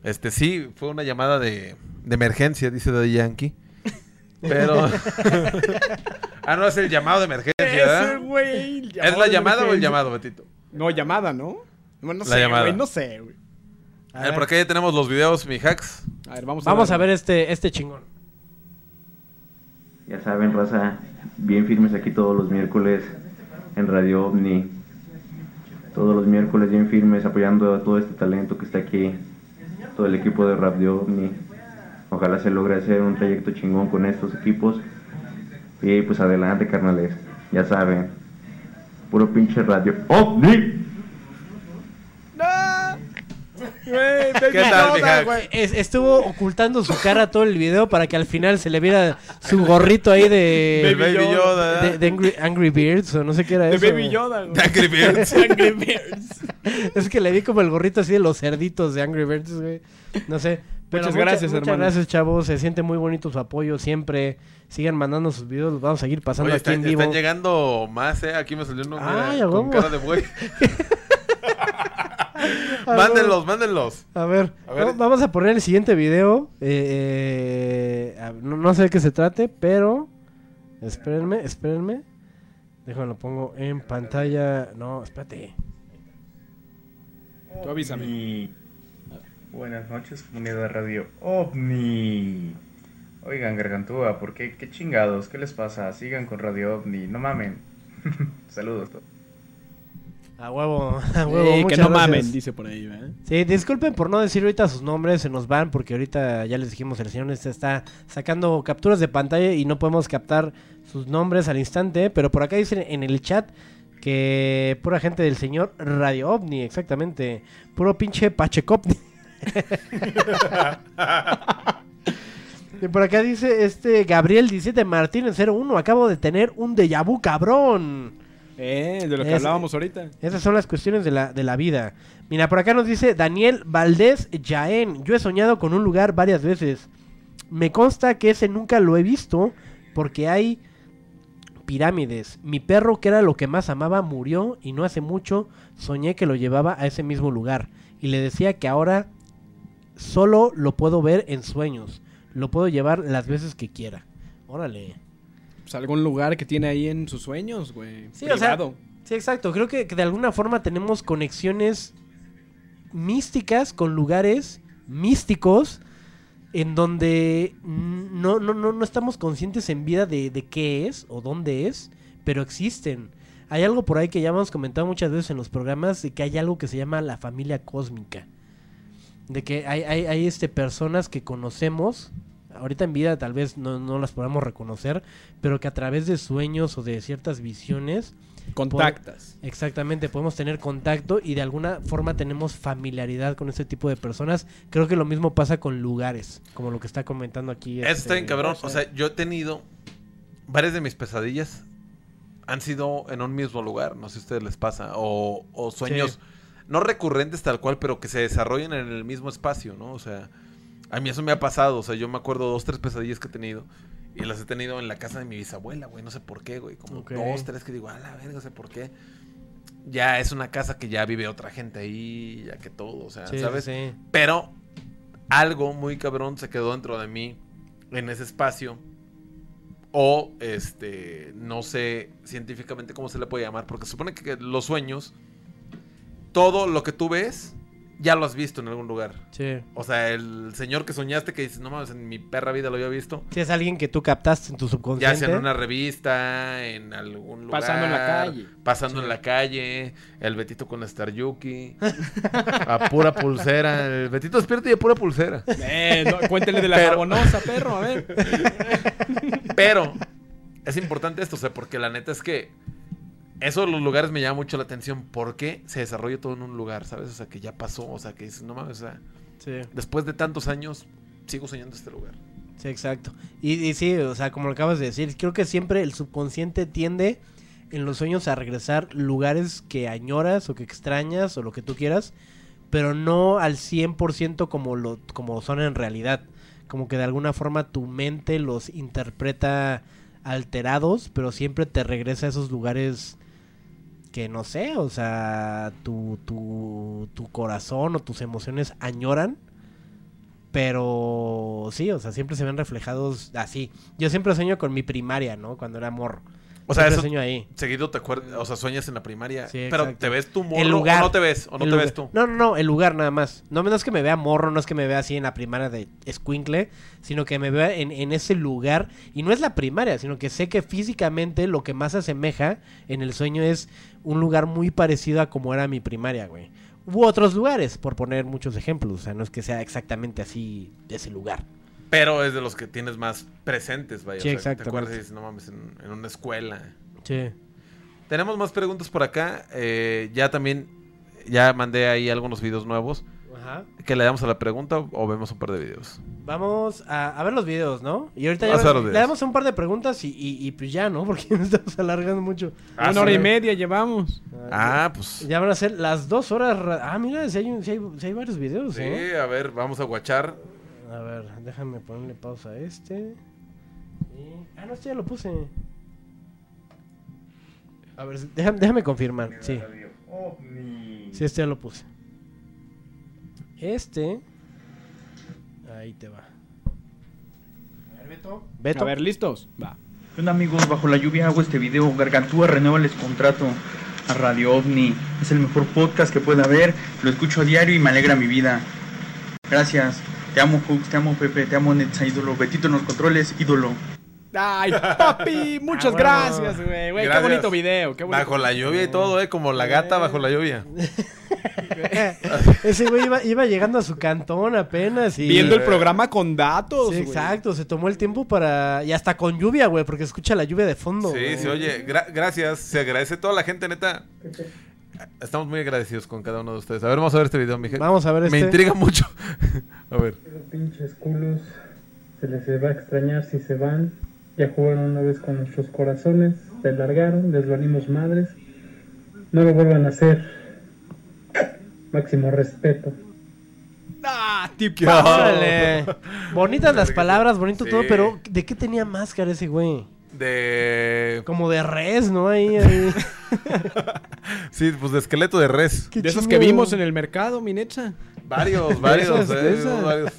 este, sí, fue una llamada de, de emergencia, dice Daddy Yankee. Pero... ah, no, es el llamado de emergencia, ¿verdad? Ese, güey, el llamado. ¿Es la llamada o el llamado, Betito? No, llamada, ¿no? No, no sé, güey, no sé, güey. A ver, por acá ya tenemos los videos, mi Hacks. A ver, vamos a vamos ver. Vamos a ver este, este chingón. Ya saben, raza, bien firmes aquí todos los miércoles en Radio OVNI. Todos los miércoles bien firmes, apoyando a todo este talento que está aquí, todo el equipo de Radio OVNI. Ojalá se logre hacer un trayecto chingón con estos equipos. Y pues adelante, carnales, ya saben. Puro pinche Radio OVNI. Wey, ¿qué tal, onda, wey? Es, estuvo ocultando su cara todo el video para que al final se le viera su gorrito ahí de Baby Yoda, Yoda, de, de Angry, Angry Birds o no sé qué era de eso. De Baby Yoda, güey. Angry Birds. Angry Birds. Es que le vi como el gorrito así de los cerditos de Angry Birds, güey. No sé. Pero muchas, muchas gracias, hermano. Muchas gracias, chavos. Se siente muy bonito su apoyo siempre. Sigan mandando sus videos. Los vamos a seguir pasando. Oye, aquí está, en vivo. Están llegando más, ¿eh? Aquí me salió uno ah, mira, con cara de buey. Mándenlos, mándenlos. A ver, a ver. No, vamos a poner el siguiente video. Eh, eh, no, no sé de qué se trate, pero espérenme, espérenme. Déjalo, pongo en pantalla. No, espérate. Tú avísame. Buenas noches, comunidad de Radio OVNI. Oigan, Gargantúa, ¿por qué? ¿Qué chingados? ¿Qué les pasa? Sigan con Radio OVNI, no mamen. Saludos. A huevo, a huevo. Sí, que no gracias. Mamen, dice por ahí, ¿eh? Sí, disculpen por no decir ahorita sus nombres, se nos van porque ahorita ya les dijimos, el señor está sacando capturas de pantalla y no podemos captar sus nombres al instante, pero por acá dicen en el chat que pura gente del señor Radio OVNI, exactamente, puro pinche Pachecopni. Y por acá dice este Gabriel diecisiete Martínez cero uno, acabo de tener un déjà vu cabrón. Eh, de lo que es, hablábamos ahorita. Esas son las cuestiones de la, de la vida. Mira, por acá nos dice Daniel Valdés Yaén. Yo he soñado con un lugar varias veces. Me consta que ese nunca lo he visto porque hay pirámides. Mi perro, que era lo que más amaba, murió y no hace mucho soñé que lo llevaba a ese mismo lugar. Y le decía que ahora solo lo puedo ver en sueños. Lo puedo llevar las veces que quiera. Órale. Algún lugar que tiene ahí en sus sueños, güey. Sí, privado. O sea, sí, exacto. Creo que, que de alguna forma tenemos conexiones místicas con lugares místicos en donde no, no, no, no estamos conscientes en vida de, de qué es o dónde es, pero existen. Hay algo por ahí que ya hemos comentado muchas veces en los programas, de que hay algo que se llama la familia cósmica. De que hay, hay, hay este, personas que conocemos... Ahorita en vida tal vez no, no las podamos reconocer, pero que a través de sueños o de ciertas visiones... Contactas. Pod- exactamente, podemos tener contacto y de alguna forma tenemos familiaridad con este tipo de personas. Creo que lo mismo pasa con lugares, como lo que está comentando aquí. Este, está bien cabrón. O sea, yo he tenido... Varias de mis pesadillas han sido en un mismo lugar, no sé si a ustedes les pasa, o, o sueños sí. No recurrentes tal cual, pero que se desarrollen en el mismo espacio, ¿no? O sea... A mí eso me ha pasado, o sea, yo me acuerdo dos, tres pesadillas que he tenido y las he tenido en la casa de mi bisabuela, güey, no sé por qué, güey, como okay. dos, tres que digo, a la verga, no sé por qué. Ya es una casa que ya vive otra gente ahí, ya que todo, o sea, sí, ¿sabes? Sí. Pero algo muy cabrón se quedó dentro de mí en ese espacio o, este, no sé científicamente cómo se le puede llamar, porque se supone que los sueños, todo lo que tú ves... Ya lo has visto en algún lugar. Sí. O sea, el señor que soñaste que dices, no mames, en mi perra vida lo había visto. Si es alguien que tú captaste en tu subconsciente. Ya sea en una revista, en algún lugar. Pasando en la calle. Pasando sí. en la calle. El Betito con Star Yuki. A pura pulsera. El Betito despierta y a pura pulsera. Eh, no, cuéntele de la Pero... jabonosa, perro, a ver. Pero es importante esto, o sea, porque la neta es que... Eso de los lugares me llama mucho la atención porque se desarrolla todo en un lugar, ¿sabes? O sea, que ya pasó, o sea, que dices, no mames, o sea, sí. Después de tantos años sigo soñando este lugar. Sí, exacto. Y, y sí, o sea, como lo acabas de decir, creo que siempre el subconsciente tiende en los sueños a regresar lugares que añoras o que extrañas o lo que tú quieras, pero no al cien por ciento como, lo, como son en realidad. Como que de alguna forma tu mente los interpreta alterados, pero siempre te regresa a esos lugares que no sé, o sea, tu, tu, tu corazón o tus emociones añoran. Pero sí, o sea, siempre se ven reflejados así. Yo siempre sueño con mi primaria, ¿no? Cuando era morro. O sea, eso, sueño ahí. Seguido te acuerdas, o sea, sueñas en la primaria. Sí, pero exacto. ¿Te ves tú morro el lugar, o no te ves? ¿O no te ves tú? No, no, no, el lugar nada más. No, no es que me vea morro, no es que me vea así en la primaria de escuincle, sino que me vea en, en ese lugar. Y no es la primaria, sino que sé que físicamente lo que más se asemeja en el sueño es un lugar muy parecido a como era mi primaria, güey. U otros lugares, por poner muchos ejemplos. O sea, no es que sea exactamente así ese lugar. Pero es de los que tienes más presentes, vaya. Sí, o sea, te acuerdas y dices, no mames, en, en una escuela. Sí. Tenemos más preguntas por acá. Eh, ya también, ya mandé ahí algunos videos nuevos. Ajá. ¿Que le damos a la pregunta o vemos un par de videos? Vamos a, a ver los videos, ¿no? Y ahorita ya ves, le damos un par de preguntas y, y, y pues ya, ¿no? Porque nos estamos alargando mucho. Ah, una hora y media llevamos. Ah, ah, pues. Ya van a ser las dos horas. Ah, mira, si hay, un, si hay, si hay varios videos. Sí, ¿no? A ver, vamos a guachar. A ver, déjame ponerle pausa a este. Y... Ah, no, este ya lo puse. A ver, déjame, déjame confirmar. Sí. Sí, este ya lo puse. Este. Ahí te va. A ver, Beto. Beto. A ver, listos. Va. ¿Qué onda, amigos? Bajo la lluvia hago este video. Gargantúa, renuévales contrato a RadiOvni. Es el mejor podcast que pueda haber. Lo escucho a diario y me alegra mi vida. Gracias. Te amo, Hux, te amo, Pepe, te amo, Netza, ídolo. Betito en los controles, ídolo. Ay, papi, muchas ah, bueno. gracias, güey, güey, qué bonito video, qué bonito. Bajo la lluvia y todo, eh, como la gata bajo la lluvia. Ese güey iba, iba llegando a su cantón apenas y... Viendo el programa con datos, sí, exacto, se tomó el tiempo para... Y hasta con lluvia, güey, porque escucha la lluvia de fondo. Sí, wey. Sí, oye, gra gracias, se agradece a toda la gente, neta. Estamos muy agradecidos con cada uno de ustedes. A ver, vamos a ver este video, mi gente. Vamos a ver este. Me intriga mucho. A ver. Los pinches culos se les va a extrañar si se van. Ya jugaron una vez con nuestros corazones. Se largaron, les valimos madres. No lo vuelvan a hacer. Máximo respeto. ¡Ah, tipo! ¡Órale! Bonitas las palabras, bonito sí. todo, pero ¿de qué tenía máscara ese güey? De... Como de res, ¿no? Ahí, ahí. Sí, pues de esqueleto de res. Qué de esos chingo. Que vimos en el mercado, mi Netza. Varios, varios, eh, varios.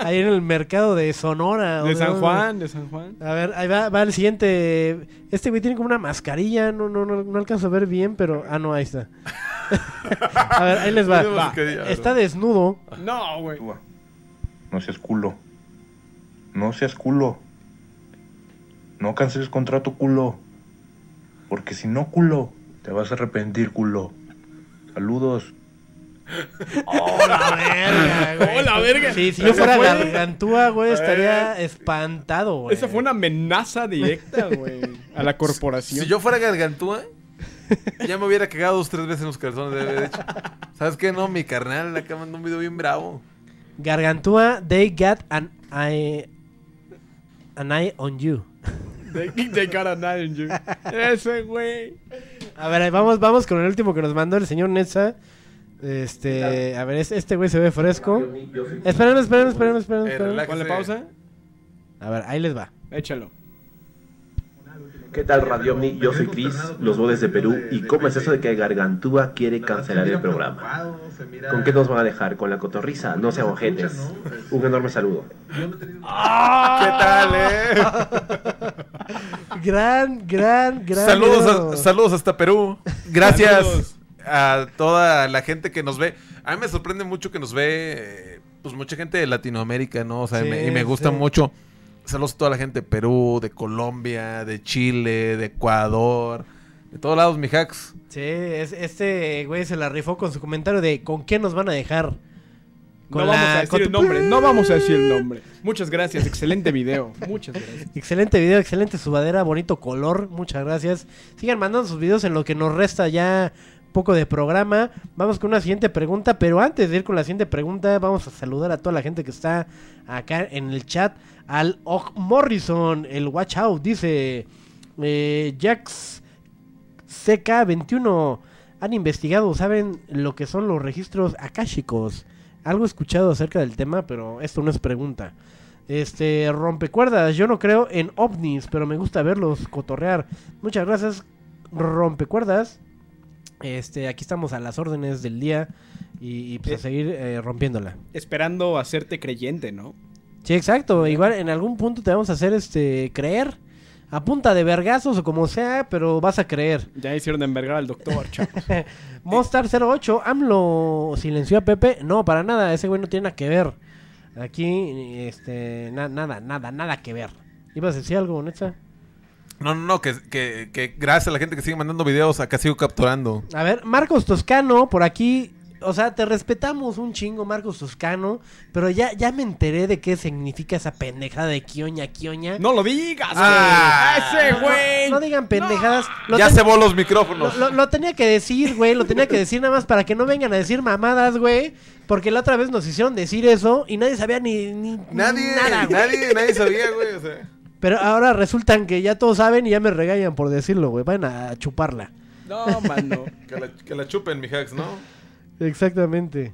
Ahí en el mercado de Sonora. De San Juan, de San Juan. A ver, ahí va, va el siguiente. Este güey tiene como una mascarilla. No, no, no, no alcanzo a ver bien, pero... Ah, no, ahí está. A ver, ahí les va. va. Está desnudo. No, güey. No seas culo. No seas culo. No canceles contrato, culo. Porque si no, culo, te vas a arrepentir, culo. Saludos. ¡Hola, verga, güey! ¡Hola, verga! Sí, si yo fuera fue... Gargantúa, güey, estaría espantado, güey. Esa fue una amenaza directa, güey, a la corporación. Si yo fuera Gargantúa, ya me hubiera cagado dos, tres veces en los calzones, de hecho. ¿Sabes qué? No, mi carnal, acá mandó un video bien bravo. Gargantúa, they got an eye, an eye on you. They, they got an eye on you. Ese, güey. A ver, vamos, vamos con el último que nos mandó el señor Netza. Este, a ver, este güey se ve fresco. Esperen, esperen, esperen, esperen. Ponle pausa. A ver, ahí les va. Échalo. ¿Qué tal, RadiOvni? Yo soy Chris, los voy desde Perú. ¿Y cómo es eso de que Gargantúa quiere cancelar el programa? ¿Con qué nos van a dejar? ¿Con la cotorriza? No sean ojetes. Un enorme saludo. ¡Ah! ¿Qué tal, eh? Gran, gran, gran. Saludos, a, saludos hasta Perú. Gracias. Saludos a toda la gente que nos ve. A mí me sorprende mucho que nos ve, eh, pues mucha gente de Latinoamérica, ¿no? O sea, sí, y, me, y me gusta sí. mucho. Saludos a toda la gente de Perú, de Colombia, de Chile, de Ecuador, de todos lados, mi hacks. Sí, es, este güey se la rifó con su comentario de ¿con qué nos van a dejar? Con no la... vamos a decir el nombre, no vamos a decir el nombre. Muchas gracias, excelente video. Muchas gracias. Excelente video, excelente sudadera, bonito color, muchas gracias. Sigan mandando sus videos en lo que nos resta ya... poco de programa, vamos con una siguiente pregunta, pero antes de ir con la siguiente pregunta vamos a saludar a toda la gente que está acá en el chat. Al Og Morrison, el Watch Out, dice eh, Jax C K veintiuno han investigado, saben lo que son los registros akáshicos. Algo he escuchado acerca del tema, pero esto no es pregunta. Este, Rompecuerdas, yo no creo en ovnis, pero me gusta verlos cotorrear. Muchas gracias, Rompecuerdas. Este, aquí estamos a las órdenes del día y, y pues eh, a seguir eh, rompiéndola. Esperando hacerte creyente, ¿no? Sí, exacto. Igual en algún punto te vamos a hacer este creer a punta de vergazos o como sea, pero vas a creer. Ya hicieron envergar al doctor, chavos. Mostar cero ocho, AMLO silenció a Pepe. No, para nada, ese güey no tiene nada que ver. Aquí, este, na nada, nada, nada que ver. ¿Ibas a decir algo, Netza? No, no, no, que, que, que gracias a la gente que sigue mandando videos, acá sigo capturando. A ver, Marcos Toscano, por aquí, o sea, te respetamos un chingo, Marcos Toscano, pero ya, ya me enteré de qué significa esa pendejada de quioña, quioña. ¡No lo digas! ¡Ah! ¡Ese güey! No, no digan pendejadas. No. Ya ten... cebó los micrófonos. Lo, lo, lo tenía que decir, güey, lo tenía que decir nada más para que no vengan a decir mamadas, güey. Porque la otra vez nos hicieron decir eso y nadie sabía ni, ni nadie, nada. Nadie, nadie sabía, güey, o sea. Pero ahora resultan que ya todos saben y ya me regañan por decirlo, güey. Van a chuparla. No, mano. que, la, que la chupen, mi hacks, ¿no? Exactamente.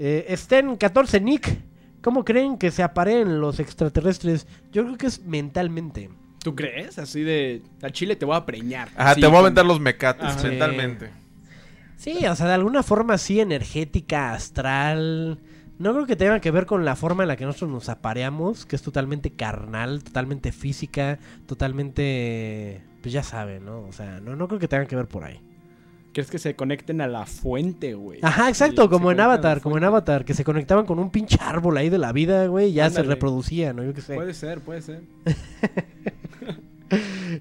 Eh, Sten catorce, Nick. ¿Cómo creen que se apareen los extraterrestres? Yo creo que es mentalmente. ¿Tú crees? Así de... A Chile te voy a preñar. Ajá, sí, te voy a aventar los mecates. Ajá. Mentalmente. Sí, o sea, de alguna forma así energética, astral... No creo que tenga que ver con la forma en la que nosotros nos apareamos, que es totalmente carnal, totalmente física, totalmente... Pues ya saben, ¿no? O sea, no, no creo que tenga que ver por ahí. ¿Crees que se conecten a la fuente, güey? Ajá, exacto, sí, como en Avatar, como en Avatar, que se conectaban con un pinche árbol ahí de la vida, güey, y ya ándale, se reproducían, ¿no? Yo qué sé. Puede ser, puede ser.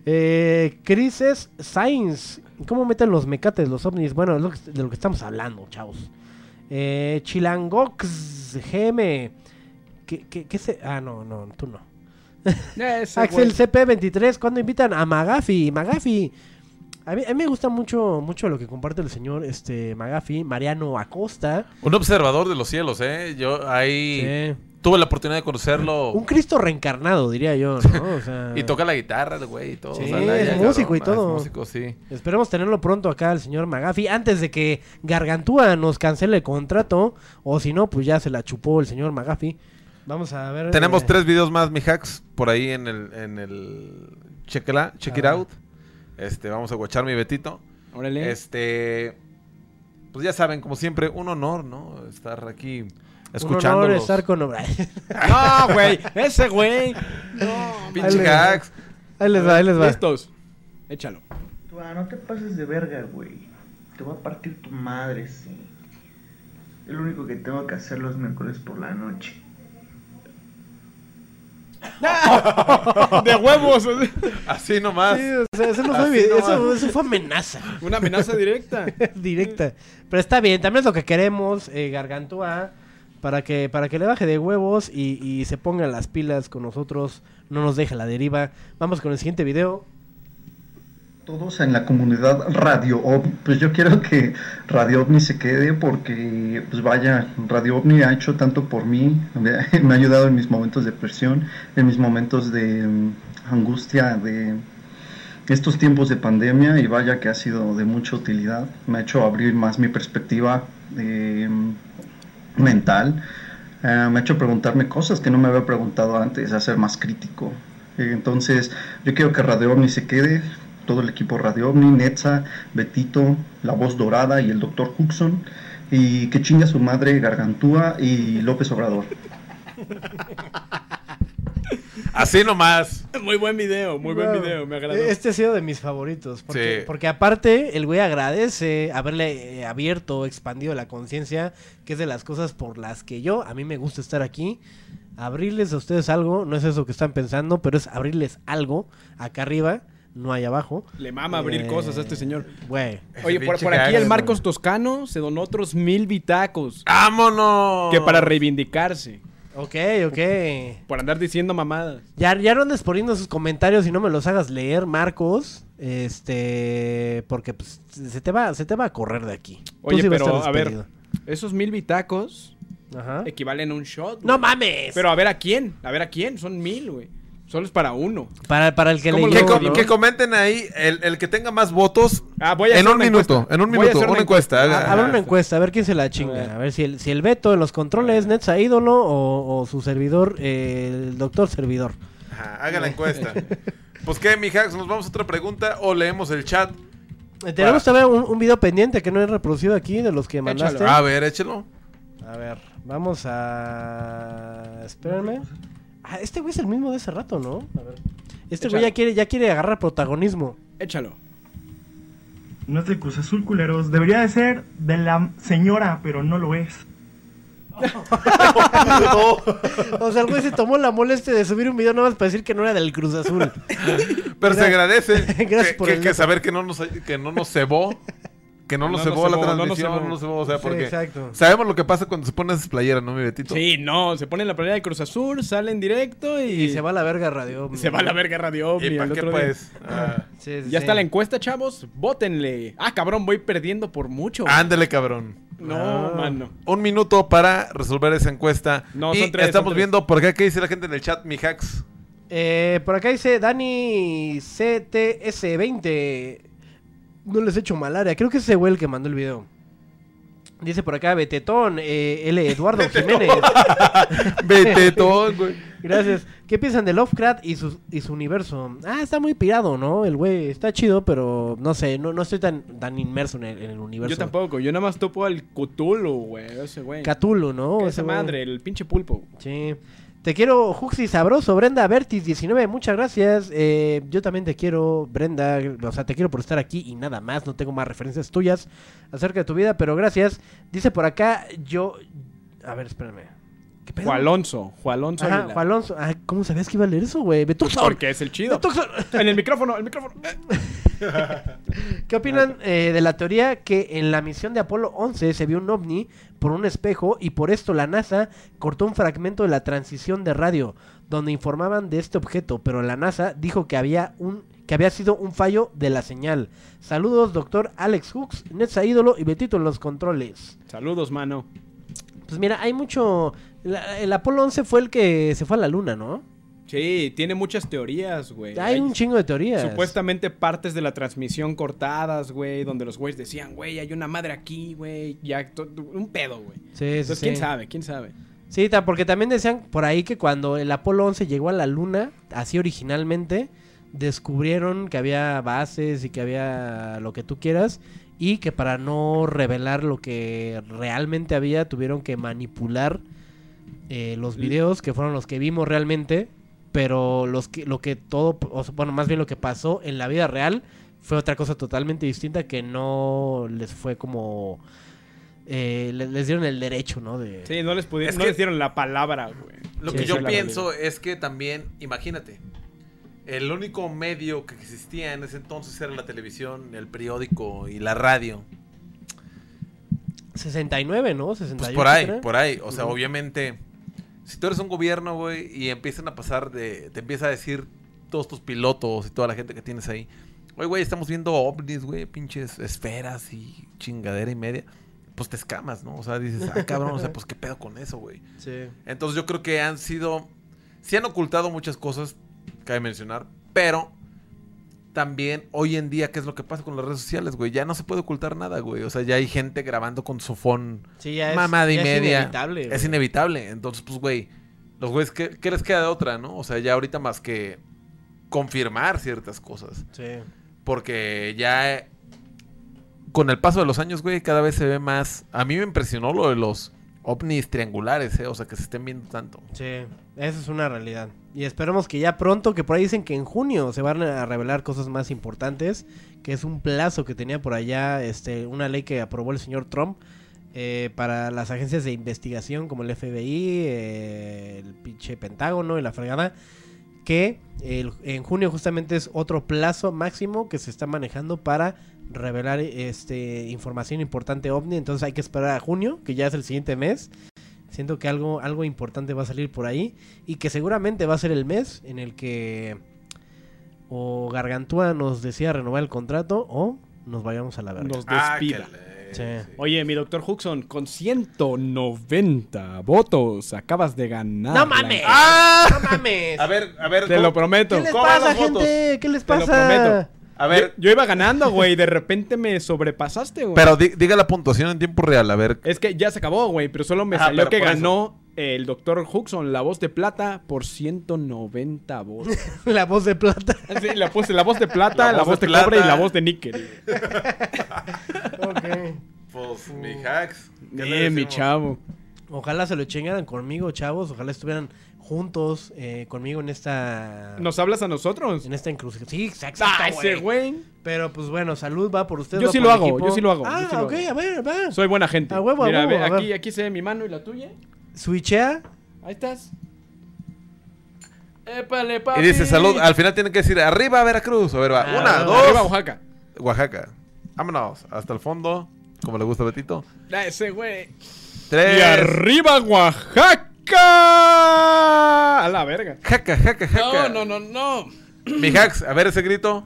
eh, Crisis Science, ¿cómo meten los mecates, los ovnis? Bueno, es lo que, de lo que estamos hablando, chavos. Eh, Chilangox G M. ¿Qué, qué, qué se...? Ah, no, no, tú no. Axel C P veintitrés, ¿cuándo invitan a Magafi? Magafi. A mí, a mí me gusta mucho mucho lo que comparte el señor este Magafi, Mariano Acosta. Un observador de los cielos, ¿eh? Yo ahí sí. Tuve la oportunidad de conocerlo. Un Cristo reencarnado, diría yo, ¿no? O sea... y toca la guitarra, güey, y todo. Sí, o sea, la, es ya, músico cabrón, y todo. Es músico, sí. Esperemos tenerlo pronto acá al señor Magafi antes de que Gargantúa nos cancele el contrato. O si no, pues ya se la chupó el señor Magafi. Vamos a ver. Tenemos eh... tres videos más, mi hacks, por ahí en el... En el... Chequela, check it out. Este, vamos a guachar mi Betito. Órale. Este, pues ya saben, como siempre, un honor, ¿no? Estar aquí escuchándolos. Un honor estar con O'Brien. ¡No, güey! ¡Ese güey! ¡No! ¡Pinche hacks! Ahí les va, ahí les va. Estos. Échalo. Tú, no te pases de verga, güey. Te va a partir tu madre, sí. Es lo único que tengo que hacer los miércoles por la noche. De huevos. Así nomás. Sí, o sea, eso, no fue, Así nomás. Eso, eso fue amenaza. Una amenaza directa. Directa. Pero está bien, también es lo que queremos, eh, Gargantúa, para que, para que le baje de huevos y, y se ponga las pilas con nosotros. No nos deje la deriva. Vamos con el siguiente video. Todos en la comunidad Radio OVNI, pues yo quiero que Radio OVNI se quede porque, pues vaya, Radio OVNI ha hecho tanto por mí, me ha ayudado en mis momentos de depresión, en mis momentos de angustia, de estos tiempos de pandemia, y vaya que ha sido de mucha utilidad, me ha hecho abrir más mi perspectiva eh, mental, eh, me ha hecho preguntarme cosas que no me había preguntado antes, a ser más crítico, eh, entonces yo quiero que Radio OVNI se quede. Todo el equipo Radio OVNI, Netza, Betito, La Voz Dorada y el doctor Huxon. Y que chinga su madre Gargantúa y López Obrador. Así nomás. Muy buen video, muy bueno, buen video, me agradó. Este ha sido de mis favoritos. Porque, sí. Porque aparte, el güey agradece haberle abierto, expandido la conciencia, que es de las cosas por las que yo, a mí me gusta estar aquí. Abrirles a ustedes algo, no es eso que están pensando, pero es abrirles algo acá arriba. No hay abajo. Le mama abrir eh, cosas a este señor. Güey. Oye, por, por aquí el Marcos Toscano se donó otros mil bitacos. ¡Vámonos! Que para reivindicarse. Ok, ok. Por andar diciendo mamadas. Ya, ya no andes poniendo sus comentarios y no me los hagas leer, Marcos. Este... Porque pues, se, te va, se te va a correr de aquí. Oye, sí, pero a, a ver. Esos mil bitacos, ajá, equivalen a un shot, güey. ¡No mames! Pero a ver a quién. A ver a quién. Son mil, güey. Solo es para uno. Para, para el que le que, com que comenten ahí el, el que tenga más votos. Ah, voy a en, hacer un minuto, encuesta. en un minuto, en un minuto, una encuesta. encuesta. Habrá una encuesta, a ver quién se la chinga. A ver si el, si el veto en los controles es Netza Ídolo o, o su servidor, eh, el doctor servidor. Ajá, haga la encuesta. Pues qué, mi Hacks, nos vamos a otra pregunta o leemos el chat. Tenemos también un, un video pendiente que no he reproducido aquí de los que mandaste. Échalo. A ver, échelo. A ver, vamos a... Espérenme. Ah, este güey es el mismo de hace rato, ¿no? A ver. Este Échalo. güey ya quiere, ya quiere agarrar protagonismo. Échalo. No es de Cruz Azul, culeros. Debería de ser de la señora, pero no lo es. Oh. O sea, el güey se tomó la molestia de subir un video nada más para decir que no era del Cruz Azul. Pero se agradece. Gracias que, por que, el que saber que no nos que no nos cebó, que no, no nos cebó no la cebó, transmisión, no nos, no nos cebó, o sea, porque sí, sabemos lo que pasa cuando se pone esa playera, ¿no, mi Betito? Sí, no, se pone la playera de Cruz Azul, sale en directo y, y se va a la verga RadiOvni. Se va a la verga RadiOvni. ¿Y para qué pues? Ah. Sí, sí, ya sí. está la encuesta, chavos, vótenle. Ah, cabrón, voy perdiendo por mucho. Ándale, cabrón. No, ah. mano. Un minuto para resolver esa encuesta. No, y son tres, estamos son tres. viendo por acá qué dice la gente en el chat, mi Hacks. Eh, por acá dice Dani C T S veinte. No les he hecho malaria. Creo que es ese güey el que mandó el video. Dice por acá Betetón, eh, L. Eduardo Jiménez. Betetón, güey. Gracias. ¿Qué piensan de Lovecraft y su, y su universo? Ah, está muy pirado, ¿no? El güey está chido, pero no sé, no, no estoy tan, tan inmerso en el, en el universo. Yo tampoco, yo nada más topo al Cthulhu, güey, ese güey. Cthulhu, ¿no? Esa ese madre, güey. El pinche pulpo. Sí. Te quiero, Juxi Sabroso, Brenda Vertis diecinueve, muchas gracias. Eh, yo también te quiero, Brenda, o sea, te quiero por estar aquí y nada más, no tengo más referencias tuyas acerca de tu vida, pero gracias. Dice por acá, yo... A ver, espérame. ¿Qué pedo? Juan Alonso, Juan Alonso. Ajá, Juan Alonso. Ah, ¿cómo sabías que iba a leer eso, güey? Pues porque es el chido. En el micrófono, el micrófono. ¿Qué opinan eh, de la teoría que en la misión de Apolo once se vio un ovni por un espejo y por esto la NASA cortó un fragmento de la transición de radio donde informaban de este objeto, pero la NASA dijo que había un que había sido un fallo de la señal? Saludos, doctor Alex Hooks, Netza Ídolo y Betito en los controles. Saludos, mano. Pues mira, hay mucho... La, el Apolo once fue el que se fue a la luna, ¿no? Sí, tiene muchas teorías, güey. Hay, Hay un chingo de teorías. Supuestamente partes de la transmisión cortadas, güey, donde los güeyes decían, güey, hay una madre aquí, güey, ya, un pedo, güey. Sí, Entonces, sí, quién sí. sabe, quién sabe. Sí, porque también decían por ahí que cuando el Apolo once llegó a la luna, así originalmente, descubrieron que había bases y que había lo que tú quieras, y que para no revelar lo que realmente había, tuvieron que manipular eh, los videos, que fueron los que vimos realmente. Pero los que, lo que todo, o sea, bueno, más bien lo que pasó en la vida real fue otra cosa totalmente distinta que no les fue como... Eh, les, les dieron el derecho, ¿no? De... Sí, no les pudieron, no les dieron la palabra, güey. Lo sí, que yo pienso realidad. es que también, imagínate, el único medio que existía en ese entonces era la televisión, el periódico y la radio. sesenta y nueve, ¿no? sesenta y ocho, pues por ahí, ¿verdad? por ahí. O sea, uh-huh. obviamente... Si tú eres un gobierno, güey, y empiezan a pasar de... Te empieza a decir todos tus pilotos y toda la gente que tienes ahí. Oye, güey, estamos viendo ovnis, güey, pinches esferas y chingadera y media. Pues te escamas, ¿no? O sea, dices, ah, cabrón, o sea, pues qué pedo con eso, güey. Sí. Entonces yo creo que han sido... Sí han ocultado muchas cosas, cabe mencionar, pero... También hoy en día, ¿qué es lo que pasa con las redes sociales, güey? Ya no se puede ocultar nada, güey. O sea, ya hay gente grabando con su phone. Sí, ya es, mamada y ya media. Es inevitable. Es güey. inevitable. Entonces, pues, güey, los güeyes, ¿qué, ¿qué les queda de otra, no? O sea, ya ahorita más que confirmar ciertas cosas. Sí. Porque ya eh, con el paso de los años, güey, cada vez se ve más... A mí me impresionó lo de los ovnis triangulares, ¿eh? O sea, que se estén viendo tanto. Sí, eso es una realidad. Y esperemos que ya pronto, que por ahí dicen que en junio se van a revelar cosas más importantes, que es un plazo que tenía por allá este una ley que aprobó el señor Trump eh, para las agencias de investigación como el F B I, eh, el pinche Pentágono y la fregada, que el, en junio justamente es otro plazo máximo que se está manejando para revelar este información importante ovni, entonces hay que esperar a junio, que ya es el siguiente mes. Siento que algo, algo importante va a salir por ahí y que seguramente va a ser el mes en el que o Gargantúa nos decida renovar el contrato o nos vayamos a la verga. Nos despida. Ah, Sí. Oye, mi doctor Huxon, con ciento noventa votos acabas de ganar. ¡No mames! La... ¡Ah! ¡No mames! A ver, a ver. Te lo prometo. ¿Qué les pasa, gente? ¿Qué les pasa? Te lo prometo. A ver. Yo, yo iba ganando, güey. De repente me sobrepasaste, güey. Pero diga la puntuación en tiempo real, a ver. Es que ya se acabó, güey. Pero solo me Ajá, salió que ganó eso. El doctor Huxon, la voz de plata, por ciento noventa votos. La voz de plata. Sí, la, pues, la voz de plata, la, la voz, voz de, de cobre y la voz de níquel. Ok. Pues, uh. mi hacks. Eh, mi chavo. Ojalá se lo chingaran conmigo, chavos. Ojalá estuvieran juntos eh, conmigo en esta... ¿Nos hablas a nosotros? En esta encrucijada. Sí, exacto, ah, ese güey. Pero, pues, bueno, salud va por ustedes. Yo sí lo hago, yo sí lo hago. Ah, sí ok, hago. A ver, va. Soy buena gente. A huevo, Mira, a huevo. A ver, a aquí, ver. Aquí se ve mi mano y la tuya. Switchea. Ahí estás. Épale, papi. Y dice salud. Al final tienen que decir, arriba, Veracruz. A ver, va. Ah, Una, no, dos. Arriba, Oaxaca. Oaxaca. Vámonos. Hasta el fondo, como le gusta a Betito. Da ese güey. Tres. Y arriba, Oaxaca. ¡A la verga! ¡Jaca, jaca, jaca! No, no, no, no. Mi hacks, a ver ese grito.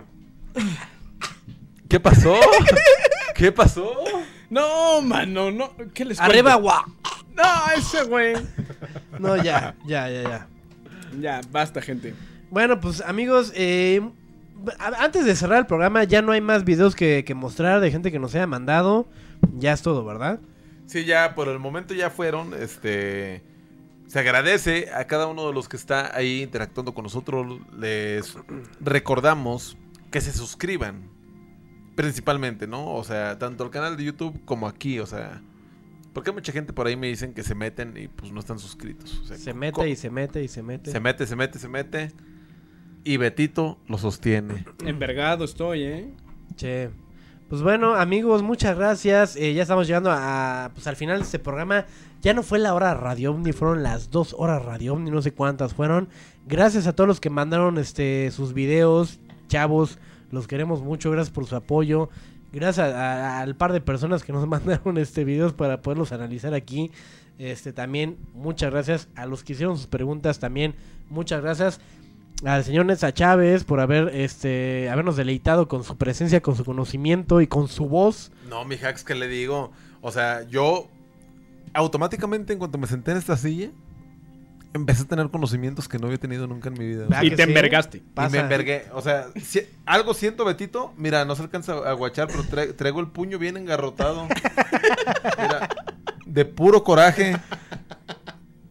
¿Qué pasó? ¿Qué pasó? No, mano, no. ¿Qué les cuento? ¡Arriba, guau! No, ese güey. No, ya, ya, ya, ya. Ya, basta, gente. Bueno, pues, amigos, eh, antes de cerrar el programa, ya no hay más videos que, que mostrar de gente que nos haya mandado. Ya es todo, ¿verdad? Sí, ya, por el momento ya fueron, este... Se agradece a cada uno de los que está ahí interactuando con nosotros. Les recordamos que se suscriban, principalmente, ¿no? O sea, tanto al canal de YouTube como aquí, o sea... Porque mucha gente por ahí me dicen que se meten y pues no están suscritos. O sea, se mete y se mete y se mete. Se mete, se mete, se mete. Y Betito lo sostiene. Envergado estoy, ¿eh? Che... Pues bueno, amigos, muchas gracias. Eh, ya estamos llegando a, pues, al final de este programa. Ya no fue la hora RadioVni, fueron las dos horas RadioVni, no sé cuántas fueron. Gracias a todos los que mandaron este sus videos, chavos, los queremos mucho, gracias por su apoyo. Gracias a, a, al par de personas que nos mandaron este videos para poderlos analizar aquí. Este también, muchas gracias a los que hicieron sus preguntas también, muchas gracias. Al señor Netza Chávez por haber este habernos deleitado con su presencia, con su conocimiento y con su voz. No, mi hacks, que le digo. O sea, yo automáticamente en cuanto me senté en esta silla, empecé a tener conocimientos que no había tenido nunca en mi vida. Y te sí? envergaste. Pasa. Y me envergué. O sea, si, algo siento, Betito. Mira, no se alcanza a guachar, pero tra traigo el puño bien engarrotado. Mira, de puro coraje.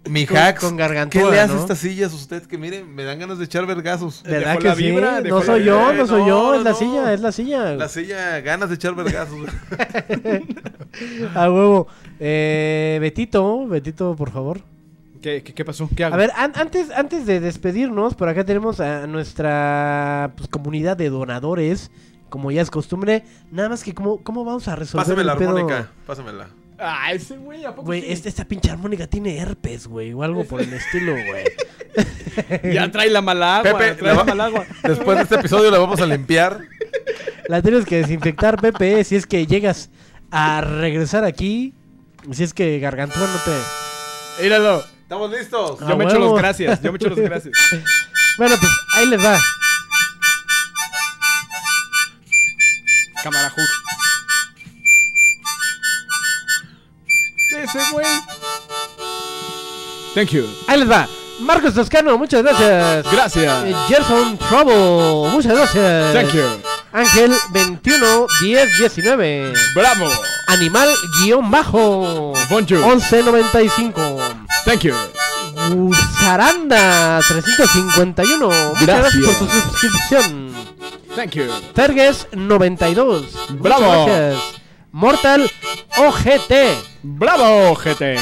Mi con, hacks, con Gargantúa, ¿qué le hace, ¿no?, estas sillas a usted? Que miren, me dan ganas de echar vergazos. ¿Verdad que sí? No soy yo, no soy yo, es la silla, es la silla. La silla, ganas de echar vergazos. A huevo. Eh, Betito, Betito, por favor. ¿Qué, qué, qué pasó? ¿Qué hago? A ver, an antes, antes de despedirnos, por acá tenemos a nuestra, pues, comunidad de donadores, como ya es costumbre. Nada más que, ¿cómo, cómo vamos a resolver Pásame el la pedo? Armónica, pásamela. Ah, ese güey, ¿a poco? Güey, sí? este, esta pinche armónica tiene herpes, güey, o algo por el estilo, güey. Ya trae la mala agua, Pepe, trae la mala agua. Después de este episodio la vamos a limpiar. La tienes que desinfectar, Pepe, si es que llegas a regresar aquí. Si es que Gargantúa no te... Míralo. Estamos listos. Ah, yo me bueno. echo los gracias, yo me echo los gracias. Bueno, pues, ahí les va. Cámara, Hux. Ese güey. Thank you. Ahí les va. Marcos Toscano, muchas gracias. Gracias. Eh, Gerson Trouble, muchas gracias. Thank you. Ángel veintiuno diez diecinueve. Bravo. Animal guión bajo. Bonjour. once noventa y cinco. Thank you. Gusaranda trescientos cincuenta y uno. Muchas gracias, gracias por tu suscripción. Thank you. Tergues noventa y dos. Bravo. Muchas gracias. Mortal O G T. Bravo, O G T.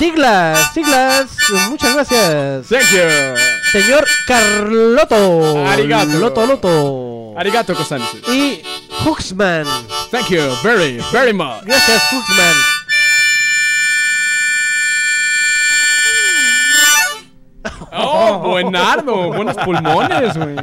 Diglas, Diglas, muchas gracias. Thank you. Señor Carloto. Arigato. Loto, Loto. Arigato, Cosanti. Y Huxman. Thank you very, very much. Gracias, Huxman. Oh, buenardo, buenos pulmones, güey.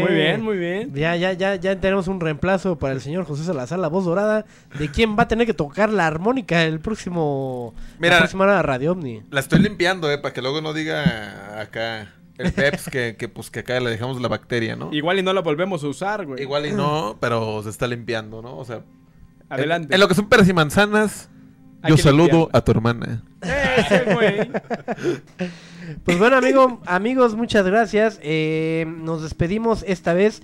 Muy bien, muy bien. Ya, ya, ya, ya tenemos un reemplazo para el señor José Salazar, la voz dorada, de quien va a tener que tocar la armónica el próximo. Mira, la próxima hora de RadioVni. La estoy limpiando, eh, para que luego no diga acá el Peps que, que pues que acá le dejamos la bacteria, ¿no? Igual y no la volvemos a usar, güey. Igual y no, pero se está limpiando, ¿no? O sea, Adelante. En, en lo que son peras y manzanas, yo saludo limpiarla. a tu hermana. ¡Ese güey! Pues bueno, amigo, amigos, muchas gracias. Eh, nos despedimos esta vez.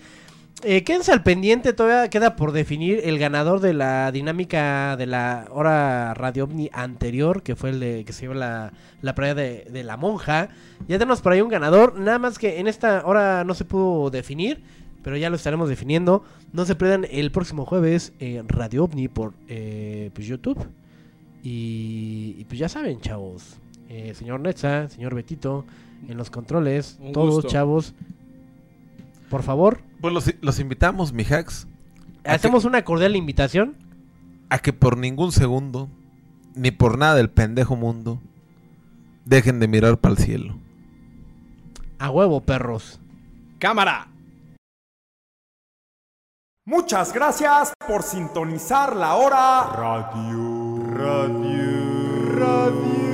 Eh, quédense al pendiente, todavía queda por definir el ganador de la dinámica de la hora RadioOvni anterior, que fue el de, que se llevó la, la playa de, de la monja. Ya tenemos por ahí un ganador, nada más que en esta hora no se pudo definir, pero ya lo estaremos definiendo. No se pierdan el próximo jueves eh, RadioOvni por eh, pues YouTube. Y, y pues ya saben, chavos, eh, señor Netza, señor Betito, en los controles, un todos gusto. Chavos. Por favor. Pues los, los invitamos, mi hacks. Hacemos que, una cordial invitación. A que por ningún segundo, ni por nada del pendejo mundo, dejen de mirar para el cielo. A huevo, perros. ¡Cámara! Muchas gracias por sintonizar la hora. Radio. Radio. Radio.